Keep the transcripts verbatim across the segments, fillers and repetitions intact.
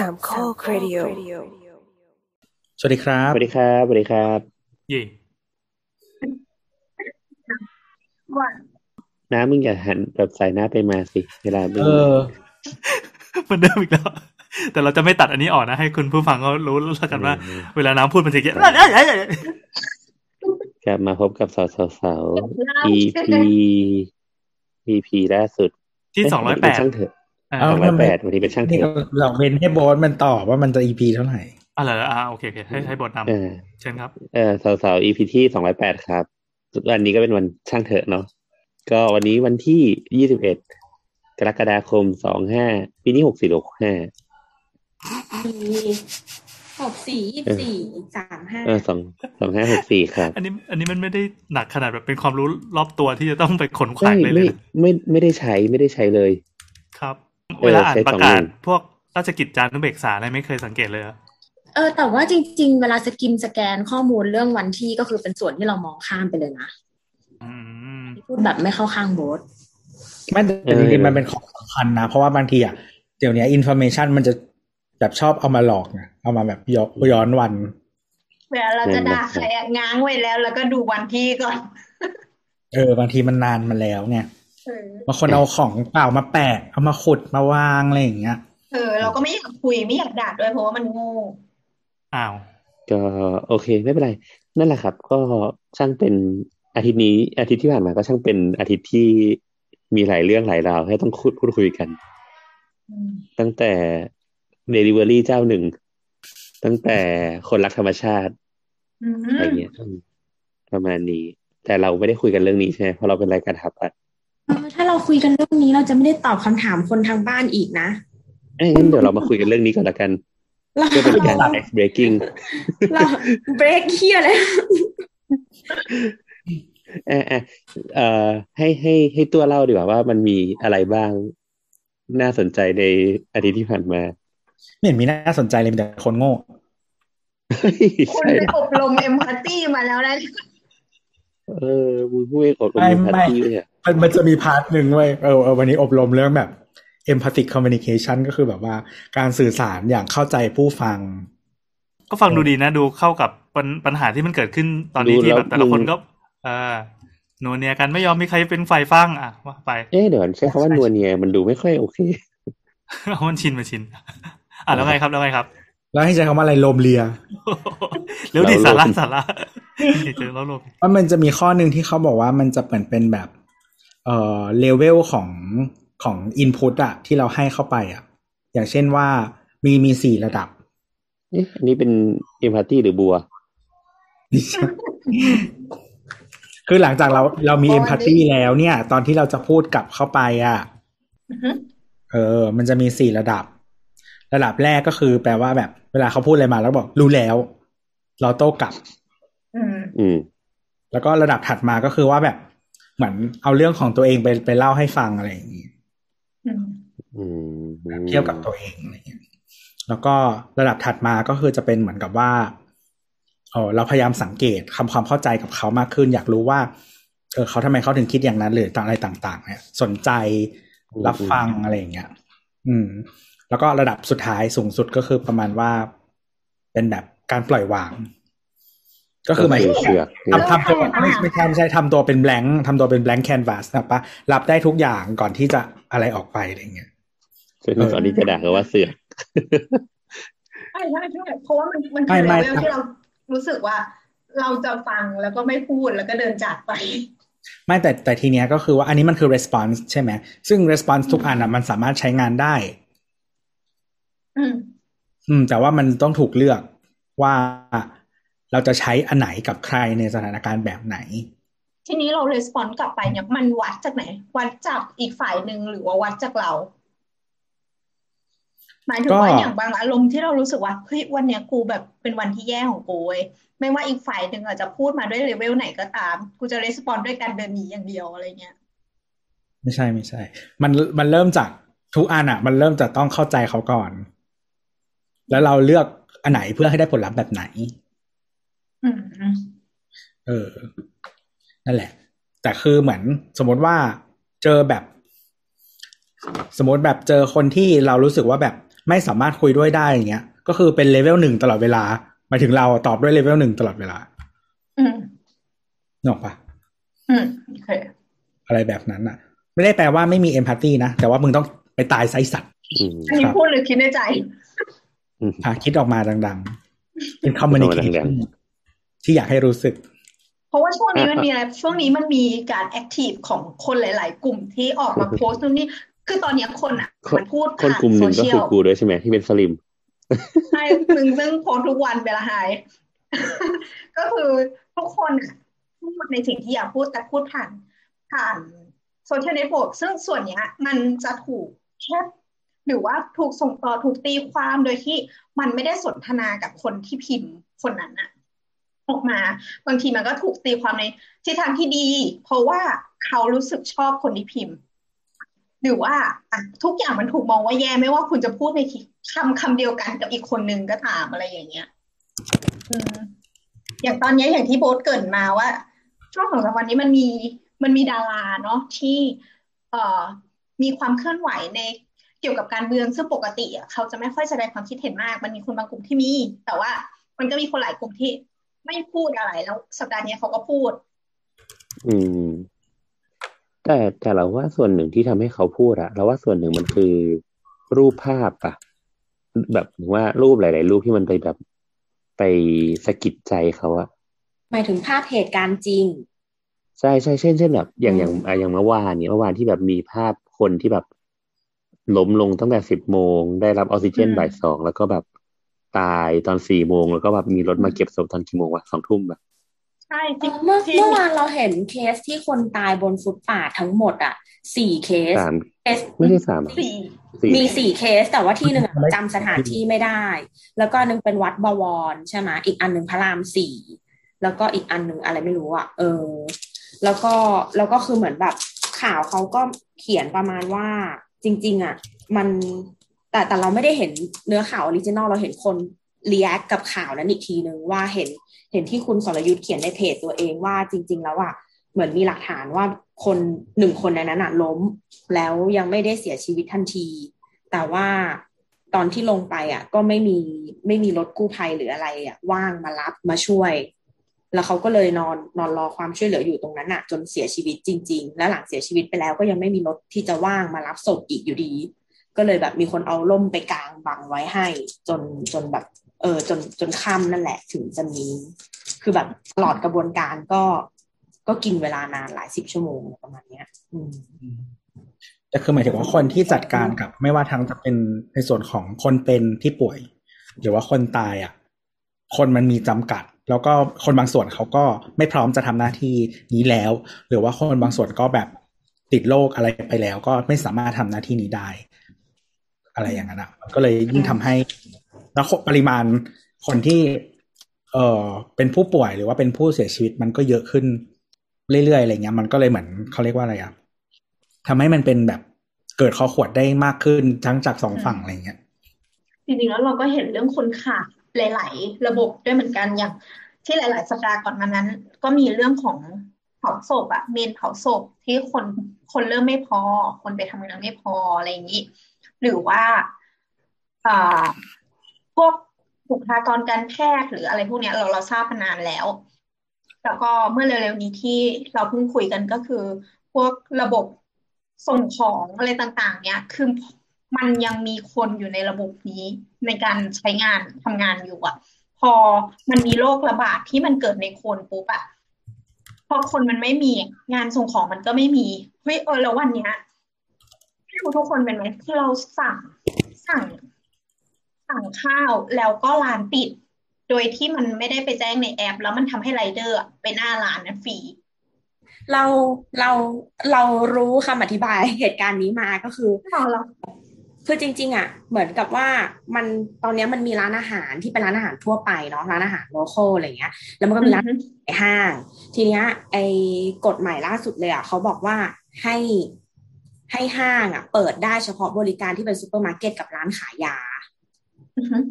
สามข้อเรดิโอสวัสดีครับสวัสดีครับสวัสดีครับยี่น้ามึงอย่าหันแบบสายหน้าไปมาสิเวลาเออเหมือนเดิมอีกแล้วแต่เราจะไม่ตัดอันนี้ออกนะให้คุณผู้ฟังเขารู้แล้วกันว่าเวลาน้ำพูดมันจะเยอะกลับมาพบกับสาวๆๆ อี พี อี พี ล่าสุดที่สองร้อยแปดช่างเถอะเอาสองร้อยแปดวันนี้เป็นช่างเถอะเราเมนให้บอสมันตอบว่ามันจะ อี พี เท่าไหร่อ๋อเหรออ่าโอเคๆให้ให้บอสนำเออเชิญครับเออสาวๆ อี พี ที่สองร้อยแปดครับวันนี้ก็เป็นวันช่างเถอะเนาะก็วันนี้วันที่ยี่สิบเอ็ดกรกฎาคมสองห้าปีนี้หกสี่หกห้าหกสี่ ยี่สิบสี่ สามห้าเออสอง สองห้าหกสี่ครับอันนี้อันนี้มันไม่ได้หนักขนาดแบบเป็นความรู้รอบตัวที่จะต้องไปขนขวายเลยเลยไม่ไม่ได้ใช้ไม่ได้ใช้เลยครับเวลาอ่านประกาศพวกราชกิจจานุเบกษาอะไรไม่เคยสังเกตเลยเออแต่ว่าจริงๆเวลาสกิมสแกนข้อมูลเรื่องวันที่ก็คือเป็นส่วนที่เรามองข้ามไปเลยนะอืมพูดแบบไม่เข้าข้างโบสมันจริงๆมันเป็นของสำคัญนะเพราะว่าบางทีอ่ะเดี๋ยวนี้อินฟอร์เมชั่นมันจะแบบชอบเอามาหลอกนะเอามาแบบย้อนวันเวลาเราจะด่าใครง้างไว้แล้วแล้วก็ดูวันที่ก่อนเออบางทีมันนานมาแล้วไงบางคนเอาของเปล่ามาแปะเอามาขุดมาวางอะไรอย่างเงี้ยเออเราก็ไม่อยากคุยไม่อยากด่าด้วยเพราะว่ามันโง่อ้าวก็โอเคไม่เป็นไรนั่นแหละครับก็ช่างเป็นอาทิตย์นี้อาทิตย์ที่ผ่านมาก็ช่างเป็นอาทิตย์ที่มีหลายเรื่องหลายราวให้ต้องคุยพูดคุยกันตั้งแต่delivery เจ้าหนึ่งตั้งแต่คนรักธรรมชาติอะไรเงี้ยประมาณนี้แต่เราไม่ได้คุยกันเรื่องนี้ใช่ไหมเพราะเราเป็นรายการทับอ่ะถ้าเราคุยกันเรื่องนี้เราจะไม่ได้ตอบคำถามคนทางบ้านอีกนะเอ้ยงั้นเดี๋ยวเรามาคุยกันเรื่องนี้ก่อนละกันเพื่อเป็นการ ice breaking เรา break เหี้ยเลยเออเออให้ให้ให้ตัวเล่าดีกว่าว่ามันมีอะไรบ้างน่าสนใจในอาทิตย์ที่ผ่านมาไม่เห็นมีน่าสนใจเลยมีแต่คนโง่คนไปอบรมเอมพาตี้มาแล้วนะเออมึงพูดอบรมเอมพาตี้เลยอ่ะมันมันจะมีพาร์ทนึงเว้ยเออวันนี้อบรมเรื่องแบบ empathic communication ก็คือแบบว่าการสื่อสารอย่างเข้าใจผู้ฟังก็ฟังดูดีนะดูเข้ากับปัญหาที่มันเกิดขึ้นตอนนี้ที่แบบแต่ละคนก็เออนัวเนียกันไม่ยอมมีใครเป็นฝ่ายฟังอ่ะว่าไปเอ๊ะเดี๋ยวใช้คำว่านัวเนียมันดูไม่ค่อยโอเคเอามันชินมาชินอ่ะแล้วไงครับแล้วไงครับแล้วให้ใช้คำว่าอะไรโลมเลียเร็วดิสาระสาระเจอแล้วโลมว่ามันจะมีข้อหนึ่งที่เขาบอกว่ามันจะเหมือนเป็นแบบเอ่อเลเวลของของอินพุตอะที่เราให้เข้าไปอะอย่างเช่นว่ามีมีสี่ระดับอันนี้เป็นเอมพาธีหรือบัวคือหลังจากเราเรามีเอมพาธีแล้วเนี่ยตอนที่เราจะพูดกลับเข้าไปอะเออมันจะมีสี่ระดับระดับแรกก็คือแปลว่าแบบเวลาเขาพูดอะไรมาแล้วบอกรู้แล้วเราโต้กลับอืมแล้วก็ระดับถัดมาก็คือว่าแบบเหมือนเอาเรื่องของตัวเองไปไปเล่าให้ฟังอะไรอย่างนี้เกี่ยวกับตัวเองอะไรอย่างนี้แล้วก็ระดับถัดมาก็คือจะเป็นเหมือนกับว่าเออเราพยายามสังเกตทำความเข้าใจกับเขามากขึ้นอยากรู้ว่าเออเขาทำไมเขาถึงคิดอย่างนั้นหรืออะไรต่างๆเนี่ยสนใจรับฟังอะไรอย่างเงี้ยอืมแล้วก็ระดับสุดท้ายสูงสุดก็คือประมาณว่าเป็นแบบการปล่อยวางก็คือหมายถึงทำทำตัวไม่ไม่ใช่ไม่ใช่ทำตัวเป็นแบล็งทำตัวเป็นแบล็งแคนวาสนะปะรับได้ทุกอย่างก่อนที่จะอะไรออกไปอะไรเงี้ยตอนนี้จะด่าเขาว่าเสือกใช่ใช่ใช่เพราะว่ามันมันคือเรื่องที่เรารู้สึกว่าเราจะฟังแล้วก็ไม่พูดแล้วก็เดินจากไปไม่แต่แต่ทีเนี้ยก็คือว่าอันนี้มันคือ response ใช่ไหมซึ่ง response ทุกอันอ่ะมันสามารถใช้งานได้อืมอืมแต่ว่ามันต้องถูกเลือกว่าเราจะใช้อันไหนกับใครในสถานการณ์แบบไหนทีนี้เรารีสปอนส์กลับไปเนี่ยมันวัดจากไหนวัดจากอีกฝ่ายหนึ่งหรือว่าวัดจากเราหมายถึงว่าอย่างบางอารมณ์ที่เรารู้สึกว่าเฮ้ยวันเนี้ยกูแบบเป็นวันที่แย่ของกูเว้ยไม่ว่าอีกฝ่ายหนึ่งอาจจะพูดมาด้วยเลเวลไหนก็ตามกูจะรีสปอนส์ด้วยการเดินหนีอย่างเดียวอะไรเงี้ยไม่ใช่ไม่ใช่มันมันเริ่มจากทุกอันอ่ะมันเริ่มจากต้องเข้าใจเขาก่อนแล้วเราเลือกอันไหนเพื่อให้ได้ผลลัพธ์แบบไหนอืมเออนั่นแหละแต่คือเหมือนสมมติว่าเจอแบบสมมติแบบเจอคนที่เรารู้สึกว่าแบบ ไม่สามารถคุยด้วยได้อย่างเงี้ยก็คือเป็นเลเวลหนึ่งตลอดเวลาหมายถึงเราตอบด้วยเลเวลหนึ่งตลอดเวลาอืมนอกปะอืมโอเคอะไรแบบนั้นน่ะไม่ได้แปลว่าไม่มีเอมพาธีนะแต่ว่ามึงต้องไปตายไซสัตว์อันนี้พูดหรือคิดในใจอ่ะคิดออกมาดังๆเป็นคอมมูนิเคชั่นที่อยากให้รู้สึกเพราะว่าช่วงนี้มันมีอะไรช่วงนี้มันมีการแอคทีฟของคนหลายๆกลุ่มที่ออกมาโพสต์นู่นนี่คือตอนนี้คนอ่ะมันพูดผ่านโซเชียลคนกลุ่มนึงก็คือกูด้วยใช่ไหมที่เป็นสลิมใช่มึงซึ่งโพสทุกวันเวลาหายก็คือทุกคนพูดในสิ่งที่อยากพูดแต่พูดผ่านผ่านโซเชียลเน็ตเวิร์คซึ่งส่วนเนี้ยมันจะถูกแคปหรือว่าถูกส่งต่อถูกตีความโดยที่มันไม่ได้สนทนากับคนที่พิมพ์คนนั้นน่ะออกมาบางทีมันก็ถูกตีความในทิศทางที่ดีเพราะว่าเขารู้สึกชอบคนที่พิมพ์หรือว่าทุกอย่างมันถูกมองว่าแย่ไม่ว่าคุณจะพูดในคำคำเดียวกันกับอีกคนนึงก็ตามอะไรอย่างเงี้ยอืมอย่างตอนนี้อย่างที่โบ๊ทเกริ่นมาว่าช่วงของสองวันนี้มันมีมันมีดาราเนาะที่เอ่อมีความเคลื่อนไหวในเกี่ยวกับการเมืองซึ่งปกติเขาจะไม่ค่อยแสดงความคิดเห็นมากมันมีคนบางกลุ่มที่มีแต่ว่ามันก็มีคนหลายกลุ่มที่ไม่พูดอะไรแล้วสัปดาห์นี้เขาก็พูดอืมแต่แต่เราว่าส่วนหนึ่งที่ทำให้เขาพูดอะเราว่าส่วนหนึ่งมันคือรูปภาพอะแบบว่ารูปหลายๆรูปที่มันไปแบบไปสะกิดใจเขาอะหมายถึงภาพเหตุการณ์จริงใช่ใช่เช่นเช่นแบบอย่างอย่างอย่างเมื่อวานเนี่ยเมื่อวานที่แบบมีภาพคนที่แบบล้มลงตั้งแต่สิบโมงได้รับออกซิเจนบ่ายสองแล้วก็แบบตายตอนสี่โมงแล้วก็แบบมีรถมาเก็บศพตอนกี่โมงวะสองทุ่มแบบใช่เมื่อเมื่อวานเราเห็นเคสที่คนตายบนฟุตบาททั้งหมดอ่ะสี่เคสไม่ใช่สามมีสี่เคสแต่ว่าที่หนึ่งจำสถานที่ไม่ได้แล้วก็นึงเป็นวัดบวรใช่ไหมอีกอันนึงพระรามสี่แล้วก็อีกอันนึงอะไรไม่รู้อ่ะเออแล้วก็แล้วก็คือเหมือนแบบข่าวเขาก็เขียนประมาณว่าจริงๆอ่ะมันแต่แต่เราไม่ได้เห็นเนื้อข่าวออริจินอลเราเห็นคนรีแอคกับข่าวนั้นอีกทีนึงว่าเห็นเห็นที่คุณสรยุทธเขียนในเพจตัวเองว่าจริงๆแล้วอ่ะเหมือนมีหลักฐานว่าคนหนึ่งคนในนั้นน่ะล้มแล้วยังไม่ได้เสียชีวิตทันทีแต่ว่าตอนที่ลงไปอ่ะก็ไม่มีไม่มีรถกู้ภัยหรืออะไรอ่ะว่างมารับมาช่วยแล้วเขาก็เลยนอนนอนรอความช่วยเหลืออยู่ตรงนั้นน่ะจนเสียชีวิตจริงๆและหลังเสียชีวิตไปแล้วก็ยังไม่มีรถที่จะว่างมารับศพอีกอยู่ดีก็เลยแบบมีคนเอาล่มไปกางบังไว้ให้จนจนแบบเออจนจนค่ำนั่นแหละถึงจะมีคือแบบตลอดกระบวนการก็ก็กินเวลานานหลายสิบชั่วโมงประมาณนี้แต่คือหมายถึงว่าคนที่จัดการกับไม่ว่าทั้งจะเป็นในส่วนของคนเป็นที่ป่วยหรือว่าคนตายอ่ะคนมันมีจำกัดแล้วก็คนบางส่วนเขาก็ไม่พร้อมจะทำหน้าที่นี้แล้วหรือว่าคนบางส่วนก็แบบติดโรคอะไรไปแล้วก็ไม่สามารถทำหน้าที่นี้ได้อะไรอย่างนั้นอ่ะก็เลยยิ่งทำให้แล้วปริมาณคนที่เอ่อเป็นผู้ป่วยหรือว่าเป็นผู้เสียชีวิตมันก็เยอะขึ้นเรื่อยๆอะไรเงี้ยมันก็เลยเหมือนเขาเรียกว่าอะไรอ่ะทำให้มันเป็นแบบเกิดคอขวดได้มากขึ้นทั้งจากสองฝั่งอะไรเงี้ยจริงๆแล้วเราก็เห็นเรื่องคนขาดหลายๆระบบด้วยเหมือนกันอย่างที่หลายๆสัปดาห์ก่อนมานั้นก็มีเรื่องของเผาศพอะเมนเผาศพที่คนคนเริ่มไม่พอคนไปทำงานไม่พออะไรอย่างนี้หรือว่าอ่าพวกบุคลากรการแพทย์หรืออะไรพวกนี้เราเราทราบมานานแล้วแล้วก็เมื่อเร็วๆนี้ที่เราเพิ่งคุยกันก็คือพวกระบบส่งของอะไรต่างๆเนี้ยคือมันยังมีคนอยู่ในระบบนี้ในการใช้งานทำงานอยู่อ่ะพอมันมีโรคระบาด ท, ที่มันเกิดในคนปุ๊บอ่ะพอคนมันไม่มีงานส่งของมันก็ไม่มีเฮ้ยเออแล้ววันเนี้ยไม่รู้ทุกคนเป็นไหมที่เราสั่งสั่งสั่งข้าวแล้วก็ร้านปิดโดยที่มันไม่ได้ไปแจ้งในแอปแล้วมันทำให้ไรเดอร์ไปหน้าร้านนะฟรีเราเราเรารู้คำอธิบายเหตุการณ์นี้มาก็คือเราคือจริงๆอ่ะเหมือนกับว่ามันตอนนี้มันมีร้านอาหารที่เป็นร้านอาหารทั่วไปเนาะร้านอาหารโลคอลอะไรเงี้ยแล้วมันก็มีร้านในห้างทีเนี้ยไอ้กฎหมายล่าสุดเลยอ่ะเขาบอกว่าให้ให้ห้างอ่ะเปิดได้เฉพาะบริการที่เป็นซุปเปอร์มาร์เก็ตกับร้านขายยา uh-huh.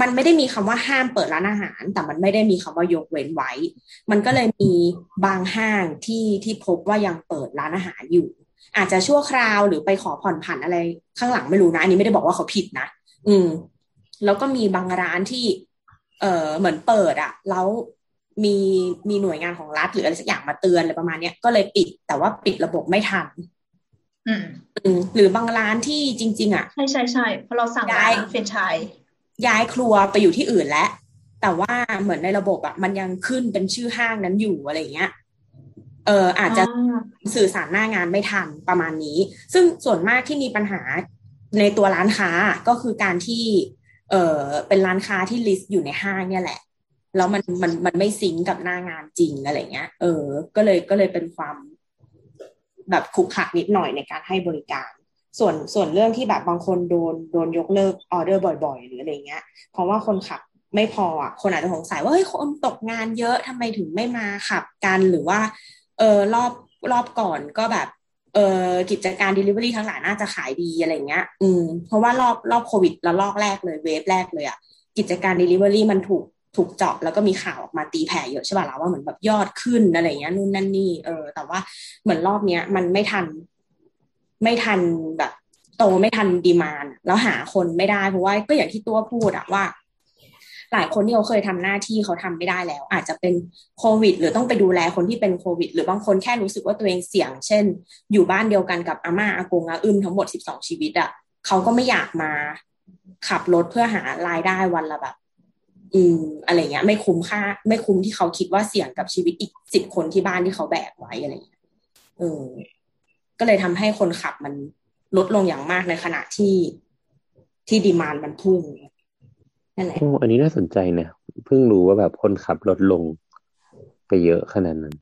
มันไม่ได้มีคำว่าห้ามเปิดร้านอาหารแต่มันไม่ได้มีคำว่ายกเว้นไว้มันก็เลยมีบางห้างที่ที่พบว่ายังเปิดร้านอาหารอยู่อาจจะชั่วคราวหรือไปขอผ่อนผันอะไรข้างหลังไม่รู้นะอันนี้ไม่ได้บอกว่าเขาผิดนะ อืมแล้วก็มีบางร้านที่เออเหมือนเปิดอะแล้วมีมีหน่วยงานของรัฐหรืออะไรสักอย่างมาเตือนอะไรประมาณเนี้ยก็เลยปิดแต่ว่าปิดระบบไม่ทันอืมอืมหรือบางร้านที่จริงๆอะใช่ใช่ใช่เพราะเราสั่งร้านเฟรนไชส์ย้ายครัวไปอยู่ที่อื่นแล้วแต่ว่าเหมือนในระบบอะมันยังขึ้นเป็นชื่อห้างนั้นอยู่อะไรอย่างเงี้ยเอออาจจะสื่อสารหน้างานไม่ทันประมาณนี้ซึ่งส่วนมากที่มีปัญหาในตัวร้านค้าก็คือการที่เออเป็นร้านค้าที่ลิสต์อยู่ในห้างเนี่ยแหละแล้วมันมันมันไม่ซิงก์กับหน้างานจริงอะไรเงี้ยเออก็เลยก็เลยเป็นความแบบขรุขระนิดหน่อยในการให้บริการส่วนส่วนเรื่องที่แบบบางคนโดนโดนยกเลิกออเดอร์บ่อยๆหรืออะไรเงี้ยเพราะว่าคนขับไม่พออ่ะคนอาจจะสงสัยว่าเฮ้ยคนตกงานเยอะทำไมถึงไม่มาขับกันหรือว่าเออรอบรอบก่อนก็แบบเออกิจการ delivery ทั้งหลายน่าจะขายดีอะไรเงี้ยอืมเพราะว่ารอบรอบโควิดละลอกแรกเลยเวฟแรกเลยอ่ะกิจการ delivery มันถูกถูกเจาะแล้วก็มีข่าวออกมาตีแผ่เยอะใช่ป่ะล่ะว่าเหมือนแบบยอดขึ้นอะไรเงี้ยนู่นนั่นนี่เออแต่ว่าเหมือนรอบเนี้ยมันไม่ทันไม่ทันแบบโตไม่ทันดีมานด์แล้วหาคนไม่ได้เพราะว่าก็อย่างที่ตัวพูดอะว่าหลายคนที่เขาเคยทำหน้าที่เขาทำไม่ได้แล้วอาจจะเป็นโควิดหรือต้องไปดูแลคนที่เป็นโควิดหรือบางคนแค่รู้สึกว่าตัวเองเสี่ยงเช่นอยู่บ้านเดียวกันกับอาม่าอากงอาอึมทั้งหมดสิบสองชีวิตอ่ะเขาก็ไม่อยากมาขับรถเพื่อหารายได้วันละแบบอืมอะไรเงี้ยไม่คุ้มค่าไม่คุ้มที่เขาคิดว่าเสี่ยงกับชีวิตอีกสิบคนที่บ้านที่เขาแบกไว้อะไรเงี้ยเออก็เลยทำให้คนขับมันลดลงอย่างมากในขณะที่ที่ดีมานด์มันพุ่งอันนี้น่าสนใจนะเพิ่งรู้ว่าแบบคนขับลดลงไปเยอะขนาดนั้น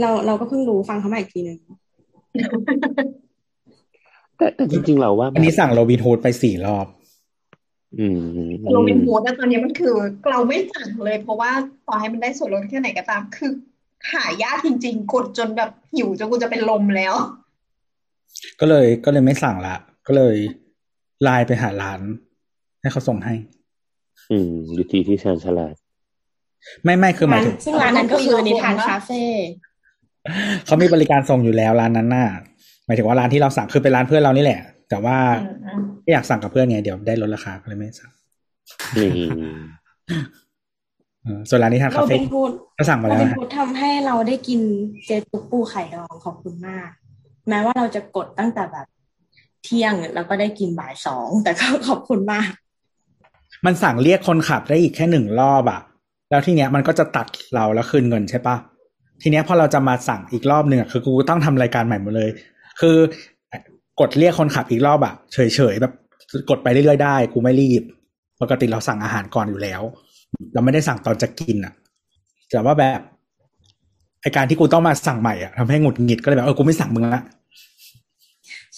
เราเราก็เพิ่งรู้ฟังเขามาอีกทีนึง แต่แต่จริงๆเราว่าอันนี้สั่งโรบินฮูดไปสี่รอบอืมโรบินฮูดนะตอนนี้มันคือเราไม่สั่งเลยเพราะว่าต่อให้มันได้ส่วนลดแค่ไหนก็ตามคือหายากจริงๆกดจนแบบหิวจนกูจะเป็นลมแล้วก็เลยก็เลยไม่สั่งละก็เลยไลน์ไปหาร้านให้เขาส่งให้อืมอยู่ที่ที่ชานฉลาดไม่ไม่คือหมายถึงซึ่งร้านนั้นก็คือนิทานคาเฟ่เขามีบริการส่งอยู่แล้วร้านนั้นน่ะหมายถึงว่าร้านที่เราสั่งคือเป็นร้านเพื่อนเรานี่แหละแต่ว่าไม่อยากสั่งกับเพื่อนไงเดี๋ยวได้ลดราคาก็เลยไม่สั่งนี่ส่วนร้านนิทานคาเฟ่ก็สั่งมาแล้วนะทำให้เราได้กินเจตุปูไข่ดองขอบคุณมากแม้ว่าเราจะกดตั้งแต่แบบเที่ยงแล้วก็ได้กินบ่ายสองแต่ก็ขอบคุณมากมันสั่งเรียกคนขับได้อีกแค่หนึ่งรอบอะแล้วทีเนี้ยมันก็จะตัดเราแล้วคืนเงินใช่ปะทีเนี้ยพอเราจะมาสั่งอีกรอบหนึ่งคือกูต้องทำรายการใหม่หมดเลยคือกดเรียกคนขับอีกรอบอะเฉยๆแบบกดไปเรื่อยๆได้กูไม่รีบปกติเราสั่งอาหารก่อนอยู่แล้วเราไม่ได้สั่งตอนจะกินอะแต่ว่าแบบไอการที่กูต้องมาสั่งใหม่อะทำให้หงุดหงิดก็เลยแบบเออกูไม่สั่งมึงละ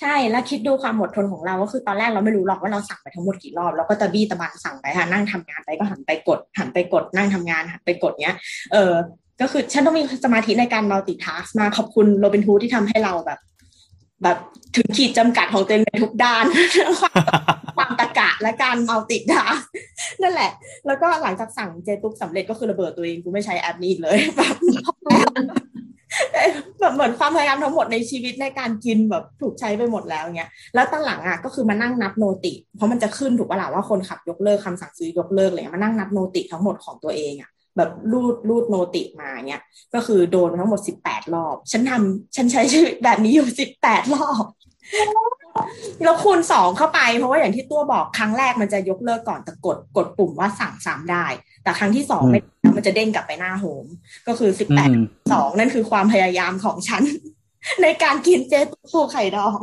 ใช่แล้วคิดดูความอดทนของเราก็คือตอนแรกเราไม่รู้หรอกว่าเราสั่งไปทั้งหมดกี่รอบแล้วก็ตะบี้ตะบันสั่งไปค่ะนั่งทำงานไปก็หันไปกดหันไปกดนั่งทำงานหันไปกดเนี้ยเออก็คือฉันต้องมีสมาธิในการ multitask มาขอบคุณโรบินฮูดที่ทำให้เราแบบแบบถึงขีดจำกัดของตัวเองในทุกด้าน ความตะกะและการ multitask นั่นแหละแล้วก็หลังจากสั่งเจตุกสำเร็จก็คือระเบิดตัวเองกูไม่ใช้แอปนี้เลยแบบแบบเหมือนความพยายามทั้งหมดในชีวิตในการกินแบบถูกใช้ไปหมดแล้วเงี้ยแล้วตอนหลังอ่ะก็คือมานั่งนับโนติเพราะมันจะขึ้นถูกป่ะล่ะว่าคนขับยกเลิกคำสั่งซื้อยกเลิกเลยมานั่งนับโนติทั้งหมดของตัวเองอ่ะแบบรูดรูดโนติมาเงี้ยก็คือโดนทั้งหมดสิบแปดรอบฉันทำฉันใช้ชีวิตแบบนี้อยู่สิบแปดรอบแล้วคูณสองเข้าไปเพราะว่าอย่างที่ตัวบอกครั้งแรกมันจะยกเลิกก่อนแต่กดกดปุ่มว่าสั่งซ้ำได้แต่ครั้งที่สองไม่มันจะเด้งกลับไปหน้าโฮมก็คือสิบแปด สองนั่นคือความพยายามของฉันในการกินเจตุ๊กไข่ดอง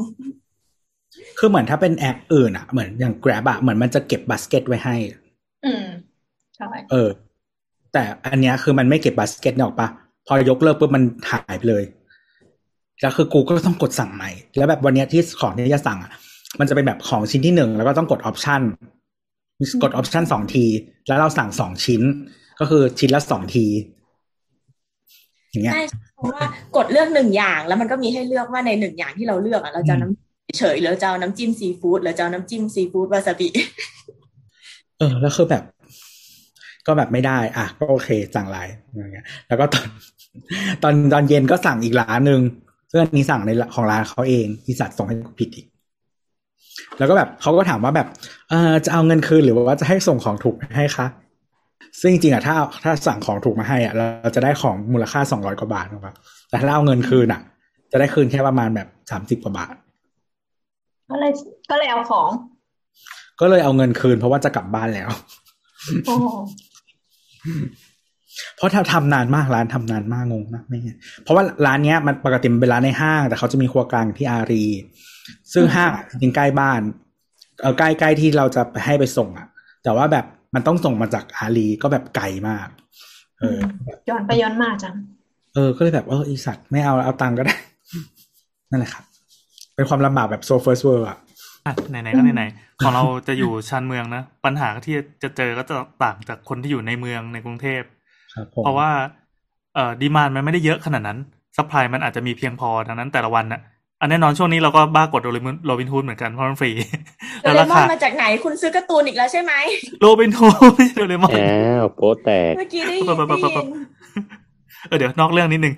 คือเหมือนถ้าเป็นแอปอื่นอ่ะเหมือนอย่าง Grab อ่ะเหมือนมันจะเก็บบาสเกตไว้ให้อืมใช่เออแต่อันเนี้ยคือมันไม่เก็บบาสเกตเนี่ยหรอกปะพอยกเลิกปุ๊บมันหายไปเลยแล้วคือกูก็ต้องกดสั่งใหม่แล้วแบบวันเนี้ยที่ของที่จะสั่งอ่ะมันจะเป็นแบบของชิ้นที่หนึ่งแล้วก็ต้องกดออปชั่นกดออปชั่นสองทีแล้วเราสั่งสองชิ้นก็คือชิ้นละสองทีอย่างเงี้ยใช่เพราะว่ากดเลือกหนึ่งอย่างแล้วมันก็มีให้เลือกว่าในหนึ่งอย่างที่เราเลือกอ่ะเราจะน้ำเฉยหรือจะเอาน้ำจิ้มซีฟู้ดหรือจะเอาน้ำจิ้มซีฟู้ดวาซาบิเออแล้วคือแบบก็แบบไม่ได้อ่ะก็โอเคสั่งไลน์อย่างเงี้ยแล้วก็ตอนตอนตอนเย็นก็สั่งอีกร้านนึงเพื่อนนี้สั่งในของร้านเขาเองอีสัตว์ส่งให้ผิดอีก แล้วก็แบบเขาก็ถามว่าแบบเออจะเอาเงินคืนหรือว่าจะให้ส่งของถูกให้คะซึ่งจริงๆอ่ะถ้าถ้าสั่งของถูกมาให้อ่ะเราจะได้ของมูลค่าสองร้อยกว่าบาทนะครับแต่ถ้าเอาเงินคืนอ่ะจะได้คืนแค่ประมาณแบบสามสิบกว่าบาทก็เลยก็เลยเอาของก็เลยเอาเงินคืนเพราะว่าจะกลับบ้านแล้วโอ้เพราะทำนานมากร้านทำนานมากงงมากไม่เนี่ยเพราะว่าร้านเนี้ยมันปกติเป็นร้านในห้างแต่เขาจะมีครัวกลางที่อารีซึ่งห้างจริงใกล้บ้านเออใกล้ๆที่เราจะให้ไปส่งอ่ะแต่ว่าแบบมันต้องส่งมาจากอารีก็แบบไกลมากเออย้อนไปย้อนมาจังเออก็เลยแบบเอออีสัตว์ไม่เอาเอาตังค์ก็ได้นั่นแหละครับเป็นความลำบากแบบโซเฟิร์สเวิร์อ่ะไหนๆก็ไหนๆพอเราจะอยู่ชานเมืองนะปัญหาที่จะเจอก็จะต่างจากคนที่อยู่ในเมืองในกรุงเทพเพราะว่าเอ่อดีมานด์มันไม่ได้เยอะขนาดนั้นซัพพลายมันอาจจะมีเพียงพอดังนั้นแต่ละวันน่ะอันแน่นอนช่วงนี้เราก็บ้ากดโรบินฮูดเหมือนกันเพราะมันฟรีโดเรมอนมาจากไหนคุณซื้อการ์ตูนอีกแล้วใช่ไหมโรบินฮูดโดเรมอนอ้าวโปแตกเมื่อกี้ได้ยินเออเดี๋ยวนอกเรื่องนิดนึง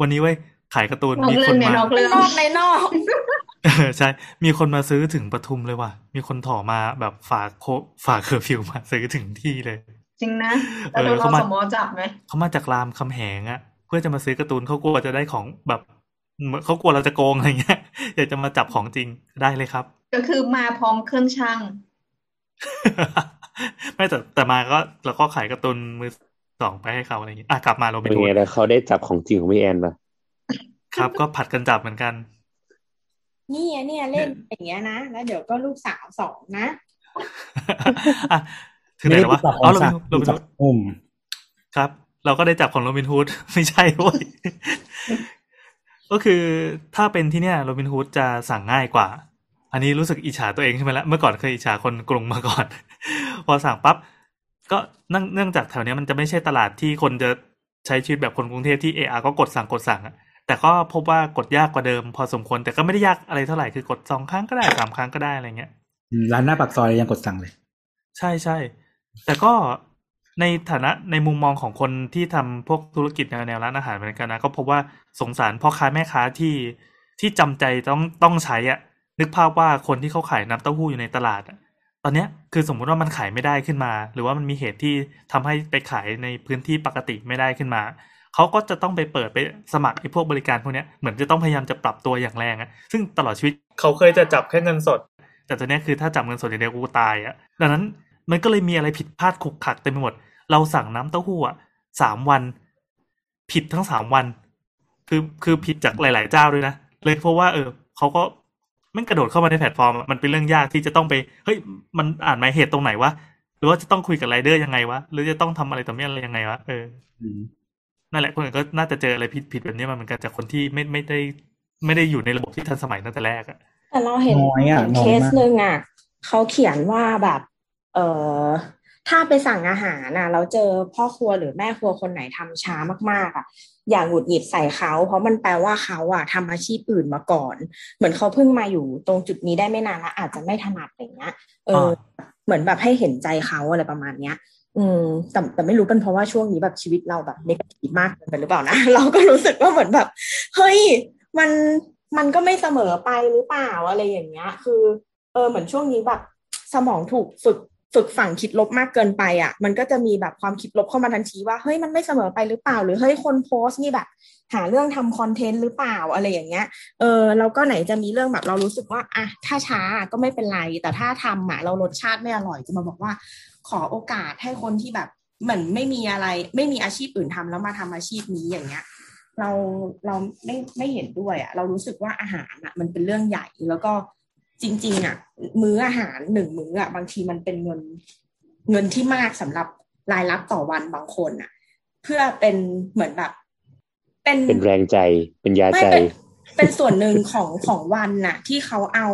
วันนี้เว้ยขายการ์ตูนมีคนมานอกในนอกใช่มีคนมาซื้อถึงปทุมเลยว่ะมีคนถ่อมาแบบฝากโคฝากเคอร์ฟิวมาซื้อถึงที่เลยจริงนะแต่โดนเราสมอจับไหมเขามาจากรามคำแหงอะเพื่อจะมาซื้อการ์ตูนเขากลัวจะได้ของแบบเขากลัวเราจะโกงอะไรเงี้ยอยากจะมาจับของจริงได้เลยครับก็คือมาพร้อมเครื่องชั่ง ไม่แต่แต่มาก็เราก็ขายการ์ตูนมือสองไปให้เขาอะไรเงี้ยอ่ะกลับมาเราไปดูไงแล้วเขาได้จับของจริงของพี่แอนป่ะครับก็ผัดกันจับเหมือนกันนี่เนี่ยเล่นอย่างเงี้ยนะแล้วเดี๋ยวก็ลูกสาวสองนะถึงไหนแล้ววะอ๋อโรบินฮูดโรบินฮูดอุ้มครับเราก็ได้จับของโรบินฮูดไม่ใช่โว้ยก็คือถ้าเป็นที่เนี่ยโรบินฮูดจะสั่งง่ายกว่าอันนี้รู้สึกอิจฉาตัวเองใช่ไหมล่ะเมื่อก่อนเคยอิจฉาคนกรุงมาก่อนพอสั่งปั๊บก็เนื่องจากแถวเนี้ยมันจะไม่ใช่ตลาดที่คนจะใช้ชีวิตแบบคนกรุงเทพที่เออาร์ก็กดสั่งกดสั่งแต่ก็พบว่ากดยากกว่าเดิมพอสมควรแต่ก็ไม่ได้ยากอะไรเท่าไหร่คือกดสองครั้งก็ได้สามครั้งก็ได้อะไรเงี้ยร้านหน้าปากซอยยังกดสั่งเลยใช่ๆแต่ก็ในฐานะในมุมมองของคนที่ทำพวกธุรกิจแนวร้านอาหารเหมือนกันนะก็พบว่าสงสารพ่อค้าแม่ค้าที่ที่จำใจต้องต้องใช้อ่ะนึกภาพว่าคนที่เขาขายน้ำเต้าหู้อยู่ในตลาดตอนเนี้ยคือสมมติว่ามันขายไม่ได้ขึ้นมาหรือว่ามันมีเหตุที่ทำให้ไปขายในพื้นที่ปกติไม่ได้ขึ้นมาเขาก็จะต้องไปเปิดไปสมัครไอ้พวกบริการพวกเนี้ยเหมือนจะต้องพยายามจะปรับตัวอย่างแรงอ่ะซึ่งตลอดชีวิตเขาเคยจะจับแค่เงินสดแต่ตอนนี้คือถ้าจับเงินสดอย่างเดียวกูตายอ่ะดังนั้นมันก็เลยมีอะไรผิดพลาดขุกขักเต็มไปหมดเราสั่งน้ำเต้าหู้อ่ะสามวันผิดทั้งสามวันคือคือผิดจากหลายๆเจ้าด้วยนะเลยเพราะว่าเออเขาก็มันกระโดดเข้ามาในแพลตฟอร์มมันเป็นเรื่องยากที่จะต้องไปเฮ้ยมันอ่านหมายเหตุตรงไหนวะหรือว่าจะต้องคุยกับไรเดอร์ยังไงวะหรือจะต้องทำอะไรต่อเมื่ออะไรยังไงวะเออนั่นแหละคนอื่นก็น่าจะเจออะไรผิดๆแบบนี้มาเหมือนกันจากคนที่ไม่ไม่ได้ไม่ได้อยู่ในระบบที่ทันสมัยตั้งแต่แรกอะแต่เราเห็นเคสนึงอ่ะเขาเขียนว่าแบบเอ่อถ้าไปสั่งอาหารน่ะเราเจอพ่อครัวหรือแม่ครัวคนไหนทำช้ามากๆอ่ะอย่าหงุดหงิดใส่เขาเพราะมันแปลว่าเขาอ่ะทำอาชีพอื่นมาก่อนเหมือนเขาเพิ่งมาอยู่ตรงจุดนี้ได้ไม่นานแล้วอาจจะไม่ถนัดอย่างเงี้ยเออเหมือนแบบให้เห็นใจเขาอะไรประมาณเนี้ยอืมแต่แต่ไม่รู้เป็นเพราะว่าช่วงนี้แบบชีวิตเราแบบเนกาทีฟมากเกินไปหรือเปล่านะเราก็รู้สึกว่าเหมือนแบบเฮ้ยมันมันก็ไม่เสมอไปหรือเปล่าอะไรอย่างเงี้ยคือเออเหมือนช่วงนี้แบบสมองถูกฝึกฝึกฝั่งคิดลบมากเกินไปอ่ะมันก็จะมีแบบความคิดลบเข้ามาทันทีว่าเฮ้ยมันไม่เสมอไปหรือเปล่าหรือเฮ้ยคนโพสต์นี่แบบหาเรื่องทำคอนเทนต์หรือเปล่าอะไรอย่างเงี้ยเออเราก็ไหนจะมีเรื่องแบบเรารู้สึกว่าอ่ะถ้าช้าก็ไม่เป็นไรแต่ถ้าทำอ่ะเรารสชาติไม่อร่อยจะมาบอกว่าขอโอกาสให้คนที่แบบเหมือนไม่มีอะไรไม่มีอาชีพอื่นทำแล้วมาทำอาชีพนี้อย่างเงี้ยเราเราไม่ไม่เห็นด้วยอ่ะเรารู้สึกว่าอาหารอ่ะมันเป็นเรื่องใหญ่แล้วก็จริงๆอ่ะมื้ออาหารหนึ่งมื้ออ่ะบางทีมันเป็นเงินเงินที่มากสำหรับรายรับต่อวันบางคนอ่ะเพื่อเป็นเหมือนแบบเป็นเป็นแรงใจเป็นยาใจเป็นส่วนหนึ่งของของวันน่ะที่เขาเอา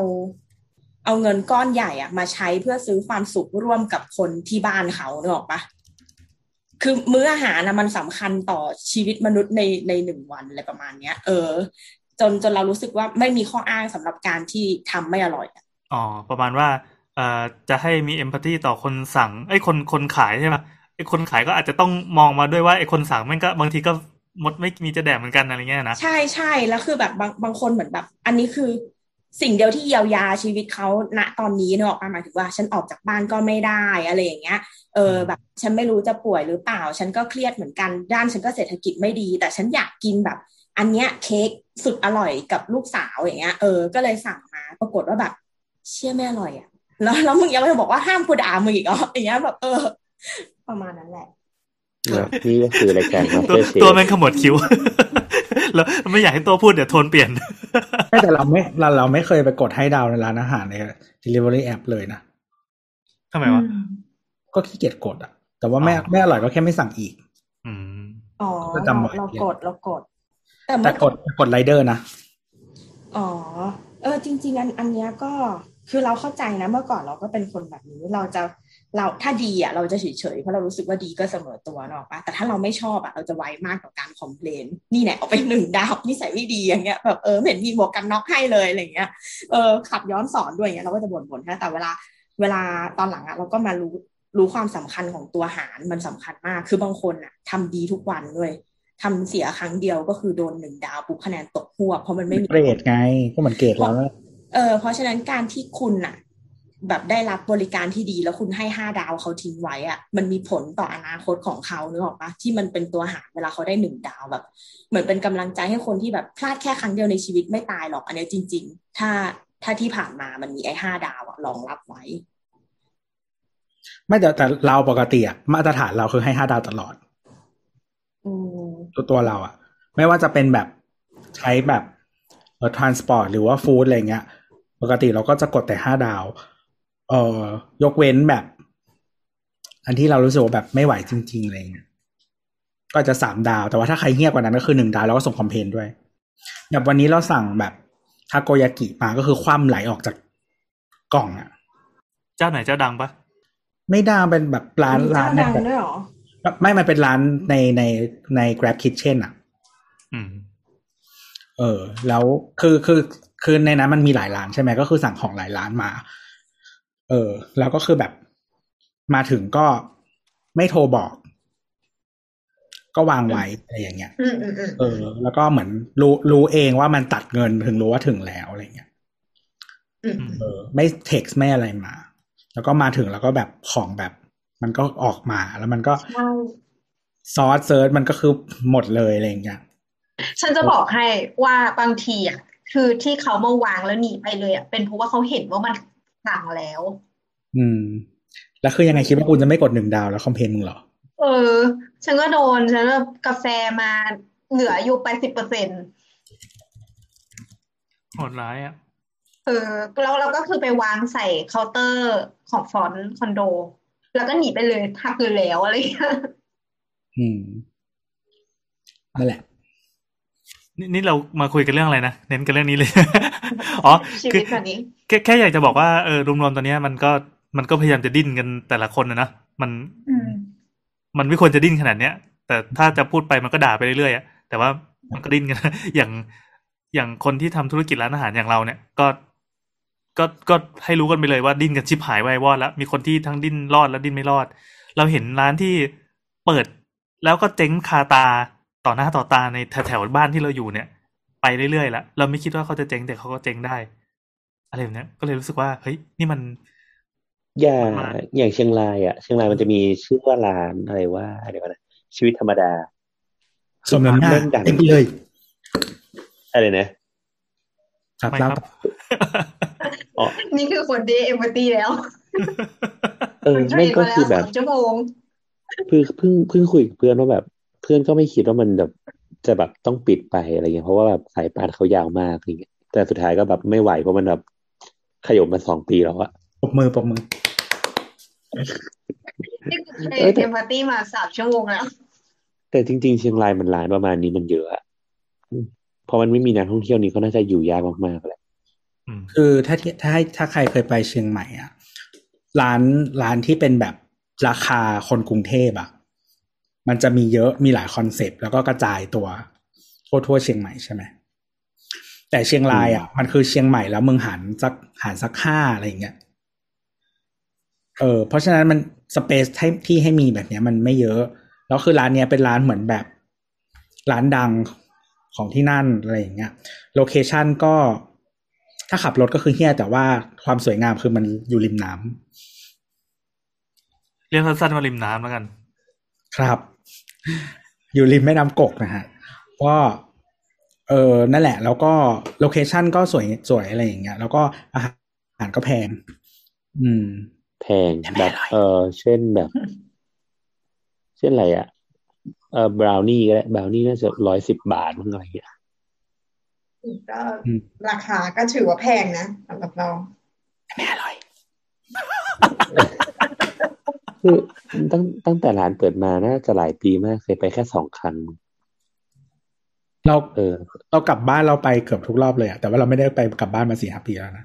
เอาเงินก้อนใหญ่อ่ะมาใช้เพื่อซื้อความสุขร่วมกับคนที่บ้านเขาเนอะปะคือมื้ออาหารนะมันสำคัญต่อชีวิตมนุษย์ในในหนึ่งวันอะไรประมาณเนี้ยเออจนจนเรารู้สึกว่าไม่มีข้ออ้างสำหรับการที่ทำไม่อร่อยอ๋อประมาณว่าเอ่อจะให้มีเอมพาธีต่อคนสั่งไอ้คนคนขายใช่ไหมไอ้คนขายก็อาจจะต้องมองมาด้วยว่าไอ้คนสั่งมันก็บางทีก็หมดไม่มีจะแดกเหมือนกันอะไรเงี้ยนะใช่ใช่แล้วคือแบบบางบางคนเหมือนแบบอันนี้คือ สิ่งเดียวที่เยียวยาชีวิตเขาณตอนนี้เนอะหมายถึงว่าฉันออกจากบ้านก็ไม่ได้อะไรอย่างเงี้ยเออแบบฉันไม่รู้จะป่วยหรือเปล่าฉันก็เครียดเหมือนกันด้านฉันก็เศรษฐกิจไม่ดีแต่ฉันอยากกินแบบอันเนี้ยเค้กสุดอร่อยกับลูกสาวอย่างเงี้ยเออก็เลยสั่งมาปรากฏว่าแบบเชี่ยไม่อร่อยอ่ะแล้วแล้วมึงยังไม่บอกว่าห้ามกูด่ามึงอีกเหรออย่างเงี้ยแบบเออประมาณนั้นแหละนี่ก็คือรายการตัวตัวแม่งขมวดคิ้วแล้วไม่อยากให้ตัวพูดเดี๋ยวโทนเปลี่ยนแต่เราไม่เราเราไม่เคยไปกดให้ดาวในร้านอาหารใน delivery app เลยนะทำไมวะก็ขี้เกียจกดอ่ะแต่ว่าแม่แม่อร่อยก็แค่ไม่สั่งอีกอ๋อเรากดเรากดแต่กดกดไรเดอร์นะอ๋อเออจริงๆอันอันเนี้ยก็คือเราเข้าใจนะเมื่อก่อนเราก็เป็นคนแบบนี้เราจะเราถ้าดีอ่ะเราจะเฉยๆเพราะเรารู้สึกว่าดีก็เสมอตัวเนาะป่ะแต่ถ้าเราไม่ชอบอ่ะเราจะไวมากต่อการคอมเพลนนี่แหละเอาไปหนึ่งดาวนิสัยไม่ดีอย่างเงี้ยแบบเออเห็นมีหมวกกันน็อกให้เลยอะไรเงี้ยเออขับย้อนสอนด้วยอย่างเงี้ยเราก็จะบ่นๆนะแต่เวลาเวลาตอนหลังอ่ะเราก็มารู้รู้ความสำคัญของตัวอาหารมันสำคัญมากคือบางคนอ่ะทำดีทุกวันด้วยทำเสียครั้งเดียวก็คือโดนหนึ่งดาวปุ๊บคะแนนตกหัวเพราะมันไม่มีเกรดไงก็เหมือนเกรดแล้วเออเพราะฉะนั้นการที่คุณน่ะแบบได้รับบริการที่ดีแล้วคุณให้ห้าดาวเขาทิ้งไว้อะมันมีผลต่ออนาคตของเขานึกออกปะที่มันเป็นตัวหารเวลาเขาได้หนึ่งดาวแบบเหมือนเป็นกำลังใจให้คนที่แบบพลาดแค่ครั้งเดียวในชีวิตไม่ตายหรอกอันนี้จริงๆถ้าถ้าที่ผ่านมามันมีไอ้ห้าดาวอะรองรับไว้ไม่แต่แต่เราปกติอะมาตรฐานเราคือให้ห้าดาวตลอดอืมตัวตัวเราอะไม่ว่าจะเป็นแบบใช้แบบเอ่อ transport หรือว่า food อะไรเงี้ยปกติเราก็จะกดแต่ห้าดาวเอ่อยกเว้นแบบอันที่เรารู้สึกว่าแบบไม่ไหวจริงๆอะไรเงี้ยก็จะสามดาวแต่ว่าถ้าใครเงียบกว่านั้นก็คือหนึ่งดาวแล้วก็ส่งคอมเพลนด้วยแบบวันนี้เราสั่งแบบทาโกยากิมาก็คือคว่ำไหลออกจากกล่องอ่ะเจ้าไหนเจ้าดังปะไม่ดังเป็นแบบร้านร้านดังด้วยหรอไม่มันเป็นร้านในในใน Grab Kitchen อ่ะอืมเออแล้วคือคือคือในนั้นมันมีหลายร้านใช่ไหมก็คือสั่งของหลายร้านมาเออแล้วก็คือแบบมาถึงก็ไม่โทรบอกก็วางไว้อะไรอย่างเงี้ยเออแล้วก็เหมือนรู้รู้เองว่ามันตัดเงินถึงรู้ว่าถึงแล้วอะไรเงี้ยเออไม่เท็กซ์ไม่อะไรมาแล้วก็มาถึงแล้วก็แบบของแบบมันก็ออกมาแล้วมันก็ซอสเซิร์ชมันก็คือหมดเลยอะไรเงี้ยฉันจะบอกให้ว่าบางทีอ่ะคือที่เขามาวางแล้วหนีไปเลยอ่ะเป็นเพราะว่าเขาเห็นว่ามันสั่งแล้วอืมแล้วคือยังไงคิดว่ากูจะไม่กดหนึ่งดาวแล้วคอมเพลนมึงเหรอเออฉันก็โดนฉันก็กาแฟมาเหลืออยู่ไป สิบเปอร์เซ็นต์ โหดร้ายอ่ะเออแล้วเราก็คือไปวางใส่เคาน์เตอร์ของฟอนต์คอนโดแล้วก็หนีไปเลยทักเลยแล้วอะไรอย่างเงี้ยอืมนั่นแหละนี่นี่เรามาคุยกันเรื่องอะไรนะเน้นกันเรื่องนี้เลย อ๋อคือแค่แค่อยากจะบอกว่าเออรวมๆตอนนี้มันก็มันก็พยายามจะดิ้นกันแต่ละคนนะนะมันมันไม่ควรจะดิ้นขนาดเนี้ยแต่ถ้าจะพูดไปมันก็ด่าไปเรื่อยๆแต่ว่ามันก็ดิ้นกัน อย่างอย่างคนที่ทำธุรกิจร้านอาหารอย่างเราเนี่ยก็ก็ก็ให้รู้กันไปเลยว่าดิ้นกันชิบหายวายวอดแล้วมีคนที่ทั้งดิ้นรอดและดิ้นไม่รอดเราเห็นร้านที่เปิดแล้วก็เจ๊งคาตาต่อหน้าต่อตาในแถวๆบ้านที่เราอยู่เนี่ยไปเรื่อยๆแล้วเราไม่คิดว่าเขาจะเจ๊งแต่เขาก็เจ๊งได้อะไรแบบนี้ก็เลยรู้สึกว่าเฮ้ยนี่มันอย่างอย่างเชียงรายอ่ะเชียงรายมันจะมีชื่อว่าร้านอะไรว่าอะไรวะนะชีวิตธรรมดาสมน้ำหน้าเต็มเลยอะไรนะครับครับอ๋อนี่คือคนดีเอมพัตตี้แล้วเออไม่ก็คือแบบชั่วโมงคือเพิ่งเพิ่งคุยกับเพื่อนว่าแบบเพื่อนก็ไม่คิดว่ามันแบบจะแบบต้องปิดไปอะไรเงี้ยเพราะว่าแบบสายป่านเขายาวมากอย่างเงี้ยแต่สุดท้ายก็แบบไม่ไหวเพราะมันแบบขยมมาสองปีแล้วอะปรบมือปรบมือเออเทมพาร์ตี้มาสามชั่วโมงแล้วแต่จริงๆเชียงรายมันหลายประมาณนี้มันเยอะอะพอมันไม่มีนักท่องเที่ยวนี่เขาน่าจะอยู่ยากมากๆเลยคือถ้าถ้าให้ถ้าใครเคยไปเชียงใหม่อะร้านร้านที่เป็นแบบราคาคนกรุงเทพอะมันจะมีเยอะมีหลายคอนเซปต์แล้วก็กระจายตัวทั่วทั่วเชียงใหม่ใช่ไหมแต่เชียงรายอ่ะมันคือเชียงใหม่แล้วเมืองหันสักหันสักห้าอะไรอย่างเงี้ยเออเพราะฉะนั้นมันสเปซให้ที่ให้มีแบบเนี้ยมันไม่เยอะแล้วคือร้านเนี้ยเป็นร้านเหมือนแบบร้านดังของที่นั่นอะไรอย่างเงี้ยโลเคชั่นก็แ ถ้าขับรถก็คือเหี้ยแต่ว่าความสวยงามคือมันอยู่ริมน้ำเรียกสั้นๆว่าริมน้ำแล้วกันครับอยู่ริมแม่น้ำกกนะฮะก็เออนั่นแหละแล้วก็โลเคชั่นก็สวยสวยอะไรอย่างเงี้ยแล้วก็อาหารก็แพงอืมแพงแบบเออเช่นแบบเช่นอะไรอ่ะเออบราวนี่ก็ได้บราวนี่น่าจะหนึ่งร้อยสิบบาทมั้งอะไรอย่างเงี้ยก็ราคาก็ถือว่าแพงนะสำหรับเราไม่อร่อยคือตั้งตั้งแต่ร้านเปิดมาน่าจะหลายปีมากเคยไปแค่สองครั้งเราเออเรากลับบ้านเราไปเกือบทุกรอบเลยอะแต่ว่าเราไม่ได้ไปกลับบ้านมา สี่ห้า ปีแล้วนะ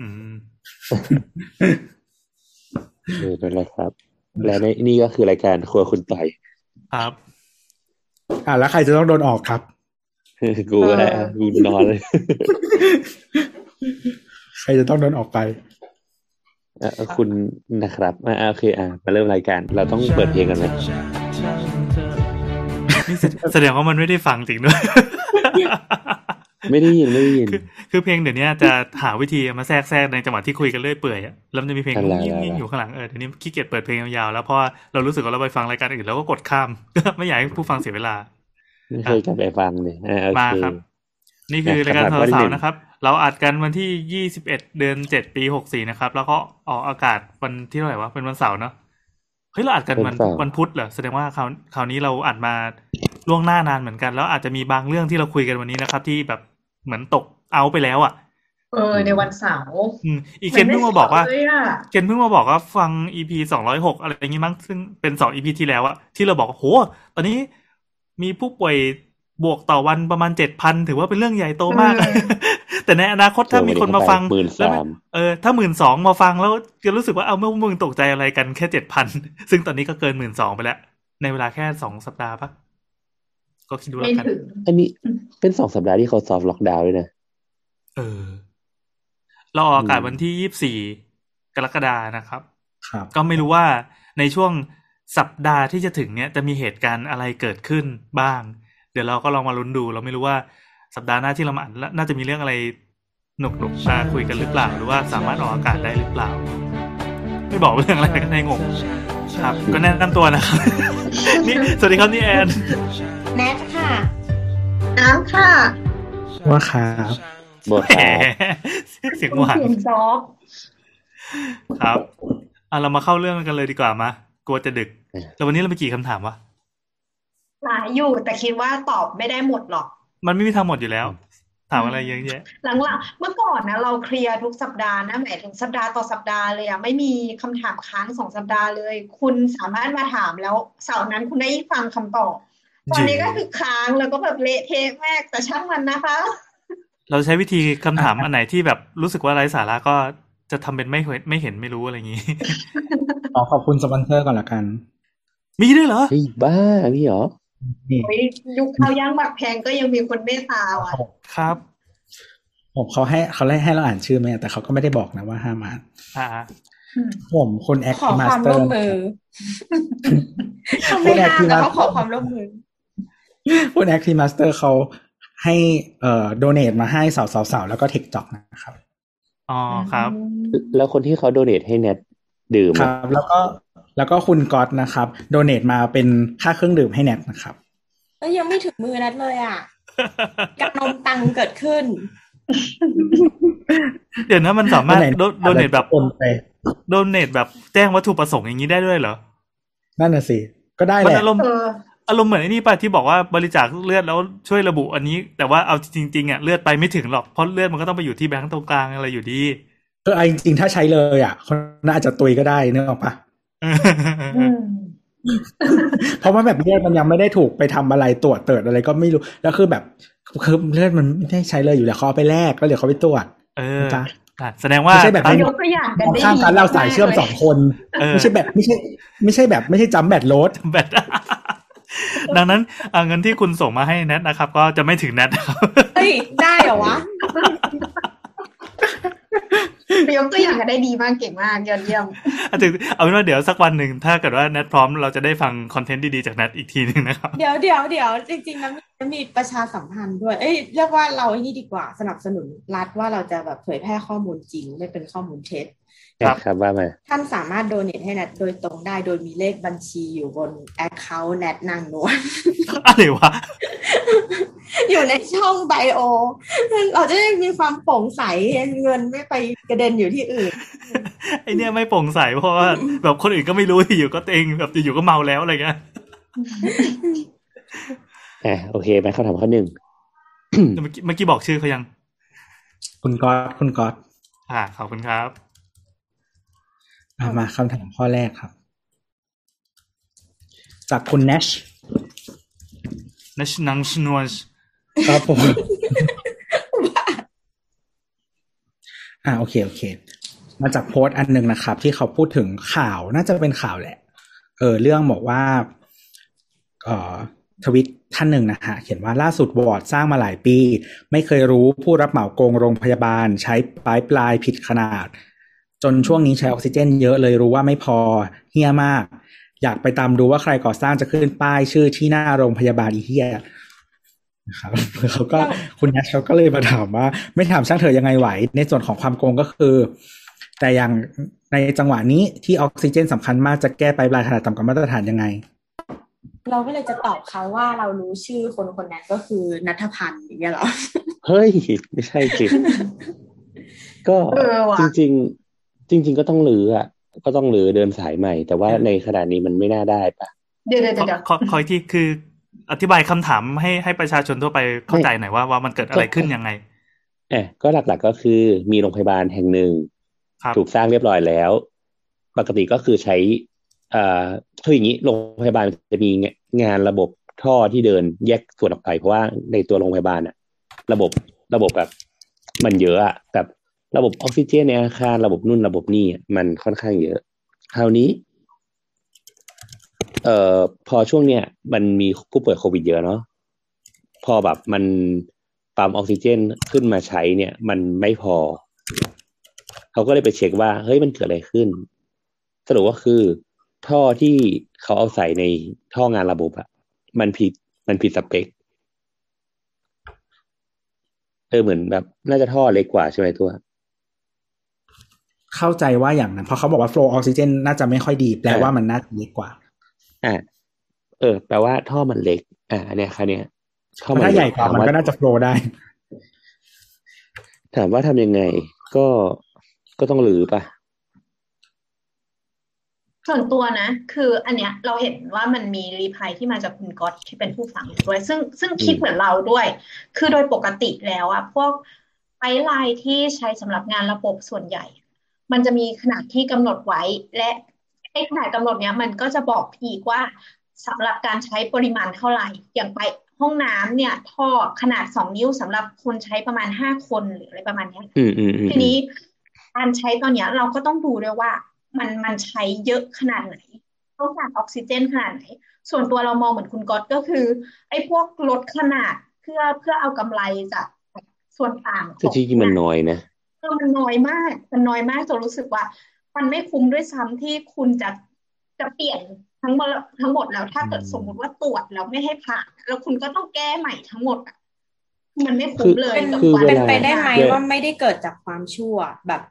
อืมเออนั่นแหละครับและนี่ก็คือรายการครัวคุณต่อยครับอ่ะแล้วใครจะต้องโดนออกครับกูแหละกูนอนเลยใครจะต้องโดนออกไปอ่ะคุณนะครับอ่ะโอเคอ่ะมาเริ่มรายการเราต้องเปิดเพลงกันไหมแสดงว่ามันไม่ได้ฟังจริงด้วยไม่ได้ยินไม่ได้ยินคือเพลงเดี๋ยวนี้จะหาวิธีมาแทรกแทรกในจังหวะที่คุยกันเรื่อยเปื่อยอ่ะแล้วจะมีเพลงยิ่งๆอยู่ข้างหลังเออเดี๋ยวนี้ขี้เกียจเปิดเพลงยาวๆแล้วพอเรารู้สึกว่าเราไปฟังรายการอื่นเราก็กดข้ามไม่อยากให้ผู้ฟังเสียเวลาไม่เคยกลับไปฟังเลยมาครับนี่คือรายการสาวๆนะครับเราอัดกันวันที่ยี่สิบเอ็ดเดือนเจ็ดปีหกสิบสี่นะครับแล้วก็ออกอากาศวันที่เท่าไหร่วะเป็นวันเสาร์เนาะเฮ้ยเราอัดกันวันวันพุธเหรอแสดงว่าคราวคราวนี้เราอัดมาล่วงหน้านานเหมือนกันแล้วอาจจะมีบางเรื่องที่เราคุยกันวันนี้นะครับที่แบบเหมือนตกเอาไปแล้วอ่ะเออในวันเสาร์อืมอีเคนเพิ่งมาบอกว่าเคนเพิ่งมาบอกว่าฟัง อี พี สองร้อยหกอะไรอย่างงี้มั้งซึ่งเป็นสอง อี พี ที่แล้วอ่ะที่เราบอกว่าโหตอนนี้มีผู้ป่วยบวกต่อวันประมาณ เจ็ดพัน ถือว่าเป็นเรื่องใหญ่โตมากแต่ในอนาคตถ้ามีคนมาฟังเออถ้า หนึ่งหมื่นสองพัน มาฟังแล้วจะรู้สึกว่าเอ้าเมื่อมึงตกใจอะไรกันแค่ เจ็ดพัน ซึ่งตอนนี้ก็เกิน หนึ่งหมื่นสองพัน ไปแล้วในเวลาแค่สองสัปดาห์ปะก็คิดดูแล้วกันอันนี้เป็นสองสัปดาห์ที่เขาซอฟต์ล็อกดาวน์ด้วยนะเออเราออกอากาศวันที่ยี่สิบสี่กรกฎาคมนะครับครับก็ไม่รู้ว่าในช่วงสัปดาห์ที่จะถึงเนี้ยจะมีเหตุการณ์อะไรเกิดขึ้นบ้างเดี๋ยวเราก็ลองมาลุ้นดูเราไม่รู้ว่าสัปดาห์หน้าที่เรามาอ่านน่าจะมีเรื่องอะไรหนุกๆมาคุยกันหรือเปล่าหรือว่าสามารถออกอากาศได้หรือเปล่าไม่บอกเรื่องอะไรกันในงงครับก็แนะนำตัวนะครับนี่สวัสดีครับนี่แอนแนทค่ะน้ำค่ะว่าครับบทแหมเสียงหวานเสียงซอฟครับอ่ะเรามาเข้าเรื่องกันเลยดีกว่ามากลัวจะดึกแล้ววันนี้เราไปกี่คำถามวะหลายอยู่แต่คิดว่าตอบไม่ได้หมดหรอกมันไม่มีทางหมดอยู่แล้วถามอะไรเยอะแยะหลังๆเมื่อก่อนนะเราเคลียร์ทุกสัปดาห์นะหมายถึงสัปดาห์ต่อสัปดาห์เลยอ่ะไม่มีคำถามค้างสองสัปดาห์เลยคุณสามารถมาถามแล้วเสาร์นั้นคุณได้ฟังคำตอบตอนนี้ก็คือค้างแล้วก็แบบเละเทะมากแต่ช่างมันนะคะเราใช้วิธีคำถามอันไหนที่แบบรู้สึกว่าไร้สาระก็จะทำเป็นไม่ไม่เห็นไม่รู้อะไรอย่างนี้ขอขอบคุณสปอนเซอร์ก่อนละกันมีด้วยเหรอไอ้บ้ามีเหรอยุคข้าวย่างหมักแพงก็ยังมีคนเมตตาอ่ะครับผมเขาให้เขาให้ให้เราอ่านชื่อไหมแต่เขาก็ไม่ได้บอกนะว่าห้ามอ่านอ่าผมคนแอคทีมาสเตอร์ขอความร่วมมือเขาไม่ห้ามแต่เขาขอความร่วมมือคนแอคทีมาสเตอร์เขาให้เอ่อโดเนทมาให้สาวๆๆแล้วก็เทคจ็อกนะครับอ๋อครับแล้วคนที่เขาโดเนทให้เน็ตดื่มครับแล้วก็แล้วก็คุณก๊อตนะครับโดเนทมาเป็นค่าเครื่องดื่มให้แนทนะครับก็ยังไม่ถึงมือแนทเลยอ่ะการนมตังเกิดขึ้นเดี๋ยวนะมันสามารถโดเนทแบบโดเนทแบบแจ้งวัตถุประสงค์อย่างนี้ได้ด้วยเหรอนั่นน่ะสิก็ได้แหละอารมณ์อารมณ์เหมือนไอ้นี่ป่ะที่บอกว่าบริจาคเลือดแล้วช่วยระบุอันนี้แต่ว่าเอาจริงๆอ่ะเลือดไปไม่ถึงหรอกเพราะเลือดมันก็ต้องไปอยู่ที่แบงค์ตรงกลางอะไรอยู่ดีก็จริงๆถ้าใช้เลยอ่ะคนน่าจะตุยก็ได้นึกออกป่ะเพราะว่าแบบเลือดมันยังไม่ได้ถูกไปทำอะไรตรวจเติร์ดอะไรก็ไม่รู้แล้วคือแบบคือเลือดมันไม่ได้ใช้เลยอยู่แล้วเขาเอาไปแลกก็เดี๋ยวเขาไปตรวจเออแสดงว่าไม่ใช่แบบนี้ข้างกันเราสายเชื่อมสองคนไม่ใช่แบบไม่ใช่ไม่ใช่แบบไม่ใช่จัมแบตโรดแบตดังนั้นเงินที่คุณส่งมาให้แนทนะครับก็จะไม่ถึงแนทเฮ้ยได้เหรอวะยกตัวอย่างกันได้ดีมากเก่งมากยอดเยี่ยม เอาเป็นว่าเดี๋ยวสักวันหนึ่งถ้าเกิดว่าแนทพร้อมเราจะได้ฟังคอนเทนต์ดีๆจากแนทอีกทีนึงนะครับเดี๋ยวเดี๋ยวเดี๋ยวจริงๆนะมันมีประชาสัมพันธ์ด้วยเอ้ยเรียกว่าเราไอ้นี่ดีกว่าสนับสนุนรัฐว่าเราจะแบบเผยแพร่ข้อมูลจริงไม่เป็นข้อมูลเท็จครับครับว่ามาท่านสามารถโดเนทให้แนทโดยตรงได้โดยมีเลขบัญชีอยู่บน account แนทนางนวลอะไรวะอยู่ในช่องไบโอเราจะได้มีความโปร่งใสเงินไม่ไปกระเด็นอยู่ที่อื่นไอเนี่ยไม่โปร่งใสเพราะว่าแบบคนอื่นก็ไม่รู้ที่อยู่ก็เองแบบอยู่ก็เมาแล้วอะไรเงี้ยอ่ะโอเคไหมเขาถามข้อหนึ่งเมื่อกี้บอกชื่อเขายังคุณก๊อตคุณก๊อตอ่าขอบคุณครับมาคำถามข้อแรกครับจากคุณ Nash Nash นังชนวนครับผมอ่าโอเคโอเคมาจากโพสต์อันนึงนะครับที่เขาพูดถึงข่าวน่าจะเป็นข่าวแหละเออเรื่องบอกว่าเอ่อทวิตท่านหนึ่งนะฮะเขียนว่าล่าสุดวอร์ดสร้างมาหลายปีไม่เคยรู้ผู้รับเหมาโกงโรงพยาบาลใช้ปลายปลายผิดขนาดจนช่วงนี้ใช้ออกซิเจนเยอะเลยรู้ว่าไม่พอเหี้ยมากอยากไปตามดูว่าใครก่อสร้างจะขึ้นป้ายชื่อที่หน้าโรงพยาบาลอีเหี้ยนะครับเขาก็คุณแนทเขาก็เลยมาถามว่าไม่ถามช่างเธอยังไงไหวในส่วนของความโกงก็คือแต่อย่างในจังหวะนี้ที่ออกซิเจนสำคัญมากจะแก้ปลายปลายขนาดต่ำกว่ามาตรฐานยังไงเราก็เลยจะตอบเขาว่าเรารู้ชื่อคนคนนั้นก็คือณัฐพันธ์อย่างเงี้ยหรอเฮ้ยไม่ใช่สิก็จริงๆจริงๆก็ต้องลื้ออ่ะก็ต้องลื้อเดินสายใหม่แต่ว่าในขณะนี้มันไม่น่าได้ปะเดี๋ยวๆๆขอขออีกทีคืออธิบายคำถามให้ให้ประชาชนทั่วไปเข้าใจหน่อยว่าว่ามันเกิดอะไรขึ้นยังไงเอ่อก็หลักๆก็คือมีโรงพยาบาลแห่งหนึ่งถูกสร้างเรียบร้อยแล้วปกติก็คือใช้เอ่อคืออย่างงี้โรงพยาบาลจะมีงานระบบท่อที่เดินแยกส่วนออกไปเพราะว่าในตัวโรงพยาบาลน่ะระบบระบบแบบมันเยอะอ่ะแบบระบบออกซิเจนในอาคารระบบนู่นระบบนี่มันค่อนข้างเยอะคราวนี้เอ่อพอช่วงเนี้ยมันมีผู้ป่วยโควิดเยอะเนาะพอแบบมันปั๊มออกซิเจนขึ้นมาใช้เนี่ยมันไม่พอเขาก็เลยไปเช็คว่าเฮ้ยมันเกิดอะไรขึ้นสรุปว่าคือท่อที่เขาเอาใส่ในท่องานระบบอะมันผิดมันผิดสเปคเออเหมือนแบบน่าจะท่อเล็กกว่าใช่ไหมตัวเข้าใจว่าอย่างนั้นเพราะเขาบอกว่าโฟลว์ออกซิเจนน่าจะไม่ค่อยดีแปลว่ามันน่าจะเล็กกว่าอ่าเออแปลว่าท่อมันเล็กอ่าเนี่ยค่ะเนี่ยถ้าใหญ่กว่ามันก็น่าจะโฟลว์ได้ถามว่าทำยังไงก็ก็ต้องรื้อป่ะส่วนตัวนะคืออันเนี้ยเราเห็นว่ามันมีรีพลายที่มาจากคุณก๊อตที่เป็นผู้ฟังด้วยซึ่งซึ่งคิดเหมือนเราด้วยคือโดยปกติแล้วอะพวกไพป์ไลน์ที่ใช้สำหรับงานระบบส่วนใหญ่มันจะมีขนาดที่กำหนดไว้และไอ้ขนาดกำหนดเนี้ยมันก็จะบอกพีกว่าสำหรับการใช้ปริมาณเท่าไหร่อย่างไปห้องน้ำเนี่ยท่อขนาดสองนิ้วสำหรับคนใช้ประมาณห้าคนหรืออะไรประมาณนี้ทีนี้การใช้ตอนเนี้ยเราก็ต้องดูด้วยว่ามันมันใช้เยอะขนาดไหนต้องการออกซิเจนขนาดไหนส่วนตัวเรามองเหมือนคุณก๊อตก็คือไอ้พวกลดขนาดเพื่อเพื่อเอากำไรจากส่วนต่างของแต่จริงๆมันน้อยนะเออมันน้อยมากมันน้อยมากจนรู้สึกว่ามันไม่คุ้มด้วยซ้ำที่คุณจะจะเปลี่ยนทั้งหมดทั้งหมดแล้วถ้าเกิดสมมติว่าตรวจแล้วไม่ให้ผ่านแล้วคุณก็ต้องแก้ใหม่ทั้งหมดมันไม่คุ้มเลยเป็นไปได้ไหมว่าไม่ได้เกิดจากความชั่วแบบ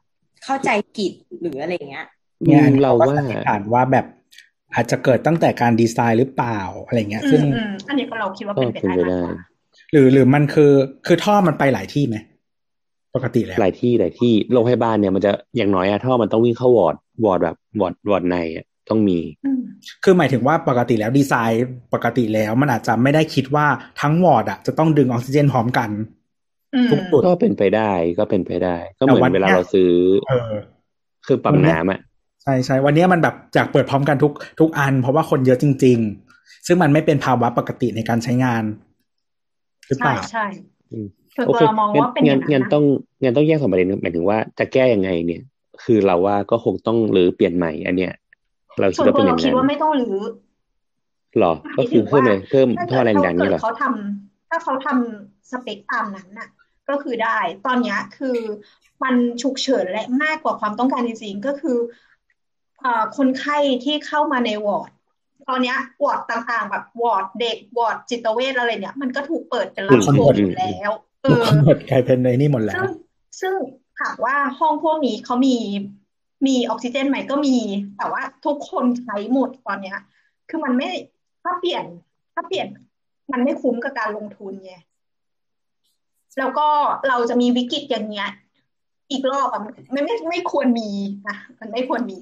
เข้าใจผิดหรืออะไรเงี้ยเนี่ยเราว่าอ่านว่าแบบอาจจะเกิดตั้งแต่การดีไซน์หรือเปล่าอะไรเงี้ยซึ่งอันนี้ก็เราคิดว่าเป็นไปได้หรือหรือมันคือคือท่อมันไปหลายที่ไหมปกติแล้วหลายที่หลายที่โรงพยาบาลเนี่ยมันจะอย่างน้อยอะท่อมันต้องวิ่งเข้าวอร์ดวอร์ดแบบวอร์ดวอร์ดในอะต้องมีคือหมายถึงว่าปกติแล้วดีไซน์ปกติแล้วมันอาจจะไม่ได้คิดว่าทั้งวอร์ดอะจะต้องดึงออกซิเจนพร้อมกันทุกจุดก็เป็นไปได้ก็เป็นไปได้ก็เหมือนเวลาเราซื้อเครื่องปั๊มน้ำอะใช่ใช่วันนี้มันแบบอยากเปิดพร้อมกันทุกทุกอันเพราะว่าคนเยอะจริงๆซึ่งมันไม่เป็นภาวะปกติในการใช้งานหรือเปล่าใช่ใช่โอเคงั้นงั้นต้องงั้นต้องแยกสองประเด็นหมายถึงว่าจะแก้ยังไงเนี่ยคือเราว่าก็คงต้องรื้อเปลี่ยนใหม่อันเนี้ยเราคิดว่าเป็นอย่างนั้นคิดว่าไม่ต้องรื้อหรอก็คือเพิ่มเลยเพิ่มท่อแรงดันนี่หรอถ้าเขาทำถ้าเขาทำสเปคตามนั้นน่ะก็คือได้ตอนนี้คือมันฉุกเฉินและมากกว่าความต้องการจริงๆก็คือ เอ่อคนไข้ที่เข้ามาในวอร์ดตอนเนี้ยวอร์ดต่างๆแบบวอร์ดเด็กวอร์ดจิตเวชอะไรเนี่ยมันก็ถูกเปิดเป็นรับโควิดแล้วเออใครเป็นในนี่หมดแล้วซึ่งซึ่งถามว่าห้องพวกนี้เขามีมีออกซิเจนไหมก็มีแต่ว่าทุกคนใช้หมดตอนเนี้ยคือมันไม่ถ้าเปลี่ยนถ้าเปลี่ยนมันไม่คุ้มกับการลงทุนไงแล้วก็เราจะมีวิกฤตอย่างเงี้ยอีกรอบอะไม่ไม่ไม่ควรมีนะมันไม่ควรมี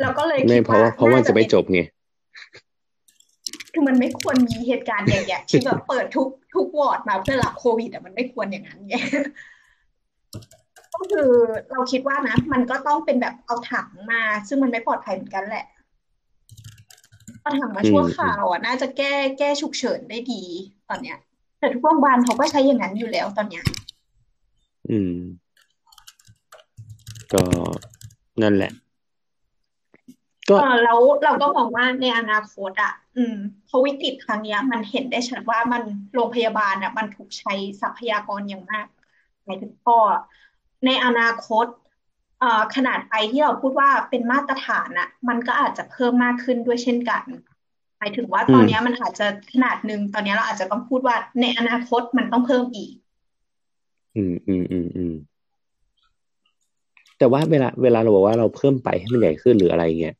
เราก็เลยไม่เพราะว่าเพราะว่าจะไม่จบไงคือมันไม่ควรมีเหตุการณ์อย่างเงี้ยที่แบบเปิดทุกทุกวอร์ดมาเพื่อรับโควิดอะมันไม่ควรอย่างนั้นไงก็คือเราคิดว่านะมันก็ต้องเป็นแบบเอาถังมาซึ่งมันไม่ปลอดภัยเหมือนกันแหละเอาถังมาชั่วคราวอ่ะน่าจะแก้แก้ฉุกเฉินได้ดีตอนเนี้ยแต่ทุกโรงพยาบาลเขาก็ใช้อย่างนั้นอยู่แล้วตอนเนี้ยอืมก็นั่นแหละก็แล้วเราก็มองว่าในอนาคตอ่ะอืมเพราะวิกฤตครั้งนี้มันเห็นได้ชัดว่ามันโรงพยาบาลอ่ะมันถูกใช้ทรัพยากรอย่างมากหมายถึงก็ในอนาคตขนาดไปที่เราพูดว่าเป็นมาตรฐานน่ะมันก็อาจจะเพิ่มมากขึ้นด้วยเช่นกันหมายถึงว่าตอนนี้มันอาจจะขนาดนึงตอนนี้เราอาจจะต้องพูดว่าในอนาคตมันต้องเพิ่มอีกอืมอืมอืมอืมแต่ว่าเวลาเวลาเราบอกว่าเราเพิ่มไปให้มันใหญ่ขึ้นหรืออะไรเงี้ย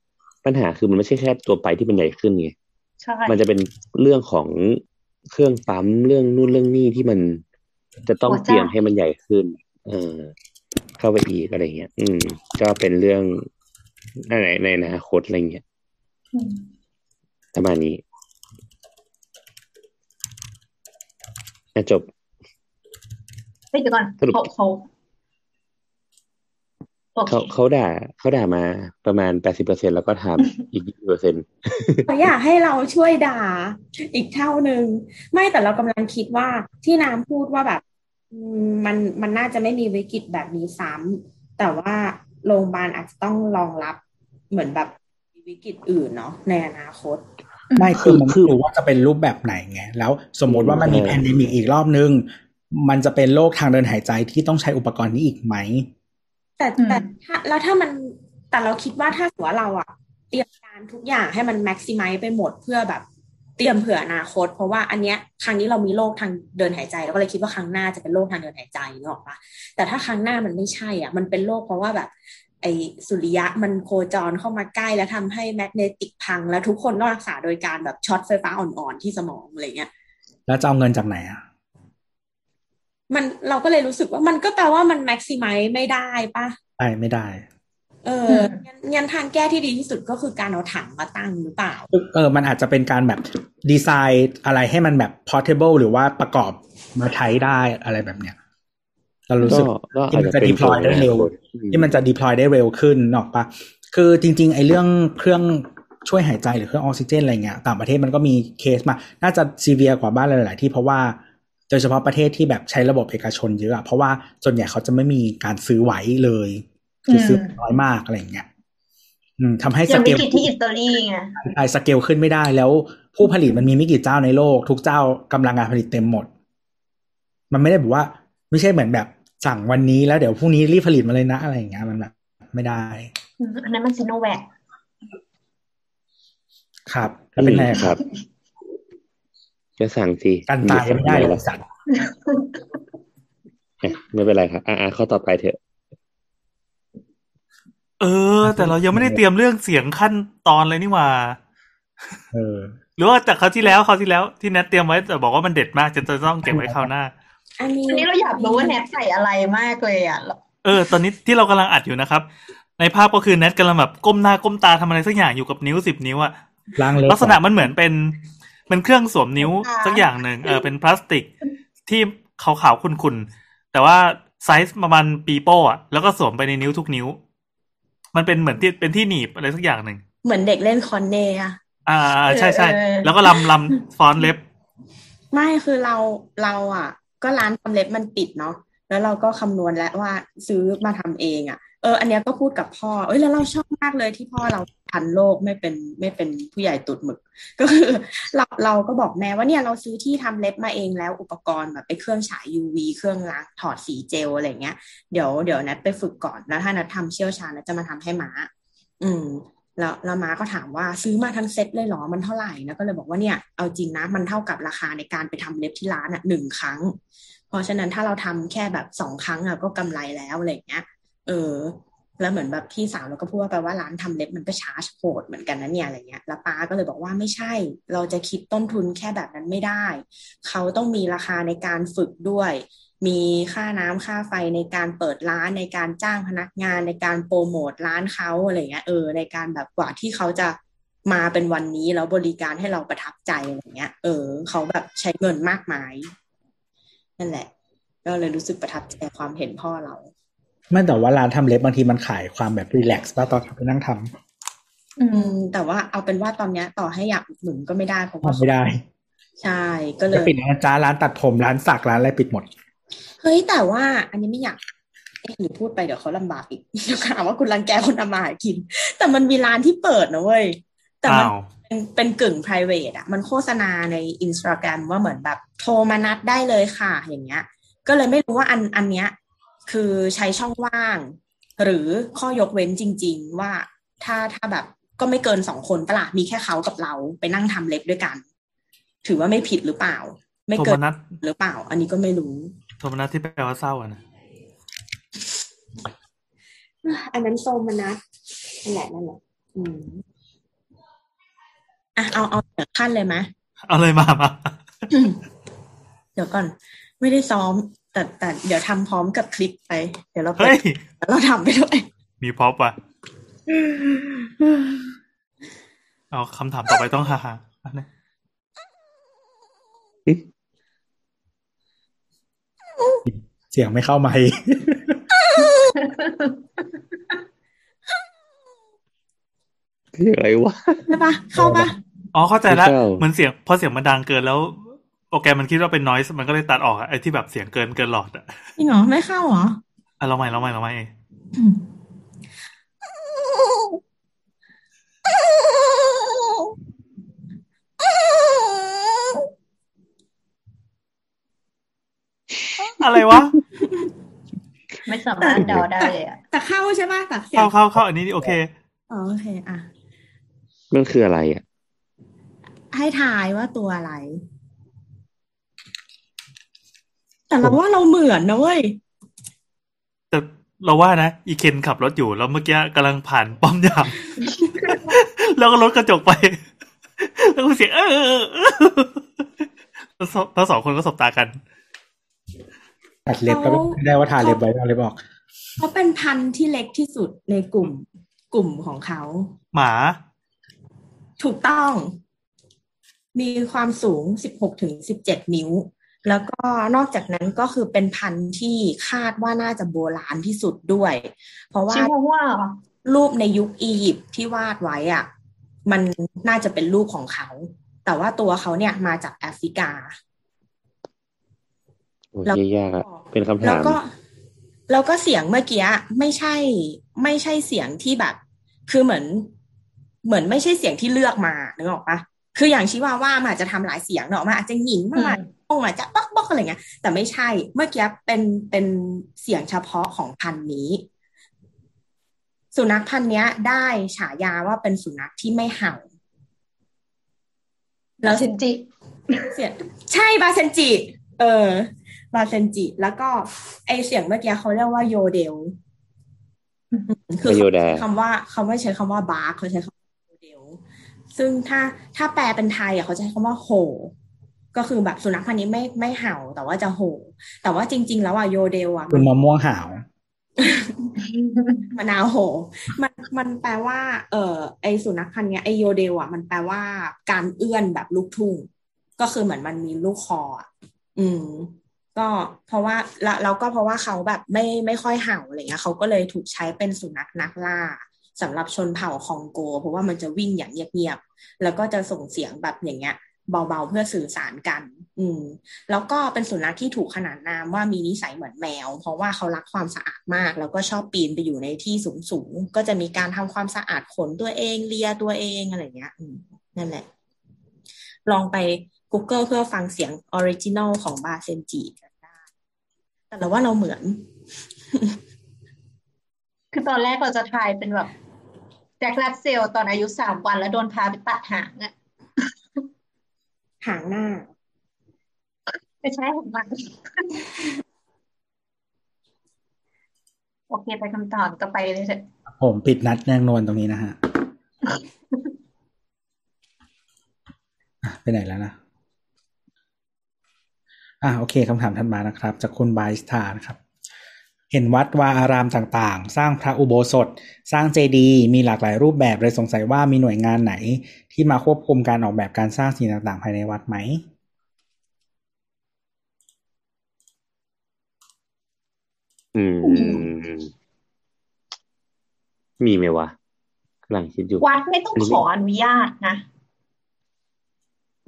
ปัญหาคือมันไม่ใช่แค่ตัวไปที่มันใหญ่ขึ้นไงใช่มันจะเป็นเรื่องของเครื่องปั๊มเรื่องนู่นเรื่องนี่ที่มันจะต้องเปลี่ยนให้มันใหญ่ขึ้นเออเข้าไปอีกอะไรเงี้ยอืมก็เป็นเรื่องอะไรในอนาคตอะไรเงี้ยประมาณนี้จะจบเฮ้ยเดี๋ยวก่อนเขาเขาเขาเขาด่าเขาด่ามาประมาณ แปดสิบเปอร์เซ็นต์ แล้วก็ถามอีก ยี่สิบเปอร์เซ็นต์ เขาอยากให้เราช่วยด่าอีกเท่านึงไม่แต่เรากำลังคิดว่าที่น้ำพูดว่าแบบมันมันน่าจะไม่มีวิกฤตแบบนี้ซ้ำแต่ว่าโรงพยาบาลอาจจะต้องรองรับเหมือนแบบวิกฤตอื่นเนาะในอนาคตไม่คือมันคือว่าจะเป็นรูปแบบไหนไงแล้วสมมติว่ามันมีแพนเดมิกอีกรอบนึงมันจะเป็นโรคทางเดินหายใจที่ต้องใช้อุปกรณ์นี้อีกไหมแต่แต่ถ้าแล้วถ้ามันแต่เราคิดว่าถ้าหัวเราอะเตรียมการทุกอย่างให้มันแม็กซิไมซ์ไปหมดเพื่อแบบเตรียมเผื่ออนาคตเพราะว่าอันเนี้ยครั้งนี้เรามีโรคทางเดินหายใจแล้วก็เลยคิดว่าครั้งหน้าจะเป็นโรคทางเดินหายใจเนาะป่ะแต่ถ้าครั้งหน้ามันไม่ใช่อ่ะมันเป็นโรคเพราะว่าแบบไอ้สุริยะมันโคจรเข้ามาใกล้แล้วทำให้แมกเนติกพังแล้วทุกคนต้องรักษาโดยการแบบช็อตไฟฟ้าอ่อนๆที่สมองอะไรเงี้ยแล้วจะเอาเงินจากไหนอ่ะมันเราก็เลยรู้สึกว่ามันก็แปลว่ามันแม็กซิไมซ์ไม่ได้ป่ะไปไม่ได้เอองั้นทางแก้ที่ดีที่สุดก็คือการเอาถังมาตั้งหรือเปล่าเออมันอาจจะเป็นการแบบดีไซน์อะไรให้มันแบบ portable หรือว่าประกอบมาใช้ได้อะไรแบบเนี้ยเรารู้สึกที่มันจะ deploy ได้เร็วที่มันจะ deploy ได้เร็วขึ้นหรอกปะคือจริงๆไอ้เรื่องเครื่องช่วยหายใจหรือเครื่องออกซิเจนอะไรเงี้ยต่างประเทศมันก็มีเคสมาน่าจะซีเวียกว่าบ้านหลายๆที่เพราะว่าโดยเฉพาะประเทศที่แบบใช้ระบบเอกชนเยอะเพราะว่าส่วนใหญ่เขาจะไม่มีการซื้อไว้เลยคือซื้อน้อยมากอะไรอย่างเงี้ยทำให้สเกลที่อิตาลีไงไอสเกลขึ้นไม่ได้แล้วผู้ผลิตมันมีไม่กี่เจ้าในโลกทุกเจ้ากำลังการผลิตเต็มหมดมันไม่ได้แบบว่าไม่ใช่เหมือนแบบสั่งวันนี้แล้วเดี๋ยวพรุ่งนี้รีบผลิตมาเลยนะอะไรอย่างเงี้ยมันแบบไม่ได้อันนั้นมันซิโนแวคครับแล้วเป็นไงครับจะสั่งสิกันตายไม่ได้เลยสั่งไม่เป็นไรครับอ่าข้อต่อไปเถอะเออแต่เรายังไม่ได้เตรียมเรื่องเสียงขั้นตอนเลยนี่หว่าเออหรือว่าจากคราวที่แล้วคราวที่แล้วที่แนทเตรียมไว้แต่บอกว่ามันเด็ดมากจะต้องเก็บไว้คราวหน้าอันนี้เราอยากรู้ว่าแนทใส่อะไรมากเลยอ่ะเออตอนนี้ที่เรากำลังอัดอยู่นะครับในภาพก็คือแนทกำลังแบบก้มหน้าก้มตาทำอะไรสักอย่างอยู่กับนิ้วสิบนิ้วอ่ะลักษณะมันเหมือนเป็นเป็นเครื่องสวมนิ้วสักอย่างนึงเออเป็นพลาสติกที่ขาวๆขุ่นๆแต่ว่าไซส์ประมาณปีโป้อ่ะแล้วก็สวมไปในนิ้วทุกนิ้วมันเป็นเหมือนที่เป็นที่หนีบอะไรสักอย่างหนึ่งเหมือนเด็กเล่นคอนเน่อะอ่าใช่ใช่แล้วก็ลำลำฟอนเล็บไม่คือเราเราอ่ะก็ร้านทำเล็บมันปิดเนาะแล้วเราก็คำนวณแล้วว่าซื้อมาทำเองอ่ะเอออันเนี้ยก็พูดกับพ่อเอ้ยแล้วเราชอบมากเลยที่พ่อเราทันโลกไม่เป็นไม่เป็นผู้ใหญ่ตุดหมึกก็คือเราเราก็บอกแม่ว่าเนี่ยเราซื้อที่ทำเล็บมาเองแล้วอุปกรณ์แบบไอ้เครื่องฉาย ยู วี เครื่องล้างถอดสีเจลอะไรเงี้ยเดี๋ยวเดี๋ยวนัดไปฝึกก่อนแล้วถ้านัดทำเชี่ยวชาญนัดจะมาทำให้หมาอืม แล้วแล้วม้าก็ถามว่าซื้อมาทั้งเซ็ตเลยเหรอมันเท่าไหร่แล้วก็เลยบอกว่าเนี่ยเอาจริงนะมันเท่ากับราคาในการไปทำเล็บที่ร้านอ่ะหนึ่งครั้งเพราะฉะนั้นถ้าเราทำแค่แบบสองครั้งอ่ะก็กำไรแล้วอะไรอย่างเงี้ยเออแล้วเหมือนแบบพี่สาวเราก็พูดว่าแปลว่าร้านทำเล็บมันก็ชาร์จโหดเหมือนกันนะเนี่ยอะไรเงี้ยแล้วป้าก็เลยบอกว่าไม่ใช่เราจะคิดต้นทุนแค่แบบนั้นไม่ได้เขาต้องมีราคาในการฝึกด้วยมีค่าน้ำค่าไฟในการเปิดร้านในการจ้างพนักงานในการโปรโมทร้านเขาอะไรเงี้ยเออในการแบบกว่าที่เขาจะมาเป็นวันนี้แล้วบริการให้เราประทับใจอะไรเงี้ยเออเขาแบบใช้เงินมากมายนั่นแหละก็เลยรู้สึกประทับใจความเห็นพ่อเราไม่แต่ว่าร้านทำเล็บบางทีมันขายความแบบรีแลกซ์ป่ะตอนไปนั่งทำอืมแต่ว่าเอาเป็นว่าตอนเนี้ยต่อให้อยากอุดหนุนก็ไม่ได้เพราะว่าไม่ได้ใช่ก็เลยปิดนะจ๊ะร้านตัดผมร้านสักร้านอะไรปิดหมดเฮ้ยแต่ว่าอันนี้ไม่อยากหรือพูดไปเดี๋ยวเขาลำบากอีกเดี๋ยวถามว่าคุณรังแกคนทำมาหากินแต่มันมีร้านที่เปิดนะเว้ยแต่มันเป็นเป็นกึ่ง private อ่ะมันโฆษณาใน Instagram ว่าเหมือนแบบโทรมานัดได้เลยค่ะอย่างเงี้ยก็เลยไม่รู้ว่าอันอันเนี้ยคือใช้ช่องว่างหรือข้อยกเว้นจริงๆว่าถ้าถ้าแบบก็ไม่เกินสองคนปะล่ะมีแค่เขากับเราไปนั่งทำเล็บด้วยกันถือว่าไม่ผิดหรือเปล่าไม่เกินหรือเปล่าอันนี้ก็ไม่รู้โทมนัสที่แปลว่าเศร้าอ่ะนะอันนั้นโทมนัสนั่นแหละนั่นแหละอืมอ่ะเอาเอาเดี๋ยวขั้นเลยไหมเอาเลยมามา เดี๋ยวก่อนไม่ได้ซ้อมแต่แต่เดี๋ยวทำพร้อมกับคลิปไปเดี๋ยวเราไป hey. เราทำไปด้วยมีพร็อพอ่ะ เอาคำถามต่อไปต้องฮ่าฮ่านะเสียงไม่เข้าไมค์ เสียงอะไรวะใช่ปะเข้าปะอ๋อเข้าใจแล้วมันเสียงพอเสียงมันดังเกินแล้วโปรแกรมมันคิดว่าเป็น noise มันก็เลยตัดออกไอ้ที่แบบเสียงเกินเกินหลอดอ่ะจริงเหรอไม่เข้าเหรออ่ะเราใหม่เราใหม่เราใหม่อะไรวะไม่สามารถเดาได้เลยอ่ะแต่เข้าใช่ป่ะแต่เข้าเข้าเข้าอันนี้โอเคอ๋อโอเคอ่ะมันคืออะไรอ่ะให้ทายว่าตัวอะไรแต่เราว่าเราเหมือนนะเว้ยแต่เราว่านะอีเคนขับรถอยู่แล้วเมื่อกี้กำลังผ่านป้อมยามแล้วก็รถกระจกไปแล้วก็เสียงเออทั้งสองคนก็สบตากันตัดเล็บแล้วไม่ได้ว่าทาเล็บไว้เอาเล็บออกเขาเป็นพันธุ์ที่เล็กที่สุดในกลุ่มกลุ่มของเขาหมาถูกต้องมีความสูง สิบหกถึงสิบเจ็ด นิ้วแล้วก็นอกจากนั้นก็คือเป็นพันธุ์ที่คาดว่าน่าจะโบราณที่สุดด้วยเพราะว่ารูปในยุคอียิปต์ที่วาดไว้อ่ะมันน่าจะเป็นรูปของเขาแต่ว่าตัวเขาเนี่ยมาจากแอฟริกาแล้วเป็นคำถามแล้วก็แล้วก็เสียงเมื่อกี้ไม่ใช่ไม่ใช่เสียงที่แบบคือเหมือนเหมือนไม่ใช่เสียงที่เลือกมานึกออกปะคืออย่างชิวาว่ามันอาจจะทำหลายเสียงเนาะมันอาจจะหยิ่งมากอ่องอาจจะป๊อกป๊อกอะไรเงี้ยแต่ไม่ใช่เมื่อกี้เป็นเป็นเสียงเฉพาะของพันธุ์นี้สุนัขพันธุ์นี้ได้ฉายาว่าเป็นสุนัขที่ไม่เห่าแล้วเซนจิเสียงใช่บาเซนจิเออบาเซนจิแล้วก็ไอเสียงเมื่อกี้เขาเรียกว่าโยเดลคือคำว่าคำว่าใช้คำว่าบาร์เขาใช้คำว่าโยเดลซึ่งถ้าถ้าแปลเป็นไทยอ่ะเขาใช้คำว่าโหก็คือแบบสุนัขพันธุ์นี้ไม่ไม่เห่าแต่ว่าจะโหแต่ว่าจริงๆแล้วอ่ะโยเดลอ่ะเป็นมะม่วงหาวมะนาวโหมันมันแปลว่าเออไอสุนัขพันธุ์เนี้ยไอโยเดลอ่ะมันแปลว่าการเอื้อนแบบลูกทุ่งก็คือเหมือนมันมีลูกคออืมก็เพราะว่าแล้วเราก็เพราะว่าเขาแบบไม่ไม่ค่อยเห่าอะไรเงี้ยเขาก็เลยถูกใช้เป็นสุนัขนักล่าสำหรับชนเผ่าคองโกเพราะว่ามันจะวิ่งอย่างเงียบๆแล้วก็จะส่งเสียงแบบอย่างเงี้ยเบาๆเพื่อสื่อสารกันอืมแล้วก็เป็นสุนัขที่ถูกขนานนามว่ามีนิสัยเหมือนแมวเพราะว่าเขารักความสะอาดมากแล้วก็ชอบปีนไปอยู่ในที่สูงๆก็จะมีการทำความสะอาดขนตัวเองเลียตัวเองอะไรเงี้ยนั่นแหละลองไปGoogle เพื่อฟังเสียงออริจินอลของบาเซนจิกันได้แต่เราว่าเราเหมือนคือตอนแรกเราจะทายเป็นแบบ แจ็คแรดเซลตอนอายุสามวันแล้วโดนพาไปตัดหางอะหางหน้าไปใช้หางหลังโอเคไปคำตอบก็ไปเลยเถอะผมปิดนัดแนงนวลตรงนี้นะฮะไปไหนแล้วนะอ่ะโอเคคำถามถัดมานะครับจากคุณบายสตาร์นะครับเห็นวัดวาอารามต่างๆสร้างพระอุโบสถสร้างเจดีย์มีหลากหลายรูปแบบเลยสงสัยว่ามีหน่วยงานไหนที่มาควบคุมการออกแบบการสร้างสิ่งต่างๆภายในวัดไหมอืมมีไหมวะกำลังคิดอยู่วัดไม่ต้องขออนุญาตนะ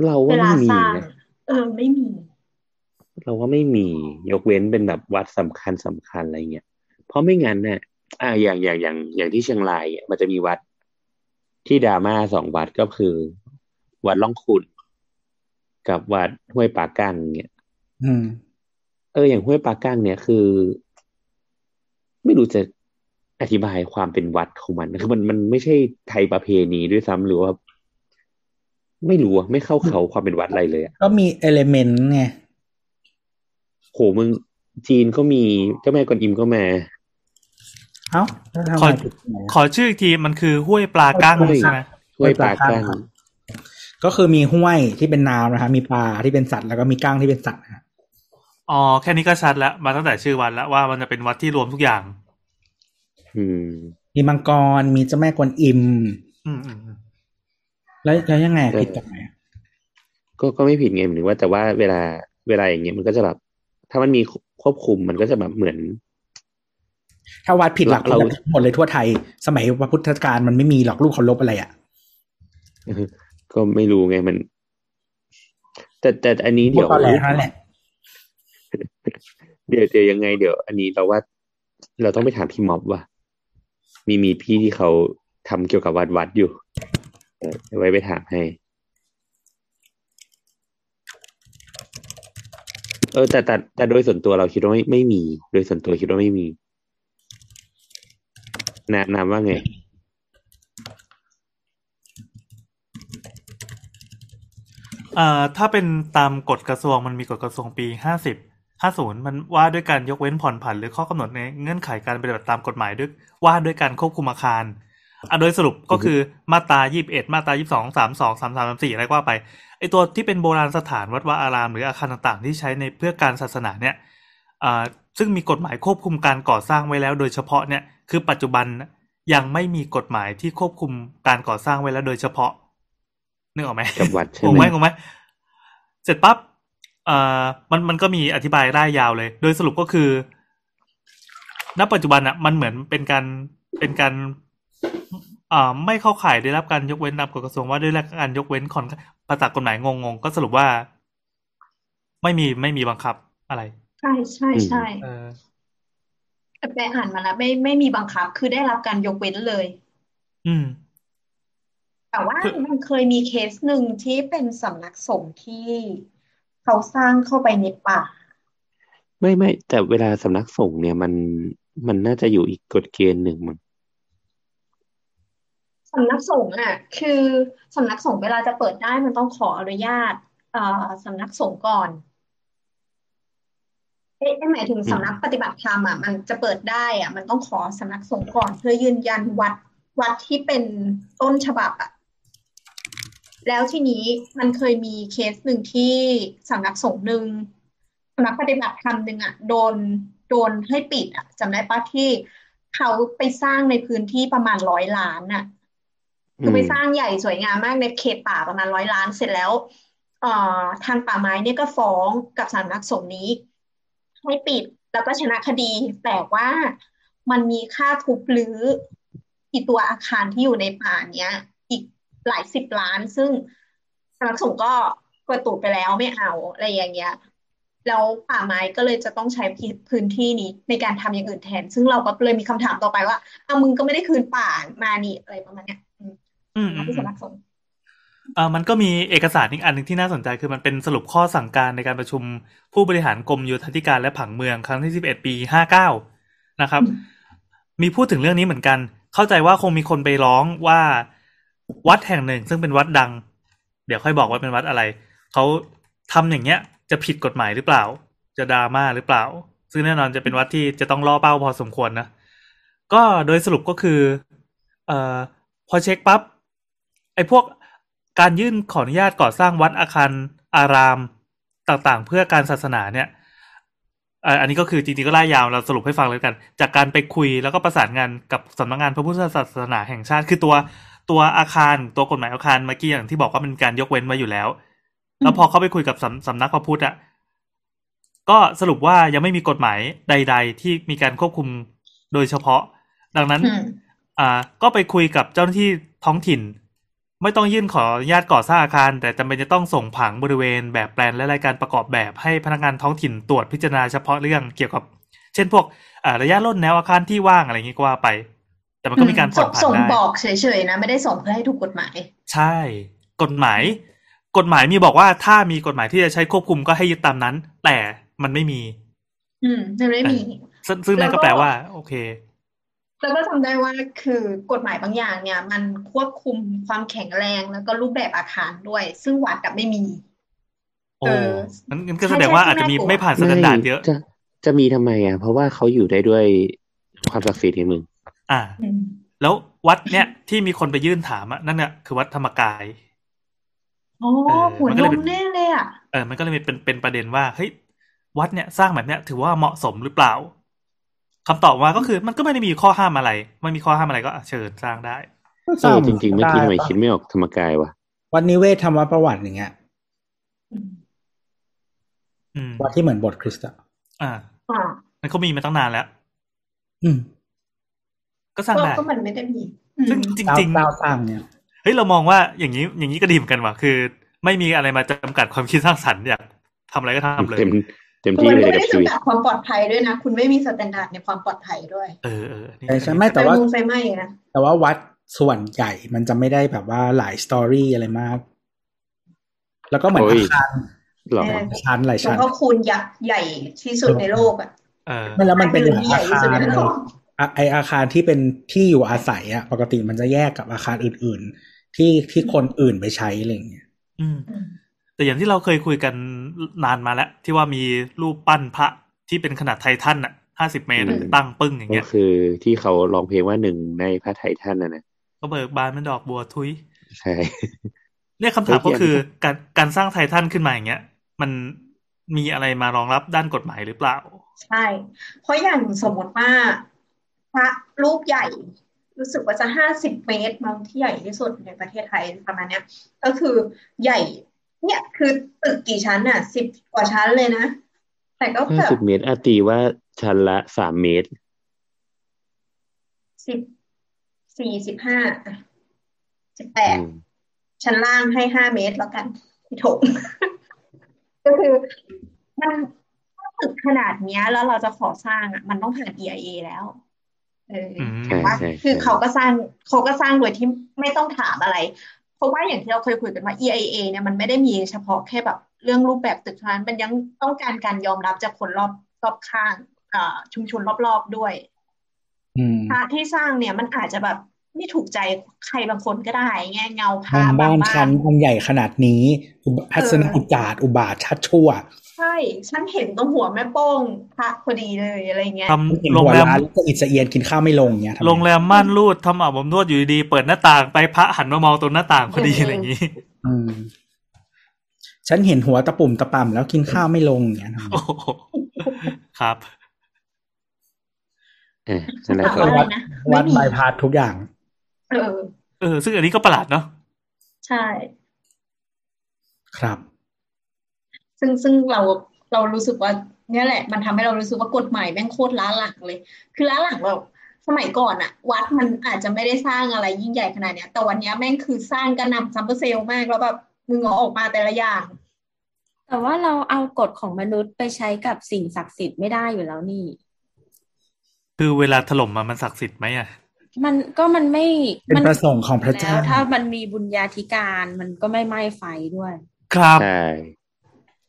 เราว่าไม่มีนะเออไม่มีเราว่าไม่มียกเว้นเป็นแบบวัดสำคัญสำคัญอะไรเงี้ยเพราะไม่งั้นเนี่ยอ่าอย่างอย่างอย่างอย่างที่เชียงรายเนี่ยมันจะมีวัดที่ดราม่าสองวัดก็คือวัดล่องขุนกับวัดห้วยปากั้งเนี่ยอืมเอออย่างห้วยปากั้งเนี่ยคือไม่รู้จะอธิบายความเป็นวัดของมันคือมันมันไม่ใช่ไทยประเพณีด้วยซ้ำหรือว่าไม่รู้อะไม่เข้าเขาความเป็นวัดอะไรเลยก็มีเอลิเมนต์ไงโหมึงจีนก็มีเจ้าแม่กวนอิมก็มาเอ้าขอขอชื่ออีกทีมันคือห้วยปลากั้งใช่ไหมห้วยปลากั้งก็คือมีห้วยที่เป็นน้ำนะคะมีปลาที่เป็นสัตว์แล้วก็มีกั้งที่เป็นสัตว์อ๋อแค่นี้ก็ชัดแล้วมาตั้งแต่ชื่อวัดแล้วว่ามันจะเป็นวัดที่รวมทุกอย่างมีมังกรมีเจ้าแม่กวนอิมแล้วแล้วยังไงผิดตรงไหนก็ก็ไม่ผิดไงหมายถึงว่าแต่ว่าเวลาเวลาอย่างเงี้ยมันก็จะแบบถ้ามันมีควบคุมมันก็จะแบบเหมือนถ้าวัดผิดหลักเราหมดเลยทั่วไทยสมัยพระพุทธกาลมันไม่มีหลักรูปเคารพอะไรอ่ะก็ไม่รู้ไงมันแต่แต่อันนี้เดี๋ยวเดี๋ยวเดี๋ยวยังไงเดี๋ยวอันนี้เราว่าเราต้องไปถามพี่ม็อบว่ะมีมีพี่ที่เขาทำเกี่ยวกับวัดวัดอยู่ไว้ไปถามให้เออแต่แต่แต่โดยส่วนตัวเราคิดว่าไม่ไม่มีโดยส่วนตัวคิดว่าไม่มีแนะนำว่าไงเอ่อถ้าเป็นตามกฎกระทรวงมันมีกฎกระทรวงปีห้าสิบ ห้าสิบมันว่าด้วยการยกเว้นผ่อนผันหรือข้อกำหนดในเงื่อนไขการปฏิบัติตามกฎหมายด้วยว่าด้วยการควบคุมอาคารอ่ะโดยสรุปก็คือมาตรายี่สิบเอ็ดมาตรายี่สิบสอง สามสิบสอง สามสิบสาม สามสิบสี่อะไรก็ว่าไปไอ้ตัวที่เป็นโบราณสถานวัดวาอารามหรืออาคารต่างๆที่ใช้ในเพื่อการศาสนาเนี่ยอ่าซึ่งมีกฎหมายควบคุมการก่อสร้างไว้แล้วโดยเฉพาะเนี่ยคือปัจจุบันยังไม่มีกฎหมายที่ควบคุมการก่อสร้างไว้แล้วโดยเฉพาะนึกออกมั้ยกับวัดใช่มั้ยงงมั้ยเสร็จปั๊บเอ่อมันมันก็มีอธิบายได้ยาวเลยโดยสรุปก็คือณปัจจุบันน่ะมันเหมือนเป็นการเป็นการอ่าไม่เข้าข่ายได้รับการยกเว้นตามกฎกระทรวงว่าได้รับการยกเว้นของภาษากฎหมายงงๆก็สรุปว่าไม่มีไม่มีบังคับอะไรใช่ใช่ใช่เออไปอ่านมานะไม่ไม่มีบังคับคือได้รับการยกเว้นเลยอืมแต่ว่ามันเคยมีเคสหนึ่งที่เป็นสำนักสงฆ์ที่เขาสร้างเข้าไปในป่าไม่ไม่แต่เวลาสำนักสงฆ์เนี่ยมันมันน่าจะอยู่อีกกฎเกณฑ์หนึ่งมั้งสำนักสงฆ์อ่ะคือสำนักสงฆ์เวลาจะเปิดได้มันต้องขออนุญาตเอ่อสำนักสงฆ์ก่อนเอ๊ะหมายถึงสำนักปฏิบัติธรรมอ่ะมันจะเปิดได้อ่ะมันต้องขอสำนักสงฆ์ก่อนเพื่อยืนยันวัดวัดที่เป็นต้นฉบับอ่ะแล้วทีนี้มันเคยมีเคสหนึ่งที่สำนักสงฆ์หนึ่งสำนักปฏิบัติธรรมหนึ่งอ่ะโดนโดนให้ปิดอ่ะจำได้ปะที่เขาไปสร้างในพื้นที่ประมาณร้อยล้านอ่ะคือไปสร้างใหญ่สวยงามมากในเขตป่าประมาณร้อยล้านเสร็จแล้วเอ่อทางป่าไม้เนี่ยก็ฟ้องกับสำนักสงฆ์นี้ให้ปิดแล้วก็ชนะคดีแต่ว่ามันมีค่าทุบรื้ออีตัวอาคารที่อยู่ในป่าเนี้ยอีกหลายสิบล้านซึ่งสำนักสงฆ์ก็กระตุกไปแล้วไม่เอาอะไรอย่างเงี้ยแล้วป่าไม้ก็เลยจะต้องใช้พื้นที่นี้ในการทำอย่างอื่นแทนซึ่งเราก็เลยมีคำถามต่อไปว่าเอามึงก็ไม่ได้คืนป่ามานี่อะไรประมาณเนี้ยอืมที่สำนักสงฆ์เอ่อมันก็มีเอกสารอีกอันนึงที่น่าสนใจคือมันเป็นสรุปข้อสั่งการในการประชุมผู้บริหารกรมโยธาธิการและผังเมืองครั้งที่สิบเอ็ดปีห้าสิบเก้านะครับมีพูดถึงเรื่องนี้เหมือนกัน เข้าใจว่าคงมีคนไปร้องว่าวัดแห่งหนึ่งซึ่งเป็นวัดดังเดี๋ยวค่อยบอกว่าเป็นวัดอะไรเขาทำอย่างเงี้ยจะผิดกฎหมายหรือเปล่าจะดราม่าหรือเปล่าซึ่งแน่นอนจะเป็นวัดที่จะต้องล่อเป้าพอสมควรนะก็โดยสรุปก็คือเอ่อพอเช็คปั๊บไอ้พวกการยื่นขออนุญาตก่อสร้างวัดอาคารอารามต่างๆเพื่อการศาสนาเนี่ยอันนี้ก็คือจริงๆก็ไล่ยาวเราสรุปให้ฟังเลยกันจากการไปคุยแล้วก็ประสานงานกับสำนักงานพระพุทธศาสนาแห่งชาติคือตัวตัวอาคารตัวกฎหมายอาคารเมื่อกี้อย่างที่บอกว่าเป็นการยกเว้นมาอยู่แล้วแล้วพอเข้าไปคุยกับสำสำนักพระพุทธอ่ะก็สรุปว่ายังไม่มีกฎหมายใดๆที่มีการควบคุมโดยเฉพาะดังนั้นอ่าก็ไปคุยกับเจ้าหน้าที่ท้องถิ่นไม่ต้องยื่นขออนุญาตก่อสร้างอาคารแต่จำเป็นจะต้องส่งผังบริเวณแบบแปลนและรายการประกอบแบบให้พนักงานท้องถิ่นตรวจพิจารณาเฉพาะเรื่องเกี่ยวกับเช่นพวกระยะร่นแนวอาคารที่ว่างอะไรอย่างนี้ก็ว่าไปแต่มันก็มีการผ่อนผันได้ส่งบอกเฉยๆนะไม่ได้ส่งเพื่อให้ถูกกฎหมายใช่กฎหมายกฎหมายมีบอกว่าถ้ามีกฎหมายที่จะใช้ควบคุมก็ให้ยึดตามนั้นแต่มันไม่มีอืมไม่มีซึ่งนั่นก็แปลว่าโอเคแล้วก็จำได้ว่าคือกฎหมายบางอย่างเนี่ยมันควบคุมความแข็งแรงแล้วก็รูปแบบอาคารด้วยซึ่งวัดกับไม่มีเอองั้นก็แสดงว่าอาจจะมีไม่ผ่านมาตรฐานเยอะจะจะมีทำไมอ่ะเพราะว่าเขาอยู่ได้ด้วยความศักดิ์สิทธิ์อย่างหนึ่งอ่าแล้ววัดเนี่ยที่มีคนไปยื่นถามอ่ะนั่นเนี่ยคือวัดธรรมกายโอ้ผลลงแน่เลยอ่ะเออมันก็เลยเป็นเป็นประเด็นว่าเฮ้ยวัดเนี่ยสร้างแบบเนี้ยถือว่าเหมาะสมหรือเปล่าคำตอบว่าก็คือมันก็ไม่ได้มีข้อห้ามอะไรไม่มีข้อห้ามอะไรก็เชิญสร้างได้เออจริงๆไม่คิดไม่คิดไม่ออกธรรมกายวะวัดนิเวศธรรมประวัติอย่างเงี้ยวัดที่เหมือนบทคริสต์อ่ามันเขามีมาตั้งนานแล้วอืมก็สร้างได้ก็มันไม่ได้มีซึ่งจริงๆเราสร้างเนี่ยเฮ้ยเรามองว่าอย่างนี้อย่างนี้ก็ดีเหมือนกันว่ะคือไม่มีอะไรมาจำกัดความคิดสร้างสรรค์อยากทำอะไรก็ทำเลยมันไม่ได้จำกัดความปลอดภัยด้วยนะคุณไม่มีสแตนดาร์ดในความปลอดภัยด้วยเออเออใช่ไหมแต่ว่าไฟไหม้นะแต่ว่าวัดส่วนใหญ่มันจะไม่ได้แบบว่าหลายสตอรี่อะไรมากแล้วก็เหมือนอาคารหลายชั้นหลายชั้นเพราะคูณยักษ์ใหญ่ที่สุดในโลกอ่ะไม่แล้วมันเป็นอาคารไออาคารที่เป็นที่อยู่อาศัยอ่ะปกติมันจะแยกกับอาคารอื่นๆที่ที่คนอื่นไปใช้อะไรอย่างเงี้ยอืมแต่อย่างที่เราเคยคุยกันนานมาแล้วที่ว่ามีรูปปั้นพระที่เป็นขนาดไททันน่ะห้าสิบเมตรตั้งปึ้งอย่างเงี้ยก็คือที่เขาร้องเพลงว่าหนึ่งในพระไททันน่ะนะก็เบิกบานมันดอกบัวทุยใช่เนี่ยคำถามก็คือการการสร้างไททันขึ้นมาอย่างเงี้ยมันมีอะไรมารองรับด้านกฎหมายหรือเปล่าใช่เพราะอย่างสมมติว่าพระรูปใหญ่รู้สึกว่าจะห้าสิบเมตรมั้งที่ใหญ่ที่สุดในประเทศไทยประมาณเนี้ยก็คือใหญ่เนี่ยคือตึกกี่ชั้นน่ะสิบกว่าชั้นเลยนะแต่ก็แบบห้าสิบเมตรอ่ะตีว่าชั้นละสามเมตรสิบ สี่ สิบห้า สิบแปดชั้นล่างให้ห้าเมตรแล้วกันที่ถงก็คือมันตึกขนาดเนี้ยแล้วเราจะขอสร้างอ่ะมันต้องผ่าน อี ไอ เอ แล้วเออว่าคือเขาก็สร้างเขาก็สร้างโดยที่ไม่ต้องถามอะไรเพราะว่าอย่างที่เราเคยคุยกันว่า อี ไอ เอ เนี่ยมันไม่ได้มีเฉพาะแค่แบบเรื่องรูปแบบตึกเท่านั้นมันยังต้องการการยอมรับจากคนรอบรอบข้างชุมชนรอบๆด้วยพระที่สร้างเนี่ยมันอาจจะแบบไม่ถูกใจใครบางคนก็ได้แง่เงาพระบ้านชั้นมันใหญ่ขนาดนี้ทัศนอุจจาร์อุบาทชัดชั่วใช่ฉันเห็นตรงหัวแม่โป้งพระพอดีเลยอะไรเงี้ยทำโรงแรมก็อิจเอียนกินข้าวไม่ลงเงี้ยโรงแรมม่านรูดทำอาบอบนวดอยู่ดีเปิดหน้าต่างไปพระหันมามองตรงหน้าต่างพอดีอะไรอย่างงี้ฉันเห็นหัวตะปุ่มตะป่ำแล้วกินข้าวไม่ลงเงี้ยครับเออวัดวัดบายพาสทุกอย่างเออเออซึ่งอันนี้ก็ประหลาดเนาะใช่ครับซึ่งซึ่งเราเรารู้สึกว่าเนี่ยแหละมันทำให้เรารู้สึกว่ากฎหมายแม่งโคตรล้าหลังเลยคือล้าหลังแบบสมัยก่อนอะวัดมันอาจจะไม่ได้สร้างอะไรยิ่งใหญ่ขนาดเนี้ยแต่วันนี้แม่งคือสร้างกระหน่ำซัมเปอร์เซลมากแล้วแบบมึงเอาออกมาแต่ละอย่างแต่ว่าเราเอากฎของมนุษย์ไปใช้กับสิ่งศักดิ์สิทธิ์ไม่ได้อยู่แล้วนี่คือเวลาถล่มมามันศักดิ์สิทธิ์ไหมอะมันก็มันไม่เป็นประสงค์ของพระเจ้าถ้ามันมีบุญญาธิการมันก็ไม่ไหม้ไฟด้วยครับใช่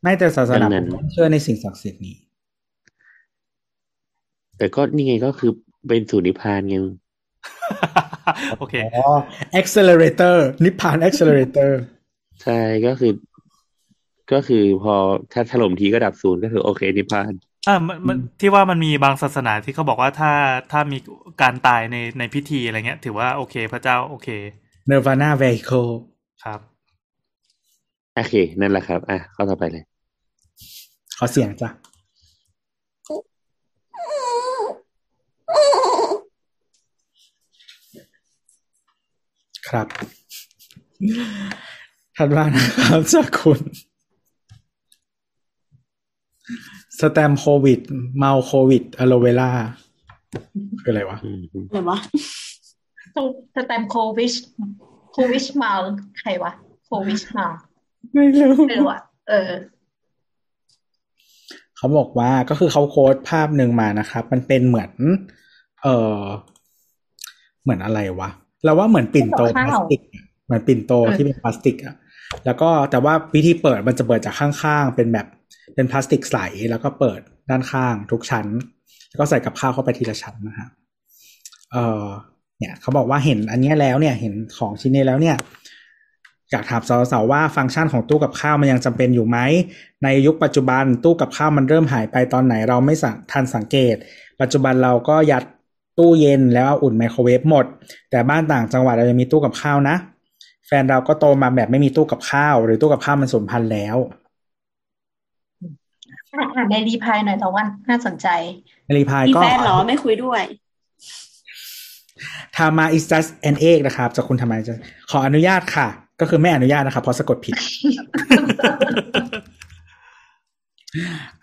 ไม่แต่ศาสนาเชื่อในสิ่งศักดิ์สิทธิ์นี้แต่ก็นี่ไงก็คือเป็นสุนิพพานไง โอเคอ๋อ accelerator นิพพาน accelerator ใช่ก็คือก็คือพอถ้าถล่มทีก็ดับศูนย์ก็คือโอเคนิพพานอ่ามันที่ว่ามันมีบางศาสนาที่เขาบอกว่าถ้าถ้ามีการตายในในพิธีอะไรเงี้ยถือว่าโอเคพระเจ้าโอเค Nirvana vehicle ครับโอเคนั่นแหละครับอ่ะเข้าต่อไปเลยขอเสียงจ้ะครับถัดมานะครับจากคุณสแตมโควิดเมาโควิดอะโลเวล่าคืออะไรวะอะไรวะสแตมโควิชโควิชเมาใครวะโควิชเมาไม่รู้ไม่รู้อ่ะเออเขาบอกว่าก็คือเขาโค้ดภาพหนึ่งมานะครับมันเป็นเหมือนเออเหมือนอะไรวะเราว่าเหมือนปิ่นโตพลาสติกเหมือนปิ่นโตที่เป็นพลาสติกอ่ะแล้วก็แต่ว่าวิธีเปิดมันจะเปิดจากข้างๆเป็นแบบเป็นพลาสติกใสแล้วก็เปิดด้านข้างทุกชั้นแล้วก็ใส่กับข้าวเข้าไปทีละชั้นนะฮะเออเนี่ยเขาบอกว่าเห็นอันนี้แล้วเนี่ยเห็นของชิ้นนี้แล้วเนี่ยอยากถามสาวๆว่าฟังก์ชันของตู้กับข้าวมันยังจำเป็นอยู่ไหมในยุคปัจจุบันตู้กับข้าวมันเริ่มหายไปตอนไหนเราไม่ทันสังเกตปัจจุบันเราก็ยัดตู้เย็นแล้วอุ่นไมโครเวฟหมดแต่บ้านต่างจังหวัดเรายังมีตู้กับข้าวนะแฟนเราก็โตมาแบบไม่มีตู้กับข้าวหรือตู้กับข้าวมันสูญพันธุ์แล้วอ่านในรีพายหน่อยตะวันน่าสนใจในรีพายก็มีแฟนเหรอไม่คุยด้วยทามา is just an egg นะครับจากคุณทามาขออนุญาตค่ะก็คือไม่อนุญาตนะครับเพราะสะกดผิด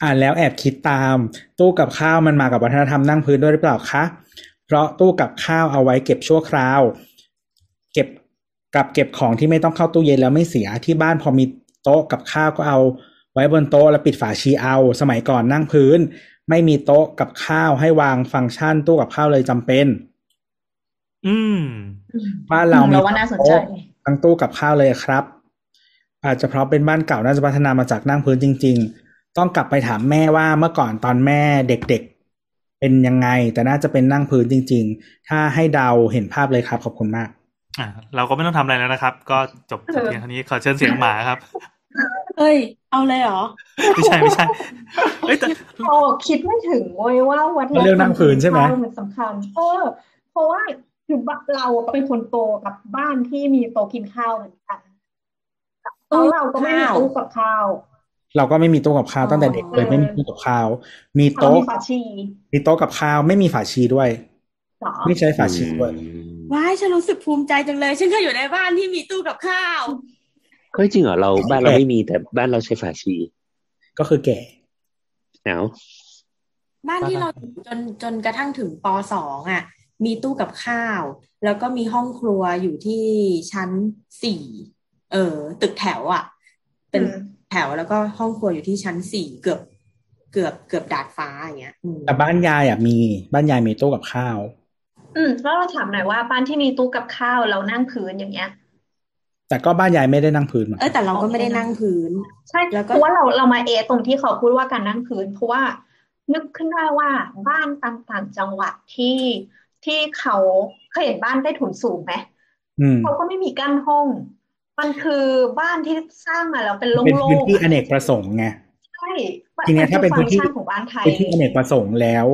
อ่านแล้วแอบคิดตามตู้กับข้าวมันมากับวัฒนธรรมนั่งพื้นด้วยหรือเปล่าคะเพราะตู้กับข้าวเอาไว้เก็บชั่วคราวเก็บกับเก็บของที่ไม่ต้องเข้าตู้เย็นแล้วไม่เสียที่บ้านพอมีโต๊ะกับข้าวก็เอาไว้บนโต๊ะแล้วปิดฝาชีเอาสมัยก่อนนั่งพื้นไม่มีโต๊ะกับข้าวให้วางฟังก์ชันตู้กับข้าวเลยจำเป็นอืมบ้านเรามีโต๊ะตั้งตู้กับข้าวเลยครับอาจจะเพราะเป็นบ้านเก่าน่าจะพัฒนามาจากนั่งพื้นจริงๆต้องกลับไปถามแม่ว่าเมื่อก่อนตอนแม่เด็กๆเป็นยังไงแต่น่าจะเป็นนั่งพื้นจริงๆถ้าให้เดาเห็นภาพเลยครับขอบคุณมากอ่ะเราก็ไม่ต้องทำอะไรแล้วนะครับก็จบเพียงเท่านี้ขอเชิญเสียงหมาครับเอ้ยเอาเลยเหรอไม่ใช่ไม่ใช่เอ้ยแต่เราคิดไม่ถึงเว้ยว่าวัฒนธรรมเรื่องนั่งพื้นใช่ไหมมันสำคัญเออเพราะว่าคือเราเป็นคนโตกับบ้านที่มีโตกินข้าวเหมือนกันแล้วเราก็ไม่มีตู้กับข้าวเราก็ไม่มีตู้กับข้าวตั้งแต่เด็กเลยไม่มีตู้กับข้าวมีโต๊ะมีโต๊ะกับข้าวไม่มีฝาชีด้วยไม่ใช้ฝาชีด้วยว้ายฉันรู้สึกภูมิใจจังเลยฉันเคยอยู่ในบ้านที่มีตู้กับข้าวเฮ้ยจริงเหรอเราบ้านเราไม่มีแต่บ้านเราใช้ฝาชีก็คือแก่เอ้าบ้านที่เราจนจนกระทั่งถึงปสองอ่ะมีตู้กับข้าวแล้วก็มีห้องครัวอยู่ที่ชั้นสี่เออตึกแถวอ่ะเป็นแถวแล้วก็ห้องครัวอยู่ที่ชั้นสี่เกือบเกือบเกือบดาดฟ้าอย่างเงี้ยแต่บ้านยายอ่ะมีบ้านยายมีตู้กับข้าวอืมแล้วเราถามหน่อยว่าบ้านที่มีตู้กับข้าวเรานั่งพื้นอย่างเงี้ยแต่ก็บ้านยายไม่ได้นั่งพื้นเออแต่เราก็ไม่ได้นั่งพื้นใช่แล้วก็เพราะว่าเราเรามาเอตรงที่เขาพูดว่าการนั่งพื้นเพราะว่านึกขึ้นได้ว่าบ้านตามต่างจังหวัดที่ที่เขาเคยเห็นบ้านใต้ถุนสูงไหมเขาก็ไม่มีกั้นห้องมันคือบ้านที่สร้างมาแล้วเป็นโล่งๆเป็นพื้นที่อเนกประสงค์ไงใช่ทีนี้ถ้าเป็นพื้นที่ของบ้านไทยเป็นที่อเนกประสงค์แล้ว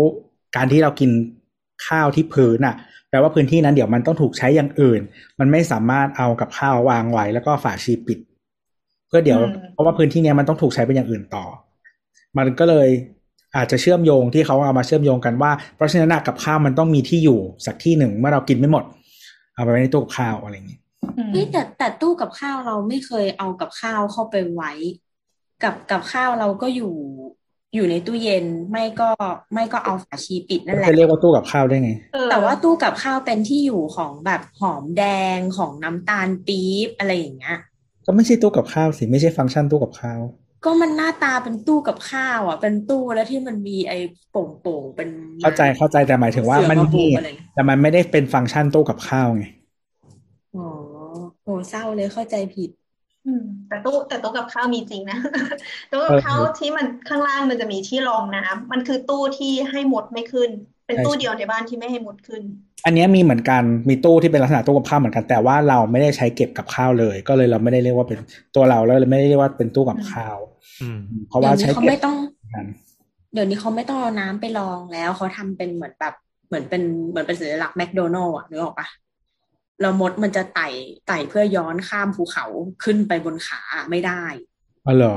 การที่เรากินข้าวที่พื้นอ่ะแปลว่าพื้นที่นั้นเดี๋ยวมันต้องถูกใช้อย่างอื่นมันไม่สามารถเอากับข้าววางไว้แล้วก็ฝาชีปิดเพื่อเดี๋ยวเพราะว่าพื้นที่นี้มันต้องถูกใช้เป็นอย่างอื่นต่อมันก็เลยอาจจะเชื่อมโยงที่เขาเอามาเชื่อมโยงกันว่าเพราะฉะนั้นกับข้าวมันต้องมีที่อยู่สักที่หนึ่งเมื่อเรากินไม่หมดเอาไปไว้ในตู้กับข้าวอะไรอย่างนี้แต่แต่ตู้กับข้าวเราไม่เคยเอากับข้าวเข้าไปไว้กับกับข้าวเราก็อยู่อยู่ในตู้เย็นไม่ก็ไม่ก็เอาฝาชีปิดนั่นแหละจะเรียกว่าตู้กับข้าวได้ไงแต่ว่าตู้กับข้าวเป็นที่อยู่ของแบบหอมแดงของน้ำตาลปี๊บอะไรอย่างเงี้ยก็ไม่ใช่ตู้กับข้าวสิไม่ใช่ฟังก์ชันตู้กับข้าวก็มันหน้าตาเป็นตู้กับข้าวอ่ะเป็นตู้แล้วที่มันมีไอ้โป่งๆเป็นเข้าใจเข้าใจแต่หมายถึงว่ามันมีแต่มันไม่ได้เป็นฟังก์ชันตู้กับข้าวไงอ๋อโหเศร้าเลยเข้าใจผิดแต่ตู้แต่ตู้กับข้าวมีจริงนะตู้กับข้าวที่มันข้างล่างมันจะมีที่รองน้ำมันคือตู้ที่ให้มดไม่ขึ้น เป็นตู้เดียวในบ้านที่ไม่ให้มุดขึ้นอันนี้มีเหมือนกันมีตู้ที่เป็นลักษณะตู้กับข้าวเหมือนกันแต่ว่าเราไม่ได้ใช้เก็บกับข้าวเลยก็เลยเราไม่ได้เรียกว่าเป็นตัวเราแล้วเลยไม่ได้เรียกว่าเป็นตู้กับข้าวเพราะว่าใช้เก็บเดี๋ยวนี้เขาไม่ต้องเอาน้ำไปรองแล้วเขาทำเป็นเหมือนแบบเหมือนเป็นเหมือนเป็นสัญลักษณ์แมคโดนัลด์อ่ะนึกออกปะเรามดมันจะไต่ไต่เพื่อย้อนข้ามภูเขาขึ้นไปบนขาไม่ได้อ๋อเหรอ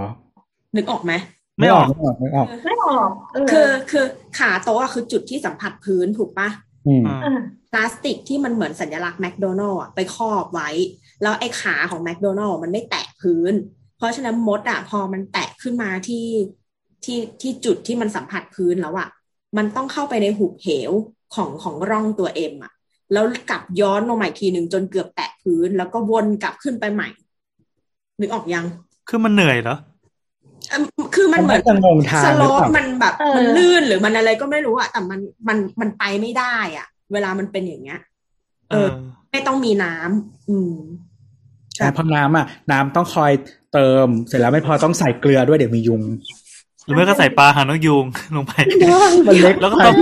นึกออกไหมไม่ออกไม่ออกไม่ออกไม่ออกคือคือขาโต๊ะคือจุดที่สัมผัสพื้นถูกปะพลาสติกที่มันเหมือนสัญลักษณ์แมคโดนัลด์ไปครอบไว้แล้วไอ้ขาของแมคโดนัลด์มันไม่แตะพื้นเพราะฉะนั้นมดอ่ะพอมันแตะขึ้นมาที่ที่ที่จุดที่มันสัมผัสพื้นแล้วอ่ะมันต้องเข้าไปในหุบเหวของของร่องตัวเอ็มอ่ะแล้วกลับย้อนลงมาอีกทีหนึ่งจนเกือบแตะพื้นแล้วก็วนกลับขึ้นไปใหม่นึกออกยังคือมันเหนื่อยเหรอคือมันเหมือนสโลปมันแบบมันลื่นหรือมันอะไรก็ไม่รู้อ่ะแต่มันมันมันไปไม่ได้อ่ะเวลามันเป็นอย่างเงี้ยเออไม่ต้องมีน้ำอืมใช่เพราะน้ำอ่ะน้ำต้องคอยเติมเสร็จแล้วไม่พอต้องใส่เกลือด้วยเดี๋ยวมียุงหรือไม่ก็ใส่ปลาหางนกยูงลงไปแล้วก็ต้อง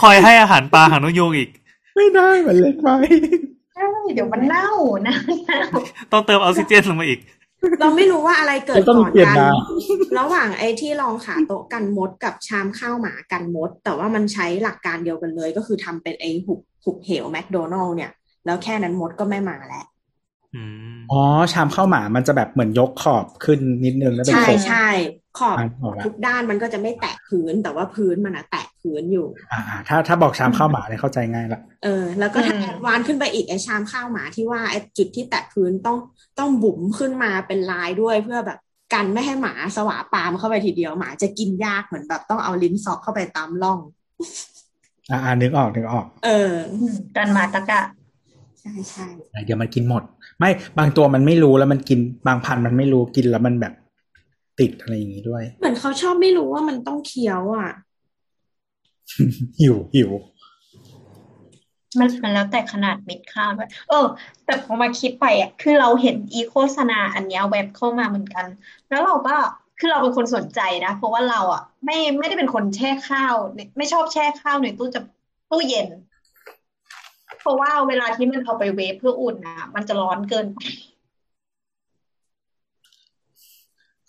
คอยให้อาหารปลาหางนกยูงอีกไม่ได้มันเล็กไปใช่เดี๋ยวมันเน่านะต้องเติมออกซิเจนลงมาอีกเราไม่รู้ว่าอะไรเกิดก่อนกันระหว่างไอ้ที่รองขาโต๊ะกันมดกับชามข้าวหมากันมดแต่ว่ามันใช้หลักการเดียวกันเลยก็คือทำเป็นไอ้หุบหุบเหวแมคโดนัลด์เนี่ยแล้วแค่นั้นมดก็ไม่มาแล้วอ๋อชามข้าวหมามันจะแบบเหมือนยกขอบขึ้นนิดนึงแล้วเป็นโค้งใช่ใช่ขอบทุกด้านมันก็จะไม่แตะพื้นแต่ว่าพื้นมันอะแตะพื้นอยู่อ่าถ้าถ้าบอกชามข้าวหมาเนี่ยเข้าใจง่ายละเออแล้วก็แอดวานซ์ขึ้นไปอีกไอ้ชามข้าวหมาที่ว่าไอ้จุดที่แตะพื้นต้องต้องบุ๋มขึ้นมาเป็นลายด้วยเพื่อแบบกันไม่ให้หมาสวะปามเข้าไปทีเดียวหมาจะกินยากเหมือนแบบต้องเอาลิ้นซอกเข้าไปตามร่องอ่านึกออกนึกออกเออกันหมาตะกะใช่ใช่เดี๋ยวมันกินหมดไม่บางตัวมันไม่รู้แล้วมันกินบางพันธุ์มันไม่รู้กินแล้วมันแบบติดอะไรอย่างงี้ด้วยเหมือนเขาชอบไม่รู้ว่ามันต้องเคี้ยวอ่ะหิวหิวมันมันแล้วแต่ขนาดเม็ดข้าวด้วยเออแต่พอมาคิดไปอ่ะคือเราเห็นอีโฆษณาอันเนี้ยแว็บเข้ามาเหมือนกันแล้วเราก็คือเราเป็นคนสนใจนะเพราะว่าเราอ่ะไม่ไม่ได้เป็นคนแช่ข้าวไม่ชอบแช่ข้าวในตู้จะตู้เย็นเพราะว่าเวลาที่มันเอาไปเวฟเพื่ออุ่นอ่ะมันจะร้อนเกิน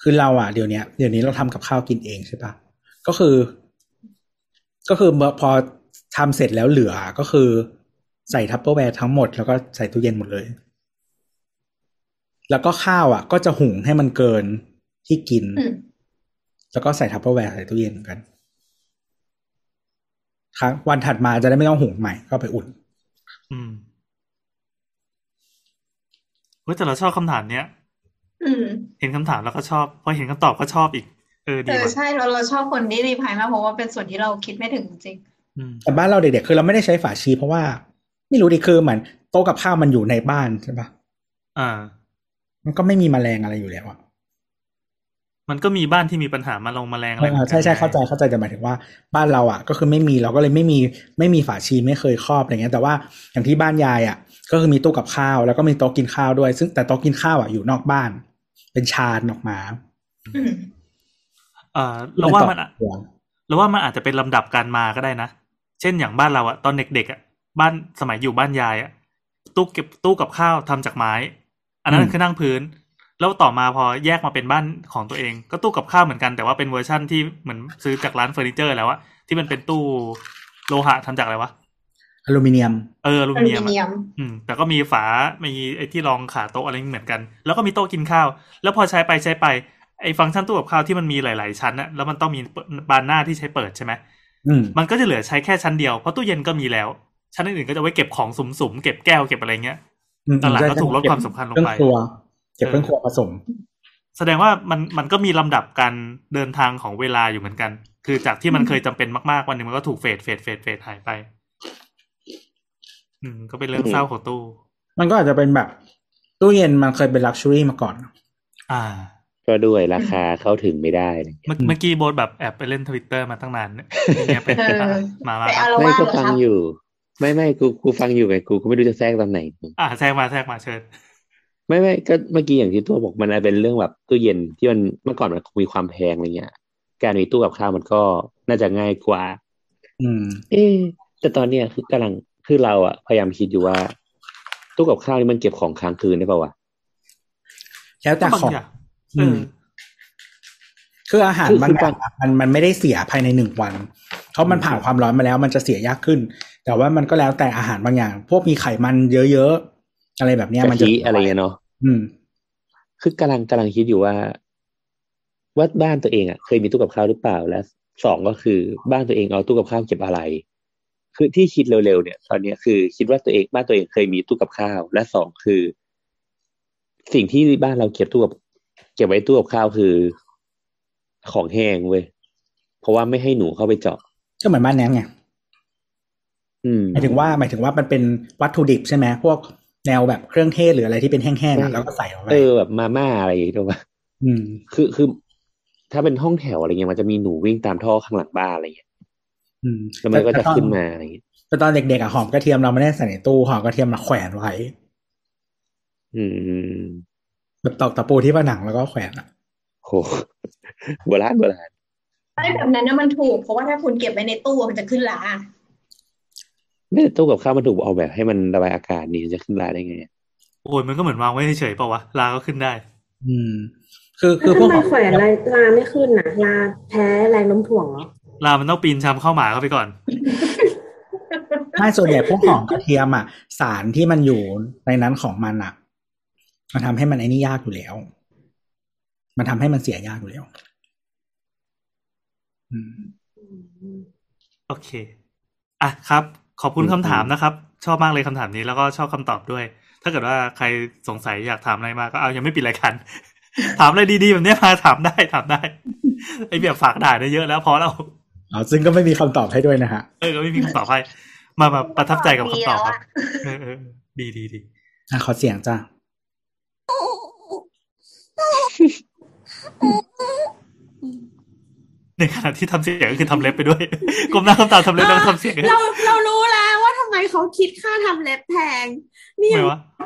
คือเราอ่ะเดี๋ยวนี้เดี๋ยวนี้เราทำกับข้าวกินเองใช่ปะก็คือก็คือพอทำเสร็จแล้วเหลือก็คือใส่ทัพเปอร์แวร์ทั้งหมดแล้วก็ใส่ตู้เย็นหมดเลยแล้วก็ข้าวอ่ะก็จะหุงให้มันเกินที่กินแล้วก็ใส่ทัพเปอร์แวร์ใส่ตู้เย็นกันครั้งวันถัดมาจะได้ไม่ต้องหุงใหม่ก็ไปอุ่นอืมเฮ้ยแต่เราชอบคำถามเนี้ยเห็นคำถามแล้วก็ชอบพอเห็นคำตอบก็ชอบอีกเออดีว่ะใช่เราเราชอบคนที่รีพลายมากเพราะว่าเป็นส่วนที่เราคิดไม่ถึงจริงแต่บ้านเราเด็กๆคือเราไม่ได้ใช้ฝาชีเพราะว่าไม่รู้ดิคือเหมือนโต๊ะกับข้าวมันอยู่ในบ้านใช่ปะอ่ามันก็ไม่มีแมลงอะไรอยู่แล้วอ่ะมันก็มีบ้านที่มีปัญหามาลงแมลงอะไรใช่ใช่เข้าใจเข้าใจแต่หมายถึงว่าบ้านเราอ่ะก็คือไม่มีเราก็เลยไม่มีไม่มีฝาชีไม่เคยครอบอะไรเงี้ยแต่ว่าอย่างที่บ้านยายอ่ะก็คือมีตู้กับข้าวแล้วก็มีโต๊ะกินข้าวด้วยซึ่งแต่โต๊ะกินข้าวอ่ะอยู่นอกบ้านเป็นชานออกมาเออเราว่ามันเราว่ามันอาจจะเป็นลำดับการมาก็ได้นะเช่นอย่างบ้านเราอ่ะตอนเด็กๆอ่ะบ้านสมัยอยู่บ้านยายอ่ะตู้เก็บตู้กับข้าวทำจากไม้อันนั้นคือนั่งพื้นแล้วต่อมาพอแยกมาเป็นบ้านของตัวเองก็ตู้กับข้าวเหมือนกันแต่ว่าเป็นเวอร์ชั่นที่เหมือนซื้อจากร้านเฟอร์นิเจอร์แล้วอะที่มันเป็นตู้โลหะทำจากอะไรวะอลูมิเนียมเอออลูมิเนียมอืมแต่ก็มีฝามีไอ้ที่รองขาโต๊ะอะไรเหมือนกันแล้วก็มีโต๊ะกินข้าวแล้วพอใช้ไปใช้ไปไอ้ฟังก์ชันตู้กับข้าวที่มันมีหลายๆชั้นอะแล้วมันต้องมีบานหน้าที่ใช้เปิดใช่ไหมอืมมันก็จะเหลือใช้แค่ชั้นเดียวเพราะตู้เย็นก็มีแล้วชั้นอื่นๆก็จะไว้เก็บของสุ่มๆเก็บแก้วเก็บอะไรเงี้ยตลาดก็ถูกลดความสำคัญลงไปเก็บเป็นครัวผสมแสดงว่ามันมันก็มีลำดับการเดินทางของเวลาอยู่เหมือนกันคือจากที่มันเคยจำเป็นมากๆวันนึงมันก็ถูกเฟดเฟดเฟดเฟดหายไปอืมก็เป็นเรื่องเศร้าของตู้มันก็อาจจะเป็นแบบตู้เย็นมันเคยเป็นลักชัวรี่มาก่อนอ่าก็ด้วยราคาเข้าถึงไม่ได้เมื่อกี้โบสแบบแอบไปเล่น Twitter มาตั้งนานเนี่ยเป็นมามาไม่กูฟังอยู่ไม่ไม่กูกูฟังอยู่ไงกูกูไม่รู้จะแทรกตอนไหนอ่าแทรกมาแทรกมาเชิญไม่ไม่ก็เมื่อกี้อย่างที่ตัวบอกมันเป็นเรื่องแบบตู้เย็นที่มันเมื่อก่อนมันมีความแพงอะไรเงี้ยการมีตู้กับข้าวมันก็น่าจะง่ายกว่า อืม เอ๊ะแต่ตอนเนี้ยคือกำลังคือเราอะพยายามคิดอยู่ว่าตู้กับข้าวนี่มันเก็บของค้างคืนได้ป่าววะแล้วแต่ของอืมคืออาหารมันมันมันไม่ได้เสียภายในหนึ่งวันเพราะมันผ่านความร้อนมาแล้วมันจะเสียยากขึ้นแต่ว่ามันก็แล้วแต่อาหารบางอย่างพวกมีไขมันเยอะๆอะไรแบบเนี้ยมันจะอะไรเนาะอืมคือกำลังกำลังคิดอยู่ว่าวัดบ้านตัวเองอ่ะเคยมีตู้กับข้าวหรือเปล่าและสองก็คือบ้านตัวเองเอาตู้กับข้าวเก็บอะไรคือที่คิดเร็วๆเนี่ยตอนนี้คือคิดว่าตัวเองบ้านตัวเองเคยมีตู้กับข้าวและสองคือสิ่งที่บ้านเราเก็บตู้กับเก็บไว้ตู้กับข้าวคือของแห้งเว้ยเพราะว่าไม่ให้หนูเข้าไปเจาะก็เหมือนบ้านแนงไงหมายถึงว่าหมายถึงว่ามันเป็นวัตถุดิบใช่ไหมพวกแนวแบบเครื่องเทศหรืออะไรที่เป็นแห้งๆแล้วก็ใส่ลงไปเออแบบมาม่าอะไรอย่างเงี้ยถูกป่ะอืมคือคือถ้าเป็นห้องแถวอะไรเงี้ยมันจะมีหนูวิ่งตามท่อข้างหลังบ้านอะไรเงี้ยอืมแล้วมันก็จะขึ้นมาอะไรอย่างเงี้ยแต่ตอนเด็กๆอ่ะหอมกระเทียมเราไม่ได้ใส่ในตู้หอมกระเทียมเราแขวนไว้อืมแบบตอกตะปูที่ผนังแล้วก็แขวนอ่ะโหโบราณโบราณไอ้แบบนั้นน่ะมันถูกเพราะว่าถ้าคุณเก็บไว้ในตู้มันจะขึ้นราไม่ตู้กับข้าวมันถูกออกแบบให้มันระบายอากาศนี่จะขึ้นราได้ไงโอ้ยมันก็เหมือนวางไว้เฉยๆเปล่าวะราก็ขึ้นได้อืมคือคือพวกมันแขวนอะไรราไม่ขึ้นนะราแพ้แรงโน้มถ่วงเหรอรามันต้องปีนช้ำเข้าหมาเข้าไปก่อนไม่ส่วนใหญ่พวกหอมกระเทียมอ่ะสารที่มันอยู่ในนั้นของมันอ่ะมันทำให้มันไอ้นี่ยากอยู่แล้วมันทำให้มันเสียยากอยู่แล้วอืมโอเคอ่ะครับขอบคุณคำถามนะครับชอบมากเลยคำถามนี้แล้วก็ชอบคำตอบด้วยถ้าเกิดว่าใครสงสัยอยากถามอะไรมาก็เอายังไม่ปิดรายการ ถามอะไรดีๆแบบนี้มาถามได้ถามได้ไอ้แบบฝากด่าได้เยอะแล้วพอแล้วอ๋อซึ่งก็ไม่มีคำตอบให้ด้วยนะฮะเออก็ไม่มีคำตอบให้มาแบบประทับใจกับคำตอบครับเออๆดีๆๆอ่ะขอเสียงจ้ะในขณะที่ทำเสียงก็คือทำเล็บไปด้วยก้มหน้าก้มตาทำเล็บแล้วทำเสียงเราเรารู้แล้วว่าทำไมเขาคิดค่าทำเล็บแพงนี่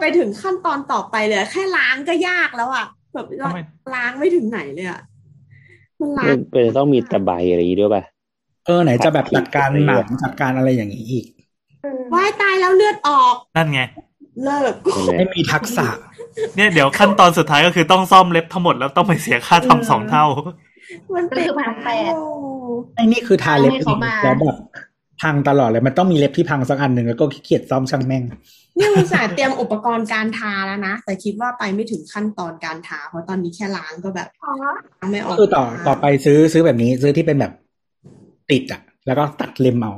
ไปถึงขั้นตอนต่อไปเลยแค่ล้างก็ยากแล้วอ่ะแบบล้างไม่ถึงไหนเลยอ่ะมันล้างเป็นต้องมีตะไบอะไรอย่างนี้ด้วยป่ะเออไหนจะแบบจัดการหนังจัดการอะไรอย่างนี้อีกว่ายตายแล้วเลือดออกนั่นไงเลิกไม่มีทักษะเนี่ยเดี๋ยวขั้นตอนสุดท้ายก็คือต้องซ่อมเล็บทั้งหมดแล้วต้องไปเสียค่าทำสองเท่ามันเป็นพังแปดไอ้นี่คือทาเล็บแล้วแบบพังตลอดเลยมันต้องมีเล็บที่พังสักอันหนึ่งแล้วก็ขี้เกียจซ่อมช่างแม่งนี่อุตส่าห์เตรียมอุปกรณ์การทาแล้วนะแต่คิดว่าไปไม่ถึงขั้นตอนการทาเพราะตอนนี้แค่ล้างก็แบบล้างไม่ออกคือต่อต่อไปซื้อซื้อแบบนี้ซื้อที่เป็นแบบติดอ่ะแล้วก็ตัดเล็บเอา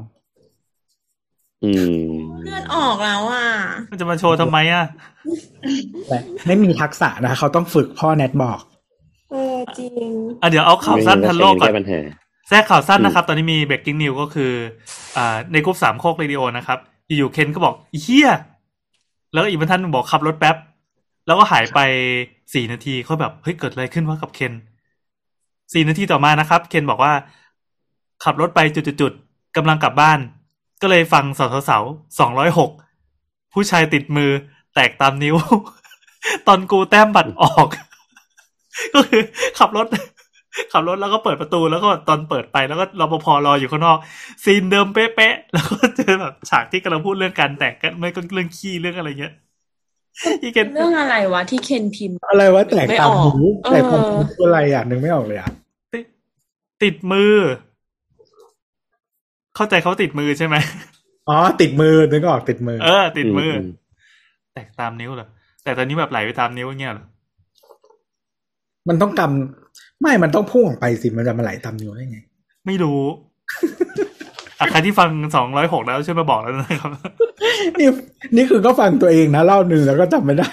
อืมเลือดออกแล้วอ่ะมันจะมาโชว์ทำไมอ่ะไม่มีทักษะนะเขาต้องฝึกพ่อแนทบอกเออจริงอ่ะเดี๋ยวเอาข่าวสั้นทันโลกก่อนแทรกข่าวสั้นนะครับตอนนี้มี breaking news ก็คืออ่าในกรุ๊ปสามโคกเรดิโอนะครับอยู่เคนก็บอกเฮียแล้วอีกบรรทัดนึงบอกขับรถแป๊บแล้วก็หายไปสี่นาทีเขาแบบเฮ้ยเกิดอะไรขึ้นวะกับเคนสี่นาทีต่อมานะครับเคนบอกว่าขับรถไปจุดๆๆกำลังกลับบ้านก็เลยฟังสาวสาวสองร้อยหกผู้ชายติดมือแตกตามนิ้วตอนกูแต้มบัตรออกก็คือขับรถขับรถแล้วก็เปิดประตูแล้วก็ตอนเปิดไปแล้วก็รปภ.รออยู่ข้างนอกซีนเดิมเป๊ะๆแล้วก็เจอแบบฉากที่กำลังพูดเรื่องการแตกกันไม่ก็เรื่องขี้เรื่องอะไรเงี้ยที่เคนเรื่องอะไรวะที่เคนพิมพ์อะไรวะแตกตามหูแตกตามหูอะไรอย่างนึงไม่ออกเลยอ่ะติดมือเข้าใจเขาติดมือใช่ไหมอ๋อติดมือนึกออกติดมือเออติดมือแตกตามนิ้วเหรอแต่ตอนนี้แบบไหลไปตามนิ้วเงี้ยเหรอมันต้องกำไม่มันต้องพุ่งออกไปสิมันจะมาไหลตามนิ้วได้ไงไม่รู้ ใครที่ฟังสองร้อยหกแล้วช่วยมาบอกแล้วนะครับ นี่นี่คือก็ฟังตัวเองนะเล่าหนึ่งแล้วก็จำไม่ได้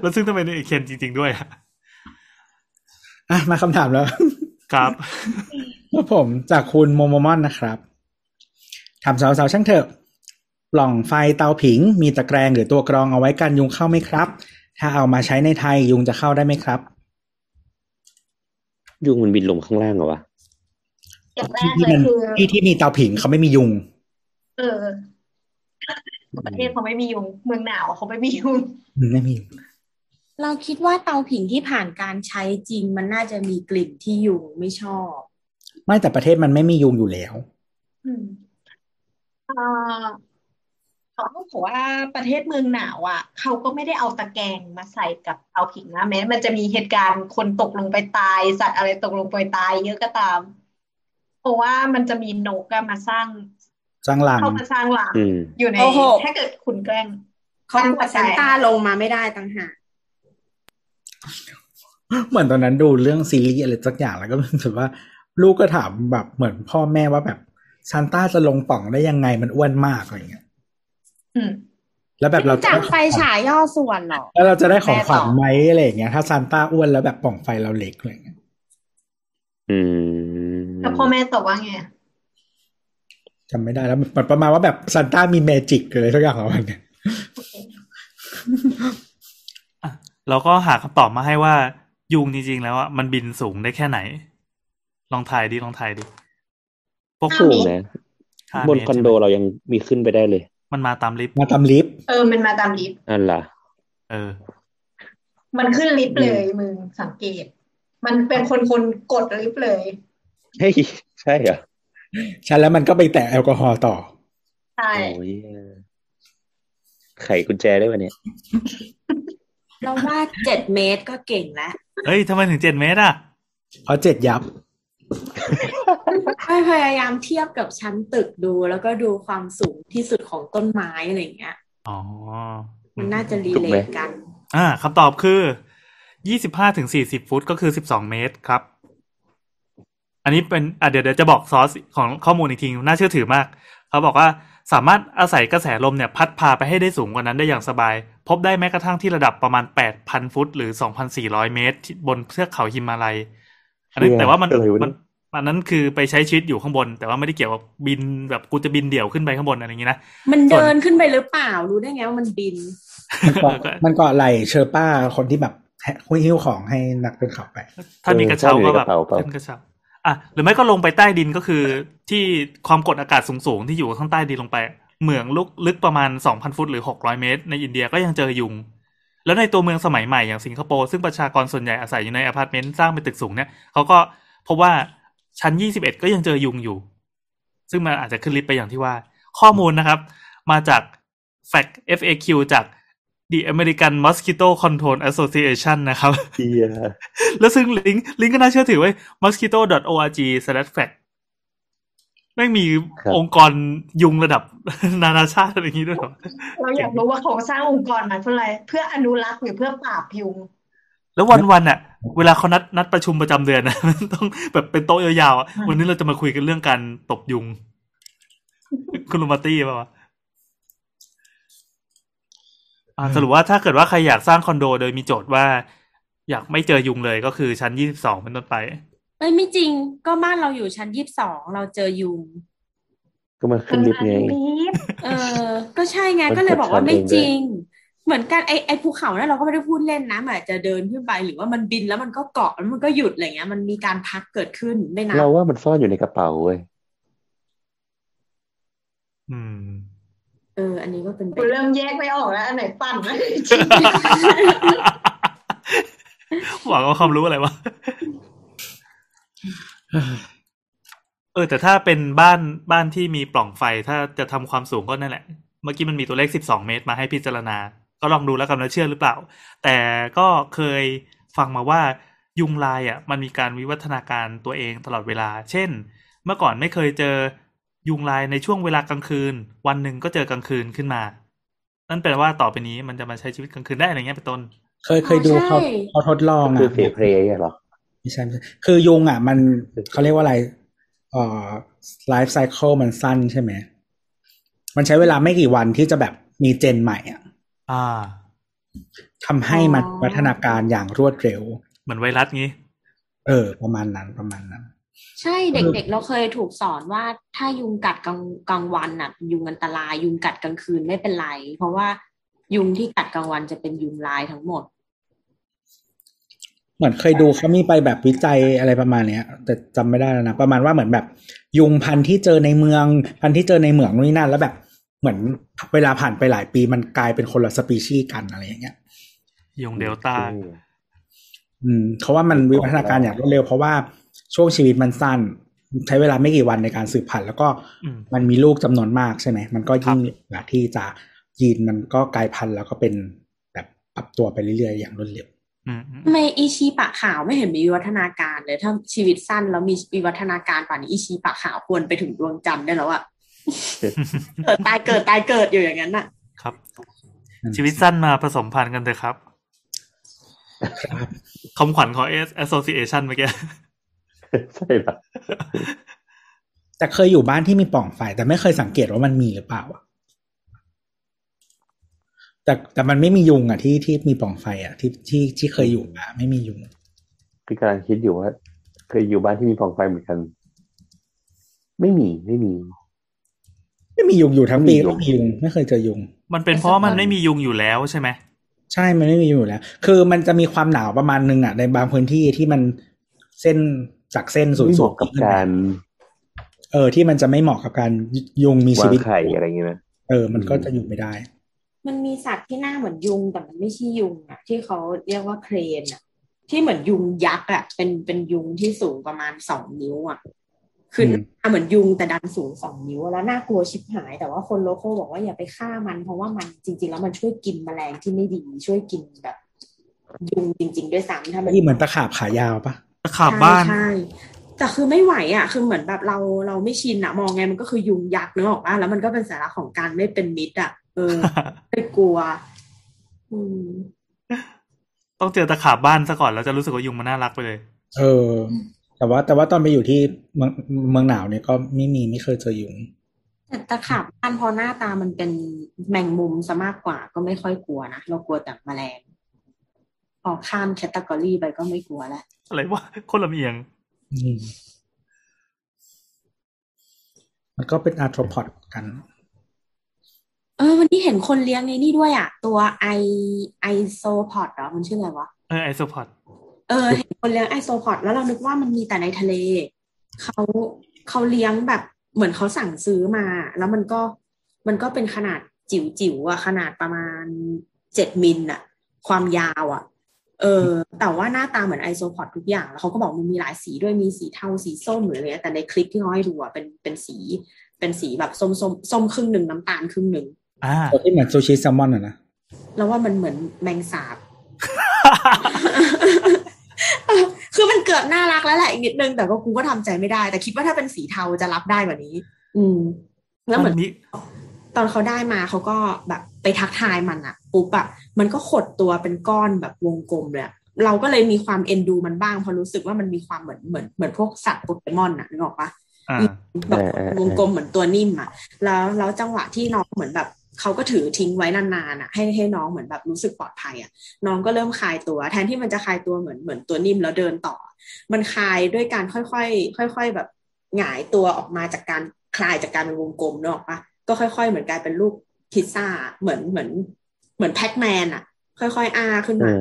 แล้วซึ่งทำไมเนี่ยเคนจริงๆด้วยอ่ะมาคำถามแล้ว ครับ ผมจากคุณโมโมมอนนะครับถามสาวๆช่างเถอะปล่องไฟเตาผิงมีตะแกรงหรือตัวกรองเอาไว้กันยุงเข้าไหมครับถ้าเอามาใช้ในไทยยุงจะเข้าได้ไหมครับยุงมันบินลงข้างล่างเหรอวะอย่างแรกเลยคือที่ที่มีเตาผิงเขาไม่มียุงเออประเทศเขาไม่มียุงเมืองหนาวเขาไม่มียุงไม่มีเราคิดว่าเตาผิงที่ผ่านการใช้จริงมันน่าจะมีกลิ่นที่ยุงไม่ชอบ ไม่แต่ประเทศมันไม่มียุงอยู่แล้วอืมเอ่อเขาบอกว่าประเทศเมืองหนาวอ่ะเขาก็ไม่ได้เอาตะแกรงมาใส่กับเอาผิงนะแม้มันจะมีเหตุการณ์คนตกลงไปตายสัตว์อะไรตกลงไปตายเยอะก็ตาม เพราะว่ามันจะมีนกอะมาสร้างสร้างรังเข้ามาสร้างหลังอืมอยู่ในโอ้โหถ้าเกิดคุณแกล้งเขาตั้กงลัวแต่ซานต้าลงมาไม่ได้ต่างหากเหมือนตอนนั้นดูเรื่องซีรีส์อะไรสักอย่างแล้วก็รู้สึกว่าลูกก็ถามแบบเหมือนพ่อแม่ว่าแบบซานต้าจะลงป่องได้ยังไงมันอ้วนมากอะไรอย่างเงี้ยอืมแล้วแบบเราจะจากได้ไฟฉายย่อส่วนเหรอแล้วเราจะได้ของขวัญไหมอะไรอย่างเงี้ยถ้าซานต้าอ้วนแล้วแบบป่องไฟเราเล็กอะไรอย่างเงี้ยอืมแล้วพ่อแม่ตอบว่าไงจำไม่ได้แล้วมันประมาณว่าแบบซานต้ามีแมจิกอะไรสักอย่างของมันเนี่ยเราก็หาคำตอบมาให้ว่ายุงจริงๆแล้วอ่ะมันบินสูงได้แค่ไหนลองทายดิลองทายดิพวกสูงนะบนคอนโดเรายังมีขึ้นไปได้เลยมันมาตามลิฟต์มาตามลิฟต์เออมันมาตามลิฟต์อันล่ะเออมันขึ้นลิฟต์เลยมึงสังเกตมันเป็นคนคนกดลิฟต์เลยเฮ้ยใช่เหรอใช่แล้วมันก็ไปแตะแอลกอฮอล์ต่อใช่ไขกุญแจได้ป่ะเนี่ยเราว่าเจ็ดเมตรก็เก่งแล้วเฮ้ยทำไมถึงเจ็ดเมตรอ่ะเพราะเจ็ดยับพยายามเทียบกับชั้นตึกดูแล้วก็ดูความสูงที่สุดของต้นไม้อะไรอย่างเงี้ยอ๋อมันน่าจะรีเลทกันอ่าคำตอบคือ ยี่สิบห้าถึงสี่สิบ ฟุตก็คือสิบสองเมตรครับอันนี้เป็นอ่ะเดี๋ยวเดี๋ยวจะบอกซอสของข้อมูลอีกทีน่าเชื่อถือมากเขาบอกว่าสามารถอาศัยกระแสลมเนี่ยพัดพาไปให้ได้สูงกว่านั้นได้อย่างสบายพบได้แม้กระทั่งที่ระดับประมาณ แปดพัน ฟุตหรือ สองพันสี่ร้อย เมตรบนเทือกเขาหิมาลัยอันนั้นแต่ว่ามันมันมันนั้นคือไปใช้ชีวิตอยู่ข้างบนแต่ว่าไม่ได้เกี่ยวกับบินแบบกูจะบินเดี่ยวขึ้นไปข้างบนอะไรอย่างงี้นะมันเดินขึ้นไปหรือเปล่ารู้ได้ไงว่ามันบินมันเกาะไหล่เชอร์ป้าคนที่แบบหิ้วของให้นักขึ้นเขาไปถ้ามีกระเช้าก็แบบขึ้นกระเช้าอ่ะหรือไม่ก็ลงไปใต้ดินก็คือที่ความกดอากาศสูงๆที่อยู่ข้างใต้ดินลงไปเหมืองลึกประมาณ สองพัน ฟุตหรือหกร้อยเมตรในอินเดียก็ยังเจอยุงแล้วในตัวเมืองสมัยใหม่อย่างสิงคโปร์ซึ่งประชากรส่วนใหญ่อาศัยอยู่ในอพาร์ตเมนต์สร้างเป็นตึกสูงเนี่ยเขาก็พบว่าชั้นยี่สิบเอ็ดก็ยังเจอยุงอยู่ซึ่งมันอาจจะขึ้นลิฟต์ไปอย่างที่ว่าข้อมูลนะครับมาจาก เอฟ เอ คิว จาก The American Mosquito Control Association นะครับ yeah. แล้วซึ่งลิงก์ลิงก์ก็น่าเชื่อถือไว้ mosquito dot org slash fact ไม่มีองค์กรยุงระดับนานาชาติอะไรอย่างนี้ด้วยหรอเราอยากรู้ว่าเขาสร้างองค์กรมาเพื่ออะไรเพื่ออนุรักษ์หรือเพื่อปราบยุงแล้ววันๆน่ะเวลาเขานัดนัดประชุมประจำเดือนนะมันต้องแบบเป็นโต๊ะยาวๆวันนี้เราจะมาคุยกันเรื่องการตบยุงคุณลูมาตี้ป่ะวะอ่าสรุปว่าถ้าเกิดว่าใครอยากสร้างคอนโดโดยมีโจทย์ว่าอยากไม่เจอยุงเลยก็คือชั้นยี่สิบสองเป็นต้นไปเอ้ยไม่จริงก็บ้านเราอยู่ชั้นยี่สิบสองเราเจอยุงก็มาขึ้นลิฟต์ไงเออก็ใช่ไงก็เลยบอกว่าไม่จริงเหมือนกันไอ้ไอ้ภูเขาเนี่ยเราก็ไม่ได้พูดเล่นนะมันอาจจะเดินขึ้นไปหรือว่ามันบินแล้วมันก็เกาะแล้วมันก็หยุดอะไรเงี้ยมันมีการพักเกิดขึ้นได้นะเราว่ามันซ่อนอยู่ในกระเป๋าเว้ยอืมเอออันนี้ก็เป็นเริ่มแยกไม่ออกแล้วอันไหนปั่นนะหวังว่าความรู้อะไรวะเออแต่ถ้าเป็นบ้านบ้านที่มีปล่องไฟถ้าจะทำความสูงก็นั่นแหละเมื่อกี้มันมีตัวเลขสิบสองเมตรมาให้พิจารณาก็ลองดูแล้วกันว่าเชื่อหรือเปล่าแต่ก็เคยฟังมาว่ายุงลายอ่ะมันมีการวิวัฒนาการตัวเองตลอดเวลาเช่นเมื่อก่อนไม่เคยเจอยุงลายในช่วงเวลากลางคืนวันหนึ่งก็เจอกลางคืนขึ้นมานั่นแปลว่าต่อไปนี้มันจะมาใช้ชีวิตกลางคืนได้อะไรเงี้ยเป็นต้นเคยเคยดูเขาเขาทดลองอ่ะคือเฟรเพลย์หรอไม่ใช่คือยุงอ่ะมันเขาเรียกว่าอะไรเอ่อไลฟ์ไซเคิลมันสั้นใช่ไหมมันใช้เวลาไม่กี่วันที่จะแบบมีเจนใหม่อ่ะทำให้มันพัฒนาการอย่างรวดเร็วเหมือนไวรัสงี้เออประมาณนั้นประมาณนั้นใช่เด็กๆเราเคยถูกสอนว่าถ้ายุงกัดกลางวันน่ะยุงอันตรายยุงกัดกลางคืนไม่เป็นไรเพราะว่ายุงที่กัดกลางวันจะเป็นยุงลายทั้งหมดเหมือนเคยดูเขามีไปแบบวิจัยอะไรประมาณเนี้ยแต่จำไม่ได้แล้วนะประมาณว่าเหมือนแบบยุงพันธุ์ที่เจอในเมืองพันธุ์ที่เจอในเหมืองนู่นนี่นั่นแล้วแบบเหมือนเวลาผ่านไปหลายปีมันกลายเป็นคนละสปีชีส์กันอะไรอย่างเงี้ยยุงเดลต้าอืมเขาว่ามันวิวัฒนาการอย่างรวดเร็วเพราะว่าช่วงชีวิตมันสั้น ใช้เวลาไม่กี่วันในการสืบพันธุ์แล้วก็มันมีลูกจำนวนมากใช่ไหมมันก็ยิ่งหลักที่จะยีนมันก็กลายพันธุ์แล้วก็เป็นแบบปรับตัวไปเรื่อยๆอย่างรวดเร็วทำไมอีชีปากขาวไม่เห็นมีวิวัฒนาการเลยถ้าชีวิตสั้นแล้วมีวิวัฒนาการป่านนี้อีชีปากขาวควรไปถึงดวงจันทร์ได้แล้วอะเกิดตายเกิดตายเกิดอยู่อย่างนั้นน่ะครับชีวิตสั้นมาผสมพันธุ์กันเถอะครับคำขวัญของ Association เมื่อกี้ใช่ป่ะแต่เคยอยู่บ้านที่มีปล่องไฟแต่ไม่เคยสังเกตว่ามันมีหรือเปล่าอ่ะแต่แต่มันไม่มียุงอ่ะที่ที่มีปล่องไฟอ่ะที่ที่ที่เคยอยู่อ่ะไม่มียุงพี่กำลังคิดอยู่ว่าเคยอยู่บ้านที่มีปล่องไฟเหมือนกันไม่มีไม่มีไม่มียุงอยู่ทั้งปีไม่มียุงไม่เคยเจอยุงมันเป็นเพราะมันไม่มียุงอยู่แล้วใช่ไหมใช่มันไม่มียุงอยู่แล้วคือมันจะมีความหนาวประมาณนึงอ่ะในบางพื้นที่ที่มันเส้นจากเส้นศูนย์สูงกับการเออที่มันจะไม่เหมาะกับการยุงมีชีวิตไข่อะไรอย่างเงี้ยนะเออมันก็จะอยู่ไม่ได้มันมีสัตว์ที่หน้าเหมือนยุงแต่มันไม่ใช่ยุงอ่ะที่เขาเรียกว่าเครนอ่ะที่เหมือนยุงยักษ์อ่ะเป็นเป็นยุงที่สูงประมาณสองนิ้วอ่ะคือหน้าเหมือนยุงแต่ดันสูงสองนิ้วแล้วน่ากลัวชิบหายแต่ว่าคนโลโก้บอกว่าอย่าไปฆ่ามันเพราะว่ามันจริงๆแล้วมันช่วยกินแมลงที่ไม่ดีช่วยกินแบบยุงจริงๆด้วยซ้ำถ้ามันเหมือนตะขาบขายาวปะตะขาบบ้านใช่แต่คือไม่ไหวอ่ะคือเหมือนแบบเราเราไม่ชินอ่ะมองไงมันก็คือยุงยักษ์นึกออกป่ะแล้วมันก็เป็นสัญลักษณ์ของการไม่เป็นมิตรอ่ะเออไม่กลัวอืมต้องเจอตะขาบบ้านซะก่อนแล้วจะรู้สึกว่ายุงมันน่ารักไปเลยเออแต่ว่าแต่ว่าตอนไปอยู่ที่เมืองเมืองหนาวเนี่ยก็ไม่มีไม่เคยเจอยุงแต่ตะขาบบ้านพอหน้าตามันเป็นแมงมุมซะมากกว่าก็ไม่ค่อยกลัวนะเรากลัวแต่แมลงออกข้ามแคตตากอรี่ไปก็ไม่กลัวแล้วอะไรวะคนลำเอียงมันก็เป็นอาร์โทรพอดกันเออวันนี้เห็นคนเลี้ยงในนี่ด้วยอ่ะตัวไอไอโซพอดเหรอมันชื่ออะไรวะเออไอโซพอดเออเห็นคนเลี้ยงไอโซพอดแล้วเรานึกว่ามันมีแต่ในทะเลเขาเขาเลี้ยงแบบเหมือนเขาสั่งซื้อมาแล้วมันก็มันก็เป็นขนาดจิ๋วๆอ่ะขนาดประมาณเจ็ดมิลอ่ะความยาวอ่ะเออแต่ว่าหน้าตาเหมือนไอโซพอดทุกอย่างแล้วเขาก็บอกมันมีหลายสีด้วยมีสีเทาสีส้มหรืออะไรแต่ในคลิปที่เขาให้ดูอ่ะเป็นเป็นสีเป็นสีแบบส้มส้มส้มครึ่งหนึ่งน้ำตาลครึ่งหนึ่งอ่าตัวที่เหมือนซูชิแซลมอนอ่ะนะแล้วว่ามันเหมือนแมงสาบ คือมันเกือบน่ารักแล้วแหละอีกนิดนึงแต่ก็กูก็ทำใจไม่ได้แต่คิดว่าถ้าเป็นสีเทาจะรับได้กว่านี้อืมแล้วเหมือนตอนเขาได้มาเขาก็แบบไปทักทายมันอะปุ๊บอะมันก็ขดตัวเป็นก้อนแบบวงกลมเลยเราก็เลยมีความเอ็นดูมันบ้างเพราะรู้สึกว่ามันมีความเหมือนเหมือนเหมือนพวกสัตว์โปเกมอนอะนึกออกปะแบบวงกลมเหมือนตัวนิ่มอะแล้วแล้วจังหวะที่น้องเหมือนแบบเขาก็ถือทิ้งไว้นานๆอะให้ให้น้องเหมือนแบบรู้สึกปลอดภัยอะน้องก็เริ่มคลายตัวแทนที่มันจะคลายตัวเหมือนเหมือนตัวนิ่มแล้วเดินต่อมันคลายด้วยการค่อยๆค่อยๆแบบหงายตัวออกมาจากการคลายจากการเป็นวงกลมนึกออกปะก็ค่อยๆเหมือนกลายเป็นลูกพิซซ่าเหมือนเหมือนเหมือนแพ็กแมนอ่ะค่อยๆอ้าขึ้นมา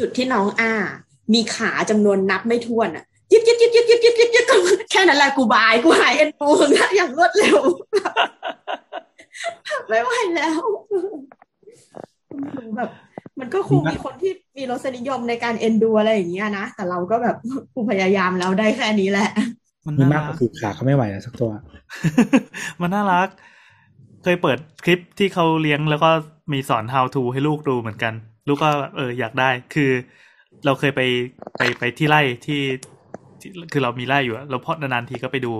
จุดที่น้องอ้ามีขาจำนวนนับไม่ถ้วนอ่ะยิบยิบยิบยิบยิบยิบยิบยิบแค่นั้นแหละกูบายกูหายเอ็นดูนะอย่างรวดเร็วไม่ไหวแล้วแบบมันก็คงมีคนที่มีรสนิยมในการเอ็นดูอะไรอย่างเงี้ยนะแต่เราก็แบบกูพยายามแล้วได้แค่นี้แหละมันมากกว่าคือขาเขาไม่ไหวแล้วสักตัวมันน่ารักเคยเปิดคลิปที่เขาเลี้ยงแล้วก็มีสอน how to ให้ลูกดูเหมือนกันลูกก็เอออยากได้คือเราเคยไปไปไปที่ไร่ที่คือเรามีไร่อยู่เราพอนานๆทีก็ไปดู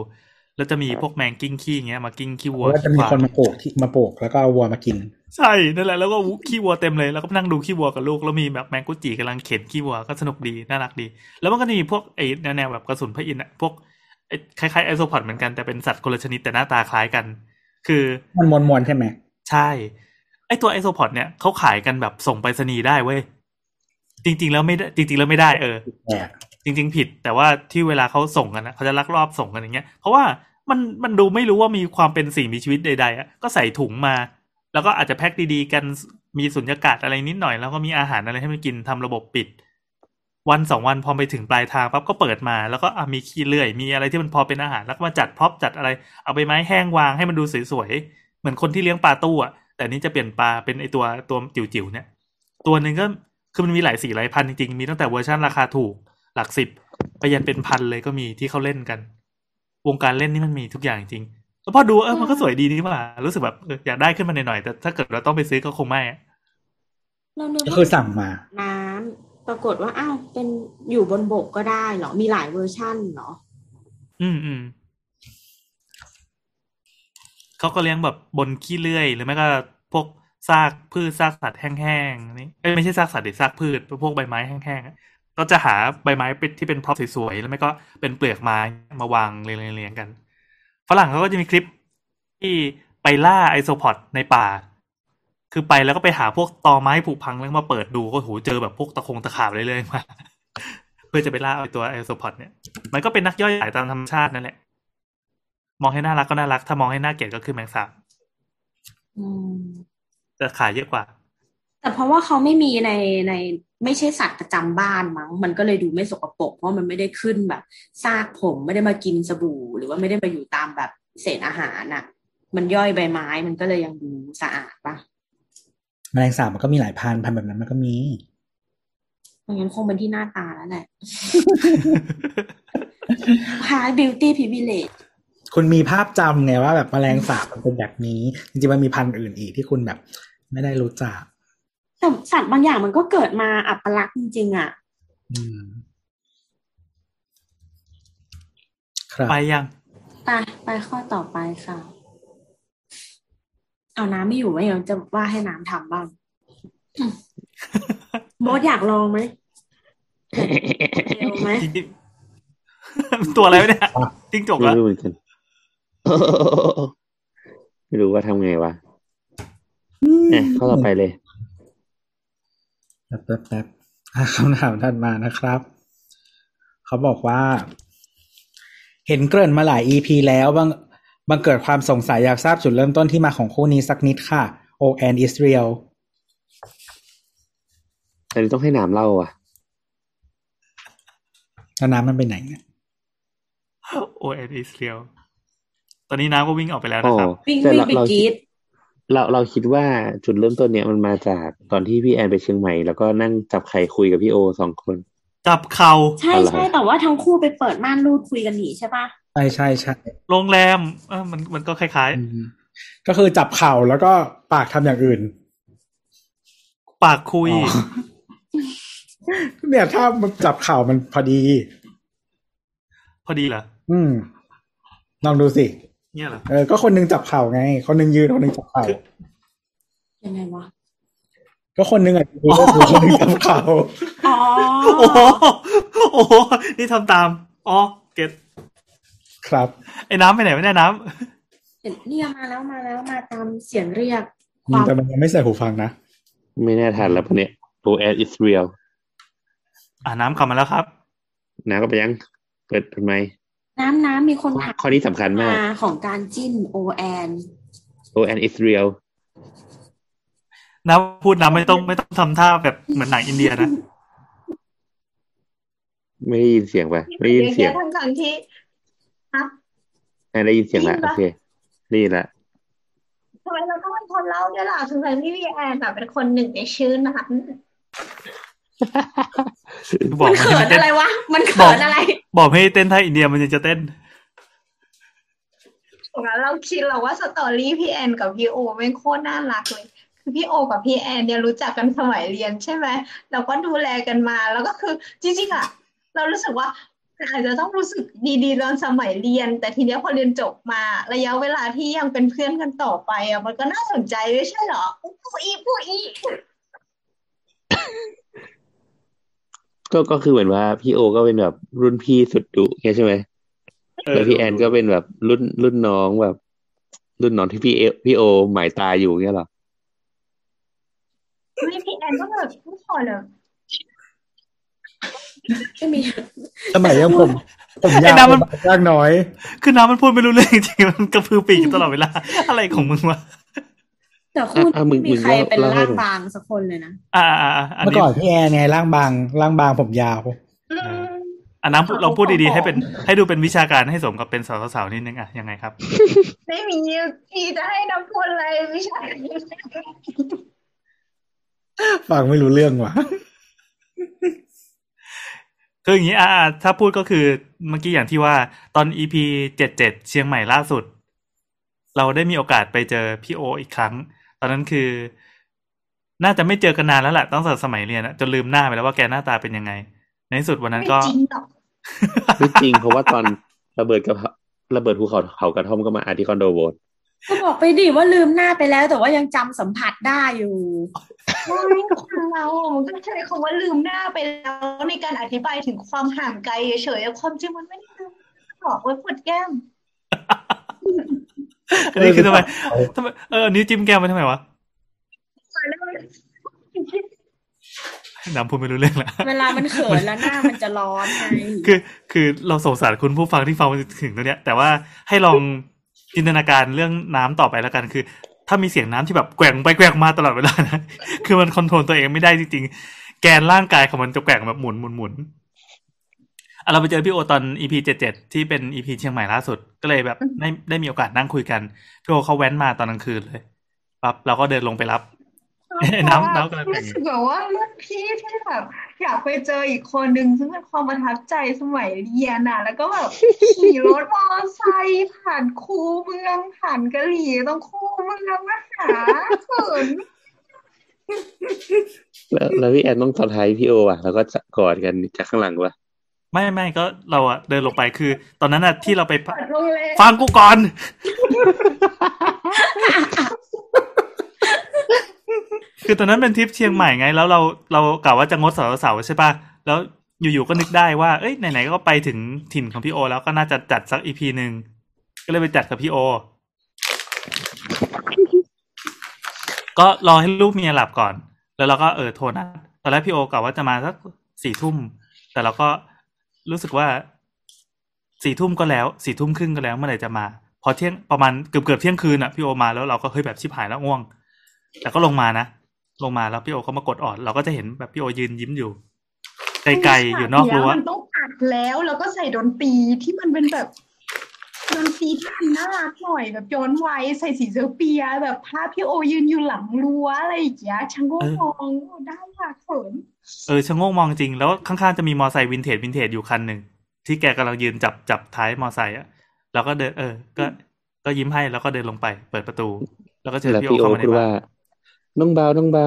แล้วจะมีพวกแมงกิ้งขี้อย่างเงี้ยมากิ้งขี้วัวแล้วจะมีคนมาโปกที่มาโปกแล้วก็วัวมากินใช่นั่นแหละแล้วก็ขี้วัวเต็มเลยแล้วก็นั่งดูขี้วัวกับลูกแล้วมีแบบแมงกุจิกำลังเข็นขี้วัวก็สนุกดีน่ารักดีแล้วมันก็จะมีพวกไอ้แนวแบบกระสุนพระอินทร์อ่ะพวกคล้ายๆไอโซพอดเหมือนกันแต่เป็นสัตว์คนละชนิดแต่หน้าตาคล้ายกันคือมันมวนๆใช่ไหมใช่ไอตัวไอโซพอดเนี่ยเขาขายกันแบบส่งไปรษณีย์ได้เว้ยจริงๆแล้วไม่ได้จริงๆแล้วไม่ได้เออจริงๆผิดแต่ว่าที่เวลาเขาส่งกันนะเขาจะลักลอบส่งกันอย่างเงี้ยเพราะว่ามันมันดูไม่รู้ว่ามีความเป็นสิ่งมีชีวิตใดๆอ่ะก็ใส่ถุงมาแล้วก็อาจจะแพ็คดีๆกันมีสุญญากาศอะไรนิดหน่อยแล้วก็มีอาหารอะไรให้มันกินทำระบบปิดวันสองวันพอไปถึงปลายทางปั๊บก็เปิดมาแล้วก็มีขี้เลื่อยมีอะไรที่มันพอเป็นอาหารแล้วก็มาจัดพร็อพจัดอะไรเอาใบไม้แห้งวางให้มันดูสวยๆเหมือนคนที่เลี้ยงปลาตู้อ่ะแต่นี้จะเปลี่ยนปลาเป็นไอตัวตัวจิ๋วๆเนี่ยตัวนึงก็คือมันมีหลายสีหลายพันจริงๆมีตั้งแต่เวอร์ชันราคาถูกหลักสิบไปยันเป็นพันเลยก็มีที่เขาเล่นกัน วงการเล่นนี่มันมีทุกอย่างจริงแล้วพอดูเออมันก็สวยดีนี่หว่ารู้สึกแบบอยากได้ขึ้นมาหน่อยๆแต่ถ้าเกิดเราต้องไปซื้อก็คงไม่เราเนื้อก็คือสั่งมาน้ำปรากฏว่าอ้าวเป็นอยู่บนบกก็ได้เหรอมีหลายเวอร์ชั่นเหรออืมอืมเขาก็เลี้ยงแบบบนขี้เลื่อยหรือไม่ก็พวกซากพืชซากสัตว์แห้งๆนี่เอ้ยไม่ใช่ซากสัตว์ดิซากพืชพวกใบไม้แห้งๆก็จะหาใบไม้ที่เป็นพร็อพสวยๆแล้วไม่ก็เป็นเปลือกไม้มาวางเรียงๆกันฝรั่งเขาก็จะมีคลิปที่ไปล่าไอโซพอดในป่าคือไปแล้วก็ไปหาพวกตอไม้ผุพังแล้วมาเปิดดูก็โหเจอแบบพวกตะคงตะขาบเรื่อยๆมาเพื่อจะไปล่าไอตัวไอโซพอดเนี่ยมันก็เป็นนักย่อยสายตามธรรมชาตินั่นแหละมองให้น่ารักก็น่ารักถ้ามองให้น่าเกลียดก็คือแมงสาบแต่ขายเยอะกว่าแต่เพราะว่าเขาไม่มีในในไม่ใช่สัตว์ประจำบ้านมั้งมันก็เลยดูไม่สกปรกเพราะมันไม่ได้ขึ้นแบบซากผมไม่ได้มากินสบู่หรือว่าไม่ได้มาอยู่ตามแบบเศษอาหารน่ะมันย่อยใบไม้มันก็เลยยังดูสะอาดป่ะแมลงสาบมันก็มีหลายพันพันแบบนั้นมันก็มีงั้นคงเป็นที่หน้าตาแล้วแหละพา beauty privilege คุณมีภาพจำไงว่าแบบแมลงสาบมันเป็นแบบนี้จริงๆมันมีพันธุ์อื่นอีกที่คุณแบบไม่ได้รู้จักแต่สัตว์บางอย่างมันก็เกิดมาอัปลักษณ์จริงๆอ่ะไปยังไปไปข้อต่อไปค่ะเอาน้ำไม่อยู่ไหมเดี๋ยวจะว่าให้น้ำทำบ้างโบ๊ทอยากลองไหมเร็วไหมตัวอะไรเนี่ยจิ้งจกเหรอไม่รู้ว่าทำไงวะเนี่ยข้อต่อไปเลยแป๊บแป๊บคำถามถัดมานะครับเขาบอกว่าเห็นเกริ่นมาหลาย อี พี แล้วบางบางเกิดความสงสัยอยากทราบจุดเริ่มต้นที่มาของคู่นี้สักนิดค่ะโอแอนอิสเรียลแต่ต้องให้น้ำเล่าอ่ะแล้วน้ำมันไปไหนเนี่ยโอแอนอิสเรียลตอนนี้น้ำก็วิ่งออกไปแล้วนะครับวิ่งวิ่งไปกรี๊ดเราเราคิดว่าจุดเริ่มต้นเนี่ยมันมาจากตอนที่พี่แอนไปเชียงใหม่แล้วก็นั่งจับไข่คุยกับพี่โอสองคนจับเขาใช่ใช่แต่ว่าทั้งคู่ไปเปิดม่านรูดคุยกันหนีใช่ปะใช่ใช่ใช่โรงแรมเออมันมันก็คล้ายๆก็คือจับเข่าแล้วก็ปากทำอย่างอื่นปากคุยเนี่ยถ้ามันจับเข่ามันพอดีพอดีเหรออืมลองดูสิเนี่ยเหรอเออก็คนนึงจับเข่าไงคนนึงยืนคนนึงจับเข่ายังไงวะก็คนนึงอ่ะยืนคนนึงจับเข่าอ๋อโอ้โหนี่ทำตามอ๋อเก็ทครับไอ้น้ำไปไหนไม่ได้น้ำเห็นเรียกมาแล้วมาแล้วมาตามเสียงเรียกแต่มันยังไม่ใส่หูฟังนะไม่แน่ทันแล้วพวกเนี้ยโอแอดอิสเรียลอ่ะน้ำกลับมาแล้วครับน้ำก็ไปยังเปิดทำไมน้ำน้ำมีคนถามข้อนี้สำคัญมากของการจิ้นโอแอนโอแอนอิสเรียลน้ำพูดน้ำไม่ต้องไม่ต้องทำท่าแบบเหมือนหนังอินเดียนะไม่ได้ยินเสียงป่ะไม่ได้ยินเสียงทั้งที่ครับได้ยินเสียงแล้วโอเคนี่แหละทำไมเราต้องเป็นคนเล่าด้วยล่ะสงสัยพี่วีแอนแบบเป็นคนหนึ่งในชื่อนะคะมันเขินอะไรวะมันเขินอะไรบอกให้เต้นท่าอินเดียมันจะเต้นงั้นเราคิดเราว่าสตอรี่พี่แอนกับพี่โอไม่โคตรน่ารักเลยคือพี่โอกับพี่แอนเนี่ยรู้จักกันสมัยเรียนใช่ไหมเราก็ดูแลกันมาแล้วก็คือจริงๆอ่ะเรารู้สึกว่าอาจจะต้องรู้สึกดีๆตอนสมัยเรียนแต่ทีเนี้ยพอเรียนจบมาระยะเวลาที่ยังเป็นเพื่อนกันต่อไปอ่ะมันก็น่าสนใจไม่ใช่หรอผู้อีผู้อีก็ก็คือเหมือนว่าพี่โอก็เป็นแบบรุ่นพี่สุดดุใช่ไหมแล้วพี่แอนก็เป็นแบบรุ่นรุ่นน้องแบบรุ่นน้องที่พี่เอพี่โอหมายตาอยู่เงี้ยหรอไม่พี่แอนก็แบบผู้ชายเหรอไม่มีสมัยยังผมผมยากยากน้อยคือน้ำมันพูดไม่รู้เรื่องจริงมันกระพือปีกตลอดเวลาอะไรของมึงวะแต่คู่นี้มีใครเป็นร่างบางสักคนเลยนะอ่าเมื่อก่อนพี่แอนไงร่างบางร่างบางผมยาวอันนั้นเราพูดดีๆให้เป็นให้ดูเป็นวิชาการให้สมกับเป็นสาวๆนิดนึงอ่ะยังไงครับไม่มีพี่จะให้น้ำพูดอะไรวิชาการฟังไม่รู้เรื่องว่ะ คืออย่างนี้อ่าถ้าพูดก็คือเมื่อกี้อย่างที่ว่าตอน อี พี เจ็ดสิบเจ็ดเชียงใหม่ล่าสุดเราได้มีโอกาสไปเจอพี่โออีกครั้งตอนนั้นคือน่าจะไม่เจอกันนานแล้วแหละตั้งแต่สมัยเรียนอะจนลืมหน้าไปแล้วว่าแกหน้าตาเป็นยังไงในที่สุดวันนั้นก็ไม่จริงหรอกไม่จริงเพราะว่าตอนระเบิดกับระเบิดภูเขาเขากระท่อมก็มาอาที่คอนโดโบสก็บอกไปดิว่าลืมหน้าไปแล้วแต่ว่ายังจำสัมผัสได้อยู่ว่าคนเรามันก็ใช้คำว่าลืมหน้าไปแล้วในการอธิบายถึงความห่างไกลเฉยๆความจริงมันไม่ได้ลืมบอกไว้ปวดแก้มอันนี้คือทำไมทำไมเออนิ้วจิ้มแก้มมันทำไมวะน้ำพูดไม่รู้เรื่องละเวลามันเขินแล้วหน้ามันจะร้อนไงคือคือเราสงสารคุณผู้ฟังที่ฟังมาถึงตรงเนี้ยแต่ว่าให้ลองจินตนาการเรื่องน้ำต่อไปแล้วกันคือถ้ามีเสียงน้ำที่แบบแกว่งไปแกว่งมาตลอดเวลานะคือมันคอนโทรลตัวเองไม่ได้จริงๆแกนร่างกายของมันจะแกว่งแบบหมุนหมุนหมุนอ่ะเราไปเจอพี่โอตอน อี พี เจ็ดสิบเจ็ดที่เป็น อี พี เชียงใหม่ล่าสุดก็เลยแบบได้ได้มีโอกาสนั่งคุยกันพี่โอเขาแว้นมาตอนกลางคืนเลยปั๊บเราก็เดินลงไปรับน้ำน้ำกระเด็นรู้สึกแบบว่ารุ่นพี่ที่แบบอยากไปเจออีกคนนึงซึ่งเป็นความประทับใจสมัยเรียนน่ะแล้วก็แบบขี่รถมอเตอร์ไซค์ผ่านคูเมืองผ่านกะหรี่ต้องคูเมืองมาหาเขินแล้วแล้วพี่แอนต้องตอนท้ายพี่โออ่ะแล้วก็กอดกันจากข้างหลังวะไม่ไม่ก็เราอ่ะเดินลงไปคือตอนนั้นอ่ะที่เราไปฟังกูก่อนคือตอนนั้นเป็นทริปเชียงใหม่ไงแล้วเราเรากะว่าจะงดเสาร์เสาร์ใช่ป่ะแล้วอยู่ๆก็นึกได้ว่าเอ้ยไหนๆก็ไปถึงถิ่นของพี่โอแล้วก็น่าจะจัดสัก อี พี นึงก็เลยไปจัดกับพี่โอก็รอให้ลูกเมียหลับก่อนแล้วเราก็เออโทรนัดตอนแรกพี่โอกะว่าจะมาสัก สี่ทุ่มแต่เราก็รู้สึกว่า สี่ทุ่มก็แล้ว สี่ทุ่มครึ่งก็แล้วเมื่อไหร่จะมาพอเที่ยงประมาณเกือบๆเที่ยงคืนน่ะพี่โอมาแล้วเราก็เฮ้ยแบบชิบหายแล้วง่วงแต่ก็ลงมานะลงมาแล้วพี่โอเขามากดออดเราก็จะเห็นแบบพี่โอยืนยิ้มอยู่ไกลๆอยู่นอกรั้วมันต้องอัดแล้วแล้วก็ใส่ดนตรีที่มันเป็นแบบดนตรีที่มันน่ารักหน่อยแบบย้อนวัยใส่สีเสื้อเปียแบบภาพพี่โอยืนอยู่หลังรั้วอะไรอย่างเงี้ยชะโงกมองได้ค่ะเขินเออชะโงกมองจริงแล้วข้างๆจะมีมอไซค์วินเทจวินเทจอยู่คันนึงที่แกกำลังยืนจับจับท้ายมอไซค์อ่ะแล้วก็เดินเออก็ก็ยิ้มให้แล้วก็เดินลงไปเปิดประตูแล้วก็เจอพี่โอเข้ามาในบ้านน้องเบาน้องเบา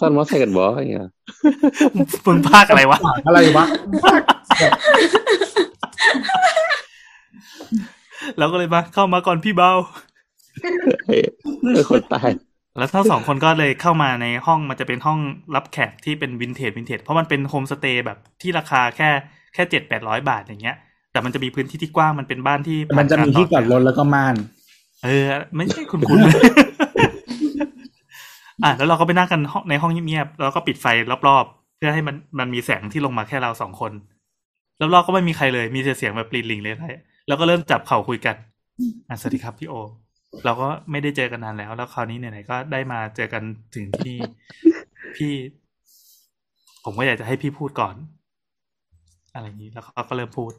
ซ่อนมอไซค์กันบ่อะไรเงี้ยมึงพากอะไรวะอะไรวะเราก็เลยมาเข้ามาก่อนพี่เบาคนตายแล้วทั้งสองคนก็เลยเข้ามาในห้องมันจะเป็นห้องรับแขกที่เป็นวินเทจวินเทจเพราะมันเป็นโฮมสเตย์แบบที่ราคาแค่แค่เจ็ดแปดร้อยบาทอย่างเงี้ยแต่มันจะมีพื้นที่ที่กว้างมันเป็นบ้านที่มันจะมีที่จอดรถแล้วก็ม่านเออไม่ใช่คุ้นๆเลยอ่ะแล้วเราก็ไปนั่งกันในห้องเงียบๆแล้วก็ปิดไฟรอบๆเพื่อให้มันมันมีแสงที่ลงมาแค่เราสองคนแล้วรอบๆก็ไม่มีใครเลยมีแต่เสียงแบบปลิ้นหลิงเลยแล้วก็เริ่มจับเข่าคุยกันอ่ะสวัสดีครับพี่โอเราก็ไม่ได้เจอกันนานแล้วแล้วคราวนี้ไหนๆก็ได้มาเจอกันถึงที่พี่ผมก็อยากจะให้พี่พูดก่อนอะไรอย่างนี้แล้วเขาก็เริ่มพูด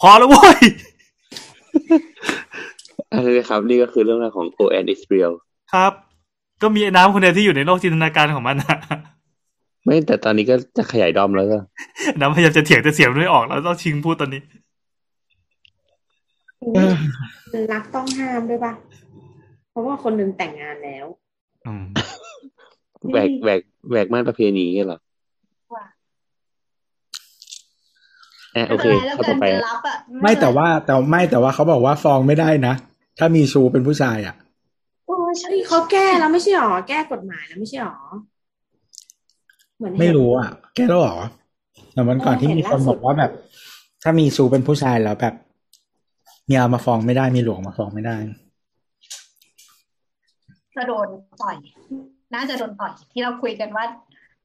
พอแล้วเว้ยอะไรครับนี่ก็คือเรื่องราวของ O and Israel ครับก็มีน้ำคนเดียวที่อยู่ในโลกจินตนาการของมันนะไม่แต่ตอนนี้ก็จะขยายดอมแล้วก็น้ำพยายามจะเถียงจะเสียงไม่ออกแล้วต้องชิงพูดตอนนี้รักต้องห้ามด้วยป่ะเพราะว่าคนหนึ่งแต่งงานแล้วแหวกแหวกแหวกม่านประเพณีเหรออ่ะโอเคเข้าต่อไปไม่แต่ว่าแต่ไม่แต่ว่าเขาบอกว่าฟองไม่ได้นะถ้ามีชูเป็นผู้ชายอ่ะโอ้ใช่เขาแก้แล้วไม่ใช่หรอแก้กฎหมายแล้วไม่ใช่หรอเหมือนไม่รู้อ่ะแก้แล้วหรอแต่วันก่อนที่มีคนบอกว่าแบบถ้ามีชูเป็นผู้ชายแล้วแบบเมียมาฟองไม่ได้มีหลวงมาฟองไม่ได้จะโดนต่อยน่าจะโดนต่อยที่เราคุยกันว่า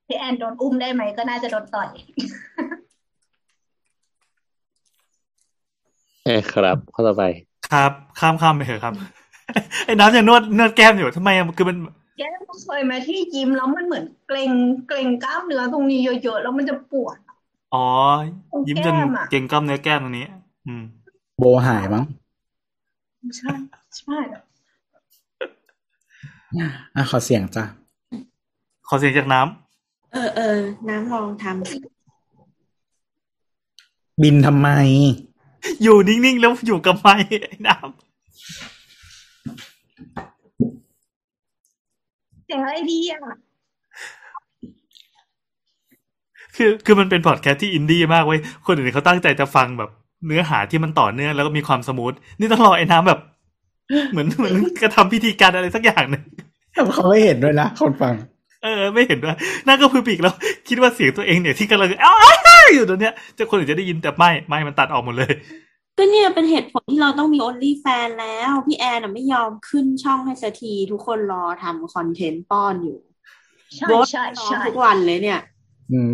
พี่แอนโดนอุ้มได้ไหมก็น่าจะโดนต่อยเอ้ครับข้อต่อไปครับข้ามๆไปเถอะครับไอ้น้ำยังนวดนวดแก้มอยู่ทำไมคือมันแก้มเคยมาที่ยิ้มแล้วมันเหมือนเกร็งเกร็งกล้ามเนื้อตรงนี้เยอะๆแล้วมันจะปวดอ๋อยิ้มจนเกร็งกล้ามเนื้อแก้มตรงนี้อืมโบหายมั้งใช่ใช่อ่ะขอเสียงจ้ะขอเสียงจากน้ำเออๆน้ำลองทำ บินทำไมอยู่นิ่งๆแล้วอยู่กับไม้น้ำแต่ไอเดียคือคือมันเป็นพอดแคสต์ที่อินดี้มากเว้ยคนอื่นเขาตั้งใจจะฟังแบบเนื้อหาที่มันต่อเนื่องแล้วก็มีความสมูทนี่ต้องรอไอ้น้ำแบบเหมือนเหมือนกระทำพิธีการอะไรสักอย่างนึงเขาไม่เห็นด้วยนะคนฟังเออไม่เห็นด้วยนั่นก็คือปีกแล้วคิดว่าเสียงตัวเองเนี่ยที่กำลังอ้าวอยู่ตรงเนี้ยจะคนอื่นจะได้ยินแต่ไม่ไม่มันตัดออกหมดเลยก็เนี่ยเป็นเหตุผลที่เราต้องมี only fan แล้วพี่แอนน่ะไม่ยอมขึ้นช่องให้สักทีทุกคนรอทำคอนเทนต์ป้อนอยู่ใช่ใช่ใช่ทุกวันเลยเนี่ย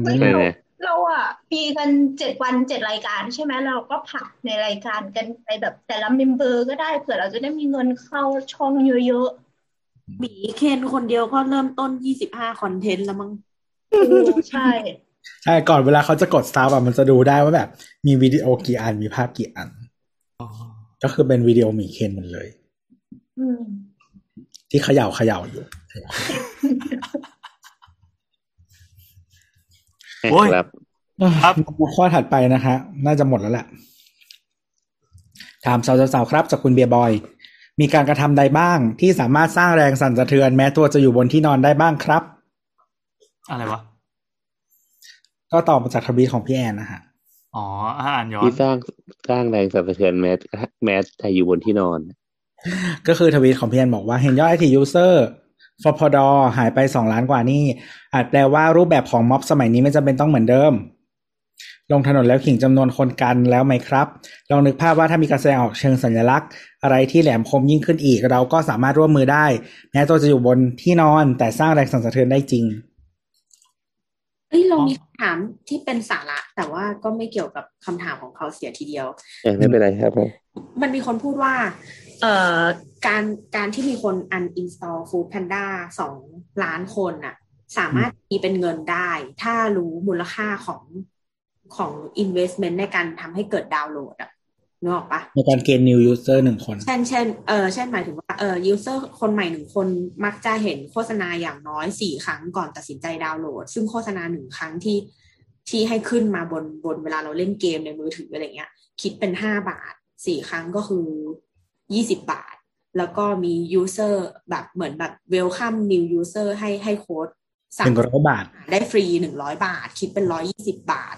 ไม่เราเราอ่ะปีกันเจ็ดวันเจ็ดรายการใช่ไหมเราก็ผักในรายการกันไปแบบแต่ละเมมเบอร์ก็ได้เผื่อเราจะได้มีเงินเข้าช่องเยอะๆบีเคนคนเดียวก็เริ่มต้นยี่สิบห้าคอนเทนต์แล้วมั้งใช่ใช่ก่อนเวลาเขาจะกด start อ่ะมันจะดูได้ว่าแบบมีวิดีโอกี่อันมีภาพกี่อันก็คือเป็นวิดีโอมีเคนหมดเลยที่เขย่าเขย่าอยู่โอ้ยครับข้อถัดไปนะฮะน่าจะหมดแล้วแหละถามสาวๆครับจากคุณเบียร์บอยมีการกระทำใดบ้างที่สามารถสร้างแรงสั่นสะเทือนแม้ตัวจะอยู่บนที่นอนได้บ้างครับอะไรวะก็ตอบมาจากทวีตของพี่แอนนะฮะอ๋ออ่านย้อนที่สร้างสร้างแรงสั่นสะเทือนแม้แม้จะอยู่บนที่นอนก็คือทวีตของพี่แอนบอกว่าเห็นยอดไอทียูเซอร์ฟพดหายไปสองล้านกว่านี่อาจแปลว่ารูปแบบของม็อบสมัยนี้ไม่จำเป็นต้องเหมือนเดิมลงถนนแล้วขิงจำนวนคนกันแล้วไหมครับลองนึกภาพว่าถ้ามีการแสดงออกเชิงสัญลักษณ์อะไรที่แหลมคมยิ่งขึ้นอีกเราก็สามารถร่วมมือได้แม้ตัวจะอยู่บนที่นอนแต่สร้างแรงสั่นสะเทือนได้จริงเอ้ยเรามีคำถามที่เป็นสาระแต่ว่าก็ไม่เกี่ยวกับคำถามของเขาเสียทีเดียวเออไม่เป็นไรครับมันมีคนพูดว่าเอ่อการการที่มีคน uninstall Food Panda สองล้านคนน่ะสามารถมีเป็นเงินได้ถ้ารู้มูลค่าของของ investment ในการทำให้เกิดดาวน์โหลดอ่ะนึกออกปะในการเกณฑ์ new user หนึ่งคนเช่นเช่นเออเช่นหมายถึงว่าเออ user คนใหม่หนึ่งคนมักจะเห็นโฆษณาอย่างน้อยสี่ครั้งก่อนตัดสินใจดาวน์โหลดซึ่งโฆษณาหนึ่งครั้งที่ที่ให้ขึ้นมาบนบนเวลาเราเล่นเกมในมือถืออะไรเงี้ยคิดเป็นห้าบาทสี่ครั้งก็คือยี่สิบบาทแล้วก็มี user แบบเหมือนแบบ welcome new user ให้ให้โค้ดหนึ่งร้อยบาทได้ฟรีหนึ่งร้อยบาทคิดเป็นหนึ่งร้อยยี่สิบบาท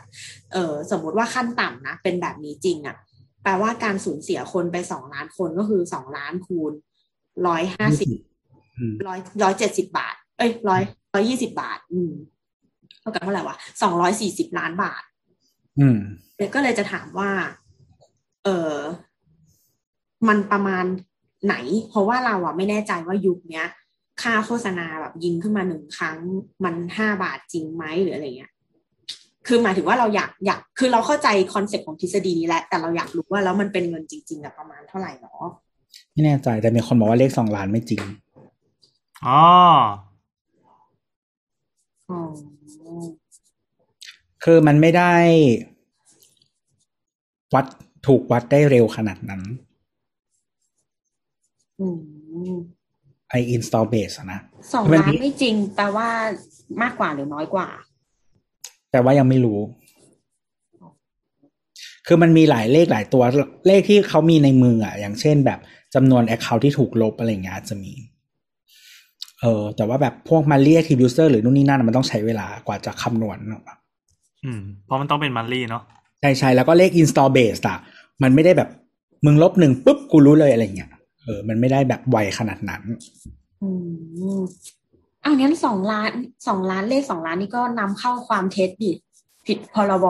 เออสมมติว่าขั้นต่ำนะเป็นแบบนี้จริงอ่ะแปลว่าการสูญเสียคนไปสองล้านคนก็คือสองล้านคูณหนึ่งร้อยห้าสิบ หนึ่งร้อย หนึ่งร้อยเจ็ดสิบบาทเอ้ยหนึ่งร้อย หนึ่งร้อยยี่สิบบาทอืมเท่ากับเท่าไหร่วะสองร้อยสี่สิบล้านบาทอืมก็เลยจะถามว่าเออมันประมาณไหนเพราะว่าเราอ่ะไม่แน่ใจว่ายุคเนี้ยค่าโฆษณาแบบยิงขึ้นมาหนึ่งครั้งมันห้าบาทจริงไหมหรืออะไรเงี้ยคือหมายถึงว่าเราอยากอยากคือเราเข้าใจคอนเซ็ปต์ของทฤษฎีนี้แล้วแต่เราอยากรู้ว่าแล้วมันเป็นเงินจริงๆอ่ะประมาณเท่าไหร่หรอไม่แน่ใจแต่มีคนบอกว่าเลขสองล้านไม่จริงอ๋ออ๋อคือมันไม่ได้วัดถูกวัดได้เร็วขนาดนั้นอืมไอ install base นะสองล้านไม่จริงแต่ว่ามากกว่าหรือน้อยกว่าแต่ว่ายังไม่รู้คือมันมีหลายเลขหลายตัวเลขที่เขามีในมืออ่ะอย่างเช่นแบบจำนวน account ที่ถูกลบอะไรอย่างเงี้ยจะมีเออแต่ว่าแบบพวกมาเรียก active user หรือนู่นนี่นั่นมันต้องใช้เวลากว่าจะคำนวณเนาะอืมเพราะมันต้องเป็น monthly เนาะใช่ใช่แล้วก็เลข install base อ่ะมันไม่ได้แบบมึงลบหนึ่งปุ๊บกูรู้เลยอะไรอย่างเงี้ยเออมันไม่ได้แบบไวขนาดนั้นอืมอ้าวงั้นสองล้านสองล้านเลขสองล้านนี่ก็นำเข้าความเท็จดิผิดพรบ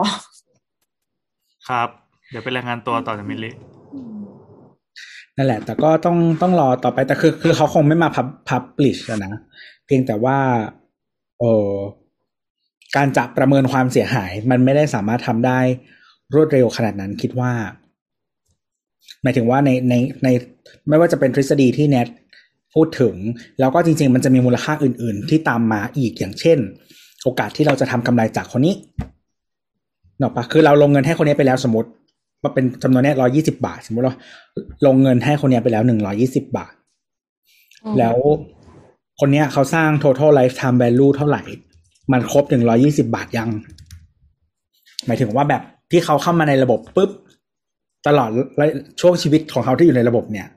ครับเดี๋ยวไปรายงานตัวต่อจากมิลลินั่นแหละแต่ก็ต้องต้องรอต่อไปแต่คือคือเขาคงไม่มาพับพับลิชแล้วนะเพียงแต่ว่าเออการจะประเมินความเสียหายมันไม่ได้สามารถทำได้รวดเร็วขนาดนั้นคิดว่าหมายถึงว่าในในในไม่ว่าจะเป็นทฤษฎีที่แนทพูดถึงแล้วก็จริงๆมันจะมีมูลค่าอื่นๆที่ตามมาอีกอย่างเช่นโอกาสที่เราจะทำกำไรจากคนนี้เนาะปะคือเราลงเงินให้คนนี้ไปแล้วสมมติว่าเป็นจำนวนเนี้ยหนึ่งร้อยยี่สิบบาทสมมติเราลงเงินให้คนนี้ไปแล้วหนึ่งร้อยยี่สิบบาทแล้วคนนี้เขาสร้าง total lifetime value เท่าไหร่มันครบหนึ่งร้อยยี่สิบบาทยังหมายถึงว่าแบบ ที่เขาเข้ามาในระบบปุ๊บตลอดช่วงชีวิตของเขาที่อยู่ในระบบเนี่ย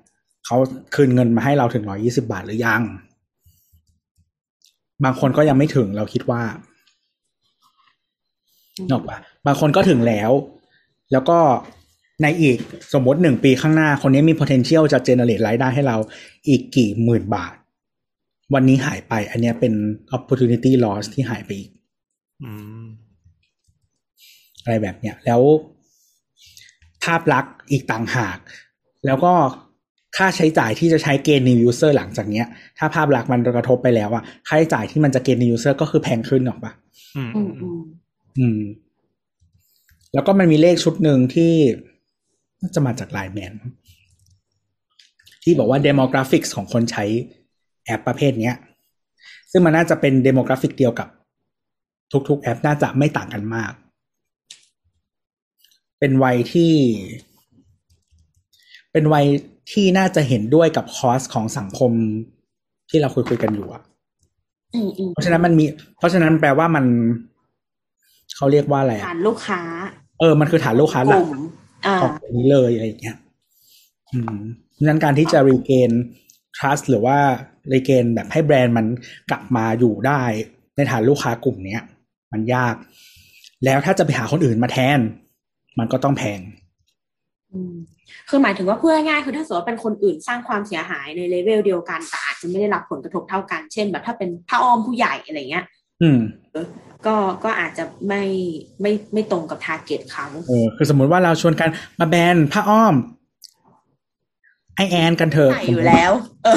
เขาคืนเงินมาให้เราถึงหนึ่งร้อยยี่สิบบาทหรือยังบางคนก็ยังไม่ถึงเราคิดว่านึกว่าบางคนก็ถึงแล้วแล้วก็ในอีกสมมติหนึ่งปีข้างหน้าคนนี้มี potential จะ generate รายได้ให้เราอีกกี่หมื่นบาทวันนี้หายไปอันนี้เป็น opportunity loss ที่หายไปอีกอะไรแบบเนี้ยแล้วภาพลักษณ์อีกต่างหากแล้วก็ค่าใช้จ่ายที่จะใช้เกณฑ์ new user หลังจากเนี้ยถ้าภาพลักษณ์มันกระทบไปแล้วอะค่าใช้จ่ายที่มันจะเกณฑ์ new user ก็คือแพงขึ้นหรอกปะอืมอืมแล้วก็มันมีเลขชุดหนึ่งที่น่าจะมาจาก ไลน์ แมนที่บอกว่า demographics ของคนใช้แอปประเภทเนี้ยซึ่งมันน่าจะเป็น demographic เดียวกับทุกๆแอปน่าจะไม่ต่างกันมากเป็นวัยที่เป็นวัยที่น่าจะเห็นด้วยกับคอสของสังคมที่เราคุยคุยกันอยู่อ่ะเพราะฉะนั้นมันมีเพราะฉะนั้นแปลว่ามันเขาเรียกว่าอะไรฐานลูกค้าเออมันคือฐานลูกค้าหลักของนี้เลยอะไรอย่างเงี้ยอืมเพราะฉะนั้นการที่จะรีเกน trust หรือว่ารีเกนแบบให้แบรนด์มันกลับมาอยู่ได้ในฐานลูกค้ากลุ่มเนี้ยมันยากแล้วถ้าจะไปหาคนอื่นมาแทนมันก็ต้องแพงคือหมายถึงว่าพูดง่ายๆคือถ้าสมมติว่าเป็นคนอื่นสร้างความเสียหายในเลเวลเดียวกันแต่อาจจะไม่ได้รับผลกระทบเท่ากันเช่นแบบถ้าเป็นผ้าอ้อมผู้ใหญ่อะไรเงี้ยอืมก็ก็อาจจะไม่ไม่ไม่ตรงกับทาร์เก็ตเขาเออคือสมมติว่าเราชวนกันมาแบนผ้าอ้อมไอแอนกันเถอะใส่อยู่แล้วเอ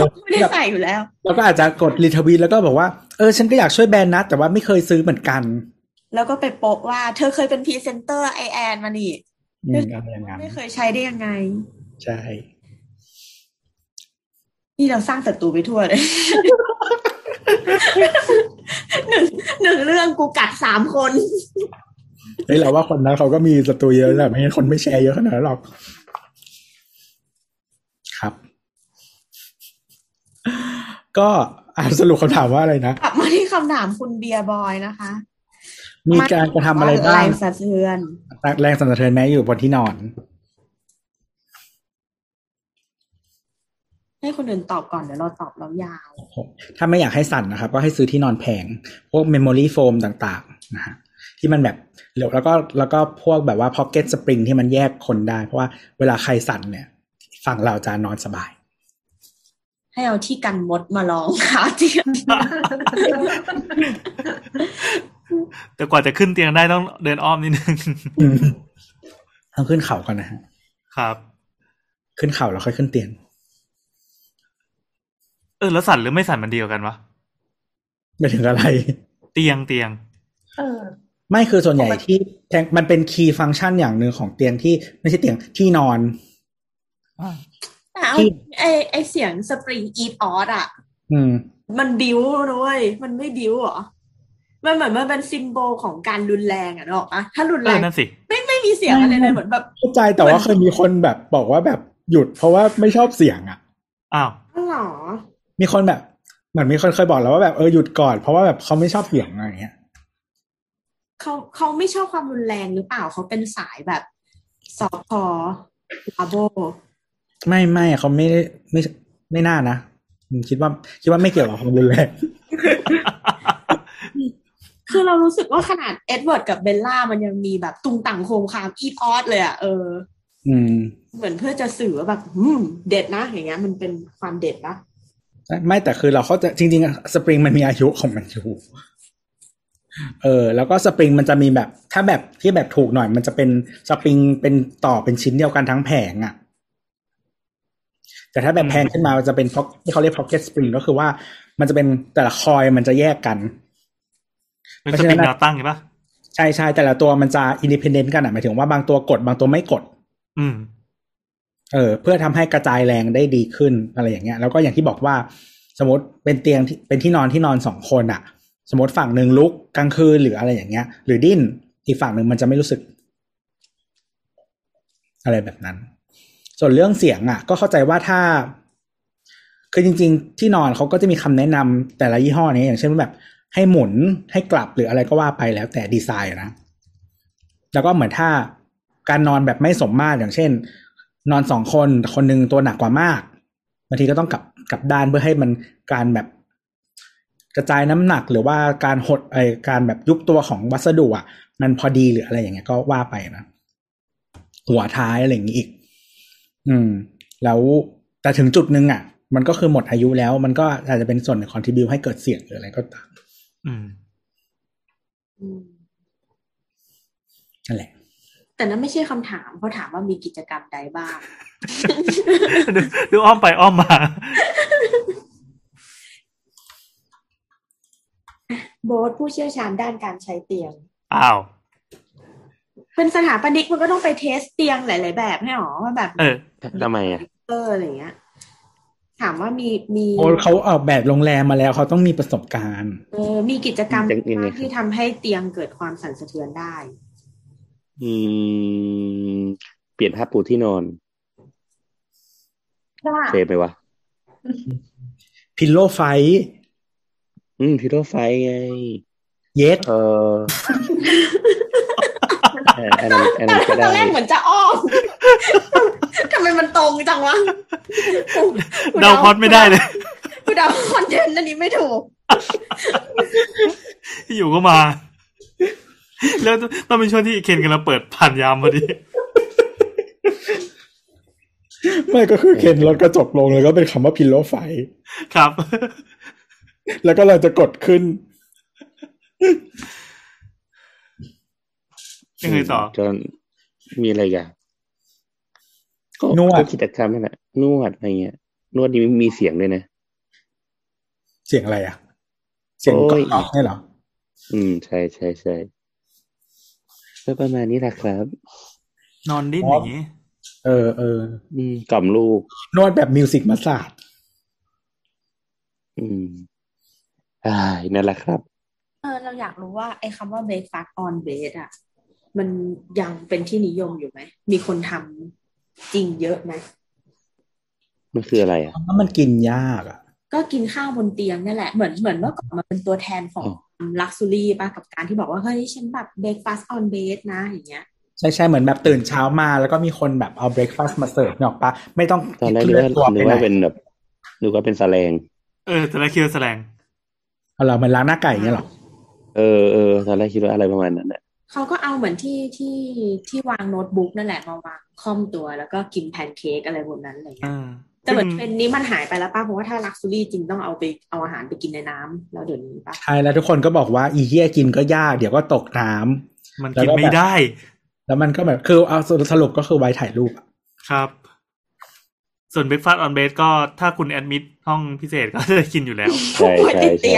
อไม่ได้ใส่อยู่แล้วเราก็อาจจะกดรีทวีตแล้วก็บอกว่าเออฉันก็อยากช่วยแบนนะแต่ว่าไม่เคยซื้อเหมือนกันแล้วก็ไปโปะว่าเธอเคยเป็นพรีเซนเตอร์ไอแอนมานี่ไม่เคยใช้ได้ยังไงใช่นี่เราสร้างศัตรูไปทั่วเลย หนึ่งหนึ่งเรื่องกูกัดสามคนเฮ้ยเราว่าคนนั้นเขาก็มีศัตรูเยอะแหละไม่งั้นคนไม่แชร์เยอะขนาดนั้นหรอกครับก็สรุปคำถามว่าอะไรนะกลับมาที่คำถามคุณเบียร์บอยนะคะมีการกระทำอะไรบ้างแรงสั่นสะเทือนแรงสั่นสะเทือนแม้อยู่บนที่นอนให้คนอื่นตอบก่อนเดี๋ยวเราตอบเรายาวถ้าไม่อยากให้สั่นนะครับก็ให้ซื้อที่นอนแพงพวก memory foam ต่างๆนะฮะที่มันแบบแล้วก็แล้วก็พวกแบบว่า pocket spring ที่มันแยกคนได้เพราะว่าเวลาใครสั่นเนี่ยฝั่งเราจะนอนสบายให้เอาที่กันมดมาลองค่ะเตียงแต่กว่าจะขึ้นเตียงได้ต้องเดินอ้อมนิดนึงต้องขึ้นเขาก่อนนะฮะครับขึ้นเขาแล้วค่อยขึ้นเตียงเออแล้วสั่นหรือไม่สั่นมันเดียวกันวะไม่ถึงอะไรเตียงเตียงเออไม่คือส่วนใหญ่ที่มันเป็นคีย์ฟังก์ชันอย่างนึงของเตียงที่ไม่ใช่เตียงที่นอนเอาไอไอเสียงสปริงอีทออสอ่ะมันบิ้วนะเว้ยมันไม่บิ้วหรอมันเหมือนมันเป็นซิมโบลของการรุนแรงอ่ะเนาะอะถ้ารุนแรงไม่ไม่มีเสียงอะไรเลยเหมือนแบบเข้าใจแต่ว่าเคยมีคนแบบบอกว่าแบบหยุดเพราะว่าไม่ชอบเสียงอ่ะอ้าวหรอมีคนแบบเหมือนมีคนเคยบอกแล้วว่าแบบเออหยุดก่อนเพราะว่าแบบเขาไม่ชอบเสียงอะไรเงี้ยเขาเขาไม่ชอบความรุนแรงหรือเปล่าเขาเป็นสายแบบซอฟต์คอร์ลาโบไม่ไม่เขาไม่ไม่ไม่น่านะคิดว่าคิดว่าไม่เกี่ยวกับความรุนแรงคือเรารู้สึกว่าขนาดเอ็ดเวิร์ดกับเบลล่ามันยังมีแบบตุงตังโคมคามอีทออสเลยอ่ะเอออืมเหมือนเพื่อจะสื่อว่าแบบอืมเด็ดนะอย่างเงี้ยมันเป็นความเด็ดนะไม่แต่คือเราเขาจะจริงๆสปริงมันมีอายุของมันอยู่เออแล้วก็สปริงมันจะมีแบบถ้าแบบที่แบบถูกหน่อยมันจะเป็นสปริงเป็นต่อเป็นชิ้นเดียวกันทั้งแผงอ่ะแต่ถ้าแบบแพงขึ้นมาจะเป็นที่เขาเรียก pocket spring ก็คือว่ามันจะเป็นแต่ละคอยมันจะแยกกันเป็นสปริงแนวตั้งใช่ปะใช่ใช่แต่ละตัวมันจะอินดิเพนเดนต์กันอ่ะหมายถึงว่าบางตัวกดบางตัวไม่กดอืมเออเพื่อทำให้กระจายแรงได้ดีขึ้นอะไรอย่างเงี้ยแล้วก็อย่างที่บอกว่าสมมติเป็นเตียงเป็นที่นอนที่นอนสองคนอ่ะสมมติฝั่งหนึ่งลุกกลางคืนหรืออะไรอย่างเงี้ยหรือดิ้นอีกฝั่งหนึ่งมันจะไม่รู้สึกอะไรแบบนั้นส่วนเรื่องเสียงอ่ะก็เข้าใจว่าถ้าคือจริงๆที่นอนเขาก็จะมีคำแนะนำแต่ละยี่ห้อนี้อย่างเช่นแบบให้หมุนให้กลับหรืออะไรก็ว่าไปแล้วแต่ดีไซน์นะ แล้วก็เหมือนถ้าการนอนแบบไม่สมมาตรอย่างเช่นนอนสองคนคนนึงตัวหนักกว่ามากบางทีก็ต้องกลับกลับด้านเพื่อให้มันการแบบกระจายน้ำหนักหรือว่าการหดไอการแบบยุบตัวของวัสดุอ่ะมันพอดีหรืออะไรอย่างเงี้ยก็ว่าไปนะหัวท้ายอะไรอย่างงี้อีกอืมแล้วแต่ถึงจุดนึงอ่ะมันก็คือหมดอายุแล้วมันก็อาจจะเป็นส่วนของคอนทริบิวต์ให้เกิดเสียงหรืออะไรก็ตามอืมนั่นแหละแต่นั้นไม่ใช่คำถามเพราะถามว่ามีกิจกรรมใดบ้าง ด, ดูอ้อมไปอ้อมมา โบ๊ทผู้เชี่ยวชาญด้านการใช้เตียงอ้าวเป็นสถาปนิกมันก็ต้องไปเทสเตียงหลายๆแบบให้หรอว่าแบบเออทำไมอ่ะเอออะไรเงี้ยถามว่ามีมีโอ้เขาออกแบบโรงแรมมาแล้วเขาต้องมีประสบการณ์เออมีกิจกรรมที่ทำให้เตียงเกิดความสั่นสะเทือนได้อืมเปลี่ยนผ้าปูที่นอนเซฟไหมวะพิลโลไฟอืมพิลโลไฟไงเย็ดเอออันนั้นอันนั้นก็ได้ตอนแรกเหมือนจะอ้อมทำไมมันตรงจังวะเดาพอดไม่ได้เลยกูเดาคอนเทนต์อันนี้ไม่ถูกอยู่ก็มาแล้วต้องเป็นช่วงที่เคนกำลังเปิดผ่านยามพอดีไม่ก็คือเคนรถกระจกลงแล้วก็เป็นคำว่าพิลโลไฟครับแล้วก็เราจะกดขึ้นยังไงต่อจนมีอะไรกันก็กิจกรรมนั่นแหละนวดอะไรเงี้ยนวดนี่มีเสียงด้วยนะเสียงอะไรอ่ะเสียงกรอบใช่หรออืมใช่ใช่ใช่ก็ประมาณนี้แหละครับนอนดิ้นอย่างนี้เออเอออืมกล่อมลูกนวดแบบมิวสิกมาสาดอืมอ่านั่นแหละครับเออเราอยากรู้ว่าไอ้คำว่า breakfast on bed อ่ะมันยังเป็นที่นิยมอยู่ไหมมีคนทำจริงเยอะไหมมันคืออะไรอ่ะมันกินยากอ่ะก็กินข้าวบนเตียงนั่นแหละเหมือนเหมือนเมื่อก่อนมันเป็นตัวแทนของลักซ์ซูรี่ป่ะกับการที่บอกว่าเฮ้ยฉันแบบเบรคฟาสต์ออนเบดนะอย่างเงี้ยใช่ใช่เหมือนแบบตื่นเช้ามาแล้วก็มีคนแบบเอาเบรคฟาสต์มาเสิร์ฟเนาะป่ะไม่ต้องตอนแรกนึกว่าเป็นแบบนึกว่าเป็นแสลงเออตอนแรกคิดว่าแสลงเอาล่ะมันล้างหน้าไก่เงี้ยหรอเออเออตอนแรกคิดว่าอะไรประมาณนั้นแหละเขาก็เอาเหมือนที่ที่ที่วางโน้ตบุ๊กนั่นแหละมาวางคอมตัวแล้วก็กินแพนเค้กอะไรพวกนั้นอะไรอย่างเงี้ยแต่เหมือนเทรนด์นี้มันหายไปแล้วป่ะเพราะว่าถ้าลักซ์ซูรี่จริงต้องเอาไปเอาอาหารไปกินในน้ำแล้วเดี๋ยวนี้ป่ะใช่แล้วทุกคนก็บอกว่าอีเหี้ยกินก็ยากเดี๋ยวก็ตกน้ำมันกินไม่ได้แล้วมันก็แบบคือเอาสรุปก็คือไว้ถ่ายรูปครับส่วนเบรคฟาสต์ออนเบดก็ถ้าคุณแอดมิดห้องพิเศษก็จะกินอยู่แล้วใช่ใช่ใช่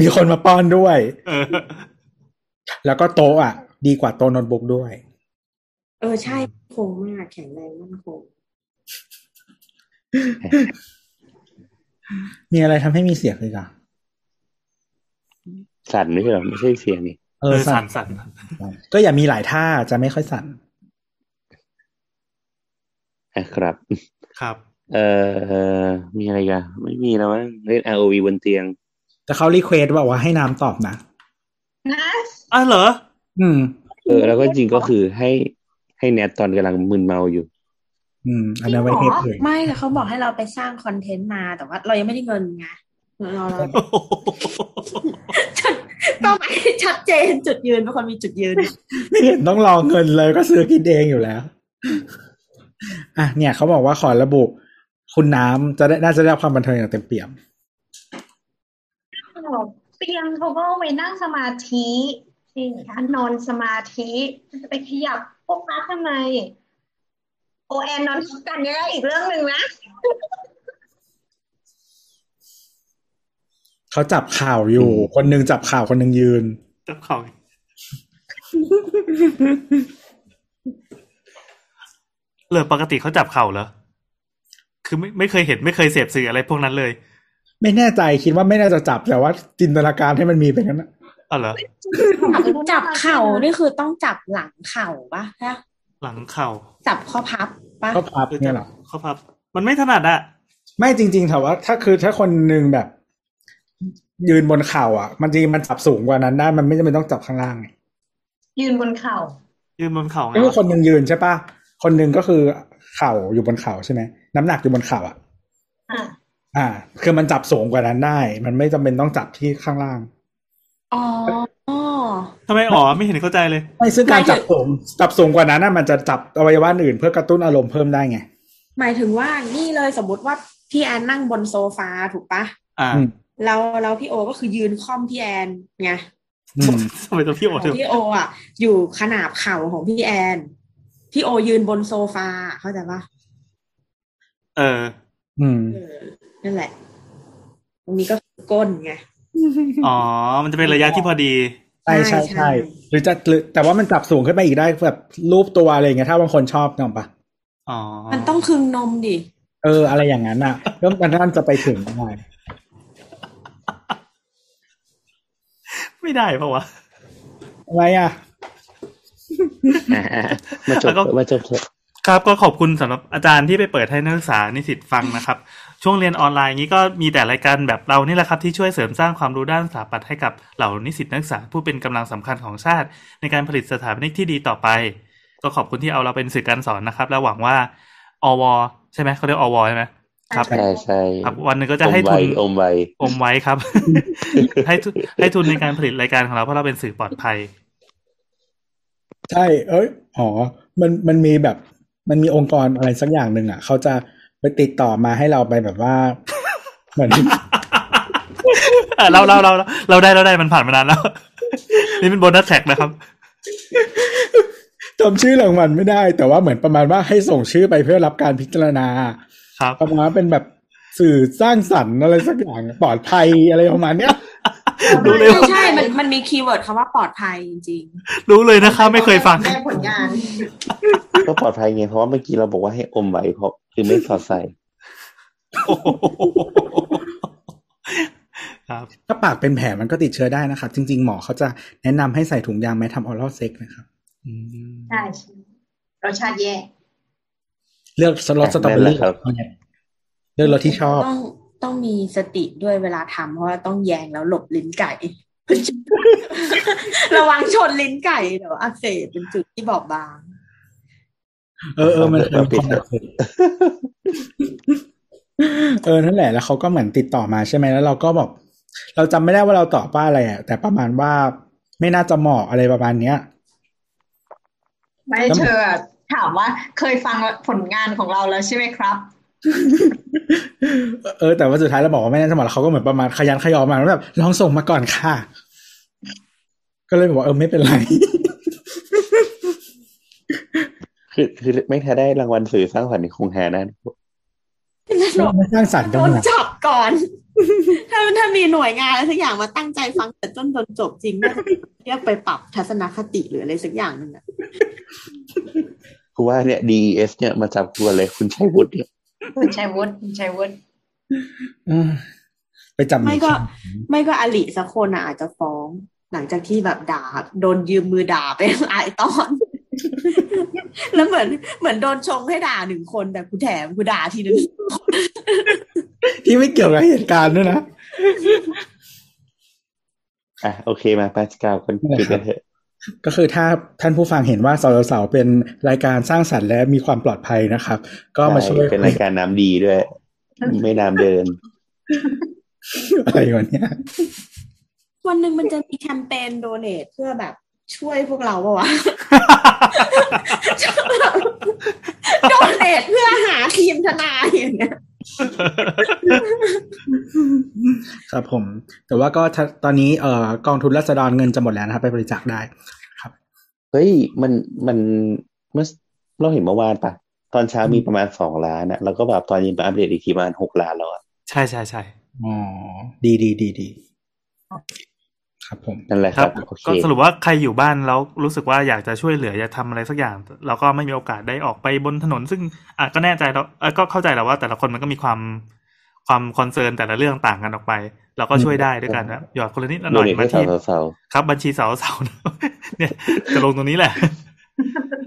มีคนมาป้อนด้วยแล้วก็โต๊ะอ่ะดีกว่าโต๊ะโน้ตบุ๊กด้วยเออใช่คงมากแข็งแรงมั่นคงมีอะไรทำให้มีเสียงเลยจ้ะสั่นไม่ใช่หรอไม่ใช่เสียงนี่เออสั่นสั่นก็อย่ามีหลายท่าจะไม่ค่อยสั่นครับครับเออมีอะไรกันไม่มีแล้วมั้งเล่น อาร์ โอ วี บนเตียงแต่เขารีเควสต์บอกว่าให้น้ำตอบนะนะอ๋อเหรออืมเออแล้วก็จริงก็คือให้ให้แนทตอนกำลังมึนเมาอยู่อืมอันนั้นไว้เทปเลยไม่แต่เขาบอกให้เราไปสร้างคอนเทนต์มาแต่ว่าเรายังไม่ได้เงินไงเราเราต้องไปชัดเจนจุดยืนเป็นคนมีจุดยืนไม่เห็นต้องรอเงินเลยก็ซื้อกินเองอยู่แล้วอ่ะเนี่ยเขาบอกว่าขอระบุคุณน้ำจะได้น่าจะได้ความบันเทิงอย่างเต็มเปี่ยมเตียงเขาก็ไปนั่งสมาธิสิการนอนสมาธิจะไปขยับพวกนั้นทำไมโอแอนนอนกันเนี่ยอีกเรื่องหนึ่งนะเขาจับข่าวอยู่คนหนึ่งจับข่าวคนหนึ่งยืนจับข่าวเหรอปกติเขาจับข่าวเหรอคือไม่ไม่เคยเห็นไม่เคยเสพสื่ออะไรพวกนั้นเลยไม่แน่ใจคิดว่าไม่น่าจะจับแต่ว่าจินตนาการให้มันมีไปงั้นนะอ๋อเหรอจับเข่านี่คือต้องจับหลังเข่าปะคะหลังเข่าจับข้อพับปะข้อพับเนี่ยหรอข้อพับมันไม่ถนัดอะไม่จริงๆถามว่าถ้าคือถ้าคนนึงแบบยืนบนเข่าอ่ะมันจริงมันจับสูงกว่านั้นได้มันไม่จำเป็นต้องจับข้างล่าง ยืนบนเข่ายืนบนเข่าไงก็คือคนหนึ่งยืนใช่ป่ะคนหนึ่งก็คือเข่าอยู่บนเข่าใช่ไหมน้ำหนักอยู่บนเข่าอ่ะอ่าอ่าคือมันจับสูงกว่านั้นได้มันไม่จำเป็นต้องจับที่ข้างล่างอ๋อทำไมอ๋อไม่เห็นเข้าใจเลยไม่ซึ่งการจับสูงจับสูงกว่านั้นน่ะมันจะจับอวัยวะอื่นเพื่อกระตุ้นอารมณ์เพิ่มได้ไงหมายถึงว่านี่เลยสมมติว่าพี่แอนนั่งบนโซฟาถูกปะอ่าเราเราพี่โอก็คือยืนค่อมพี่แอนไงทำไมตัวพี่โอถึงพี่โออ่ะอยู่ขนาบเข่าของพี่แอนพี่โอยืนบนโซฟาเข้าใจปะเอออืมนั่นแหละตรงนี้ก็ก้นไงอ๋อมันจะเป็นระยะที่พอดีใช่ใช่ใช่หรือจะหรือแต่ว่ามันจับสูงขึ้นไปอีกได้แบบรูปตัวอะไรเงี้ยถ้าบางคนชอบนมปะอ๋อมันต้องคึงนมดิเอออะไรอย่างนั้นอ่ะแล้วมันนั่นจะไปถึงไงไม่ได้ป่าววะอะไรอ่ะมาจบมาจบครับก็ขอบคุณสำหรับอาจารย์ที่ไปเปิดให้นักศึกษานิสิตฟังนะครับช่วงเรียนออนไลน์นี้ก็มีแต่รายการแบบเรานี่แหละครับที่ช่วยเสริมสร้างความรู้ด้านสถาปัตย์ให้กับเหล่านิสิตนักศึกษาผู้เป็นกำลังสำคัญของชาติในการผลิตสถาปนิกที่ดีต่อไปก็ขอบคุณที่เอาเราเป็นสื่อการสอนนะครับและหวังว่าอวใช่ไหมเขาเรียกอวใช่ไหมครับใช่ใช่วันนึงก็จะให้ทุนอมไว้อมไว้ครับให้ให้ทุนในการผลิตรายการของเราเพราะเราเป็นสื่อปลอดภัยใช่เอ้ยอ๋อมันมันมีแบบมันมีองค์กรอะไรสักอย่างนึงอ่ะเขาจะไปติดต่อมาให้เราไปแบบว่าเหมือนเราเราเราเราได้เราได้มันผ่านมานานแล้วนี่เป็นโบนัสแท็กนะครับจำชื่อหลังมันไม่ได้แต่ว่าเหมือนประมาณว่าให้ส่งชื่อไปเพื่อรับการพิจารณาครับประมาณเป็นแบบสื่อสร้างสรรค์อะไรสักอย่างปลอดภัยอะไรประมาณเนี้ยรู้เลยใช่มันมันมีคีย์เวิร์ดคำว่าปลอดภัยจริงๆรู้เลยนะคะไม่เคยฟังผลงานก็ปลอดภัยไงเพราะว่าเมื่อกี้เราบอกว่าให้อมไว้เพราะคือไม่สอดใส่ครับถ้าปากเป็นแผลมันก็ติดเชื้อได้นะครับจริงๆหมอเขาจะแนะนำให้ใส่ถุงยางแม้ทำออรัลเซ็กนะครับใช่รสชาติแย่เลือกรสสตรอเบอรี่เลือกรสที่ชอบต้องมีสติด้วยเวลาทำเพราะว่าต้องแยงแล้วหลบลิ้นไก่ ระวังชนลิ้นไก่เดี๋ยวอักเสบเป็นจุดที่บอบบางเออเออมันเป็นปิดเออนั่นแหละแล้วเขาก็เหมือนติดต่อมาใช่ไหมแล้วเราก็บอกเราจำไม่ได้ว่าเราตอบว่าอะไรอ่ะแต่ประมาณว่าไม่น่าจะเหมาะอะไรประมาณเนี้ยไม่เธอถามว่าเคยฟังผลงานของเราแล้วใช่ไหมครับเออแต่ว่าสุดท้ายเราบอกว่าไม่แน่ใจหมดแล้วเขาก็เหมือนประมาณขยันขยอมาแล้วแบบลองส่งมาก่อนค่ะก็เลยบอกเออไม่เป็นไรคือคือไม่แท้ได้รางวัลสื่อสร้างสรรค์ในคงแฮนั่นสร้างสรรค์ต้องจับก่อนถ้าถ้ามีหน่วยงานอะไรสักอย่างมาตั้งใจฟังแต่ต้นจนจบจริงน่าจะเรียกไปปรับทัศนคติหรืออะไรสักอย่างนึงอ่ะคือว่าเนี่ย ดี อี เอส เนี่ยมาจับตัวเลยคุณชัยวุฒิเนี่ยคุณชัยวุฒิคุณชัยวุฒิไปจับไม่ก็ไม่ก็อลิสักคนอ่ะอาจจะฟ้องหลังจากที่แบบด่าโดนยืมมือด่าไปหลายตอนแล้วเหมือนเหมือนโดนชงให้ด่าหนึ่งคนแต่กูแถมกูด่าทีนึงที่ไม่เกี่ยวกับเหตุการณ์ด้วยนะอ่ะโอเคมาปาสกาวคนคิดกันเถอะก็คือถ้าท่านผู้ฟังเห็นว่าสาวๆเป็นรายการสร้างสรรค์และมีความปลอดภัยนะครับก็มาช่วยเป็นรายการน้ำดีด้วยไม่น้ำเดินอะไรวันเนี้ยวันหนึ่งมันจะมีแคมเปญโดเนทเพื่อแบบช่วยพวกเราป่ะวะโดเนทเพื่อหาทีมทนายอย่างเงี้ยครับผมแต่ว่าก็ตอนนี้เอ่อกองทุนราษฎรเงินจะหมดแล้วนะครับไปบริจาคได้ครับเฮ้ยมันมันเมื่อเราเห็นเมื่อวานปะตอนเช้ามีประมาณสองล้านนะแล้วก็แบบตอนเย็นมาอัปเดตอีกทีประมาณหกล้านแล้วอ่ะใช่ๆๆอ๋อดีๆๆๆครับผมนั่นแหละครับก็สรุปว่าใครอยู่บ้านแล้วรู้สึกว่าอยากจะช่วยเหลืออยากทำอะไรสักอย่างเราก็ไม่มีโอกาสได้ออกไปบนถนนซึ่งอ่ะก็แน่ใจแล้วก็เข้าใจแล้วว่าแต่ละคนมันก็มีความความคอนเซิร์นแต่ละเรื่องต่างกันออกไปเราก็ช่วยได้ด้วยกันนะหยอดคนละนิดละหน่อยมาที่ครับบัญชีสาวๆเนี่ยจะลงตรงนี้แหละ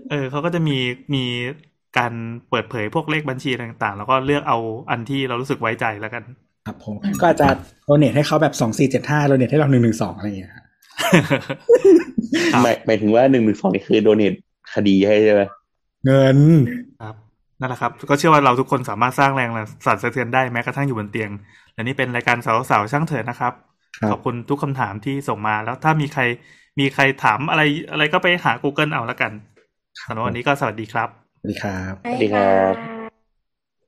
เออเขาก็จะมีมีการเปิดเผยพวกเลขบัญชีต่างๆแล้วก็เลือกเอาอันที่เรารู้สึกไว้ใจแล้วกันครับผมก็จะโดเนทให้เขาแบบสองสี่เจ็ดห้าโดเนทให้เราหนึ่งหนึ่งสองอะไรอย่างเงี้ย หมายหมายถึงว่าหนึ่งหนึ่งสองนี่คือโดเนทคดีให้ใช่ไหมเงินครับนั่นแหละครับก็เชื่อว่าเราทุกคนสามารถสร้างแรงสั่นสะเทือนได้แม้กระทั่งอยู่บนเตียงและนี่เป็นรายการสาวๆช่างเถิดนะครับขอบคุณทุกคำถามที่ส่งมาแล้วถ้ามีใครมีใครถามอะไรอะไรก็ไปหา Google เอาละกันสำหรับวันนี้ก็สวัสดีครับสวัสดีครับสวัสดีครับ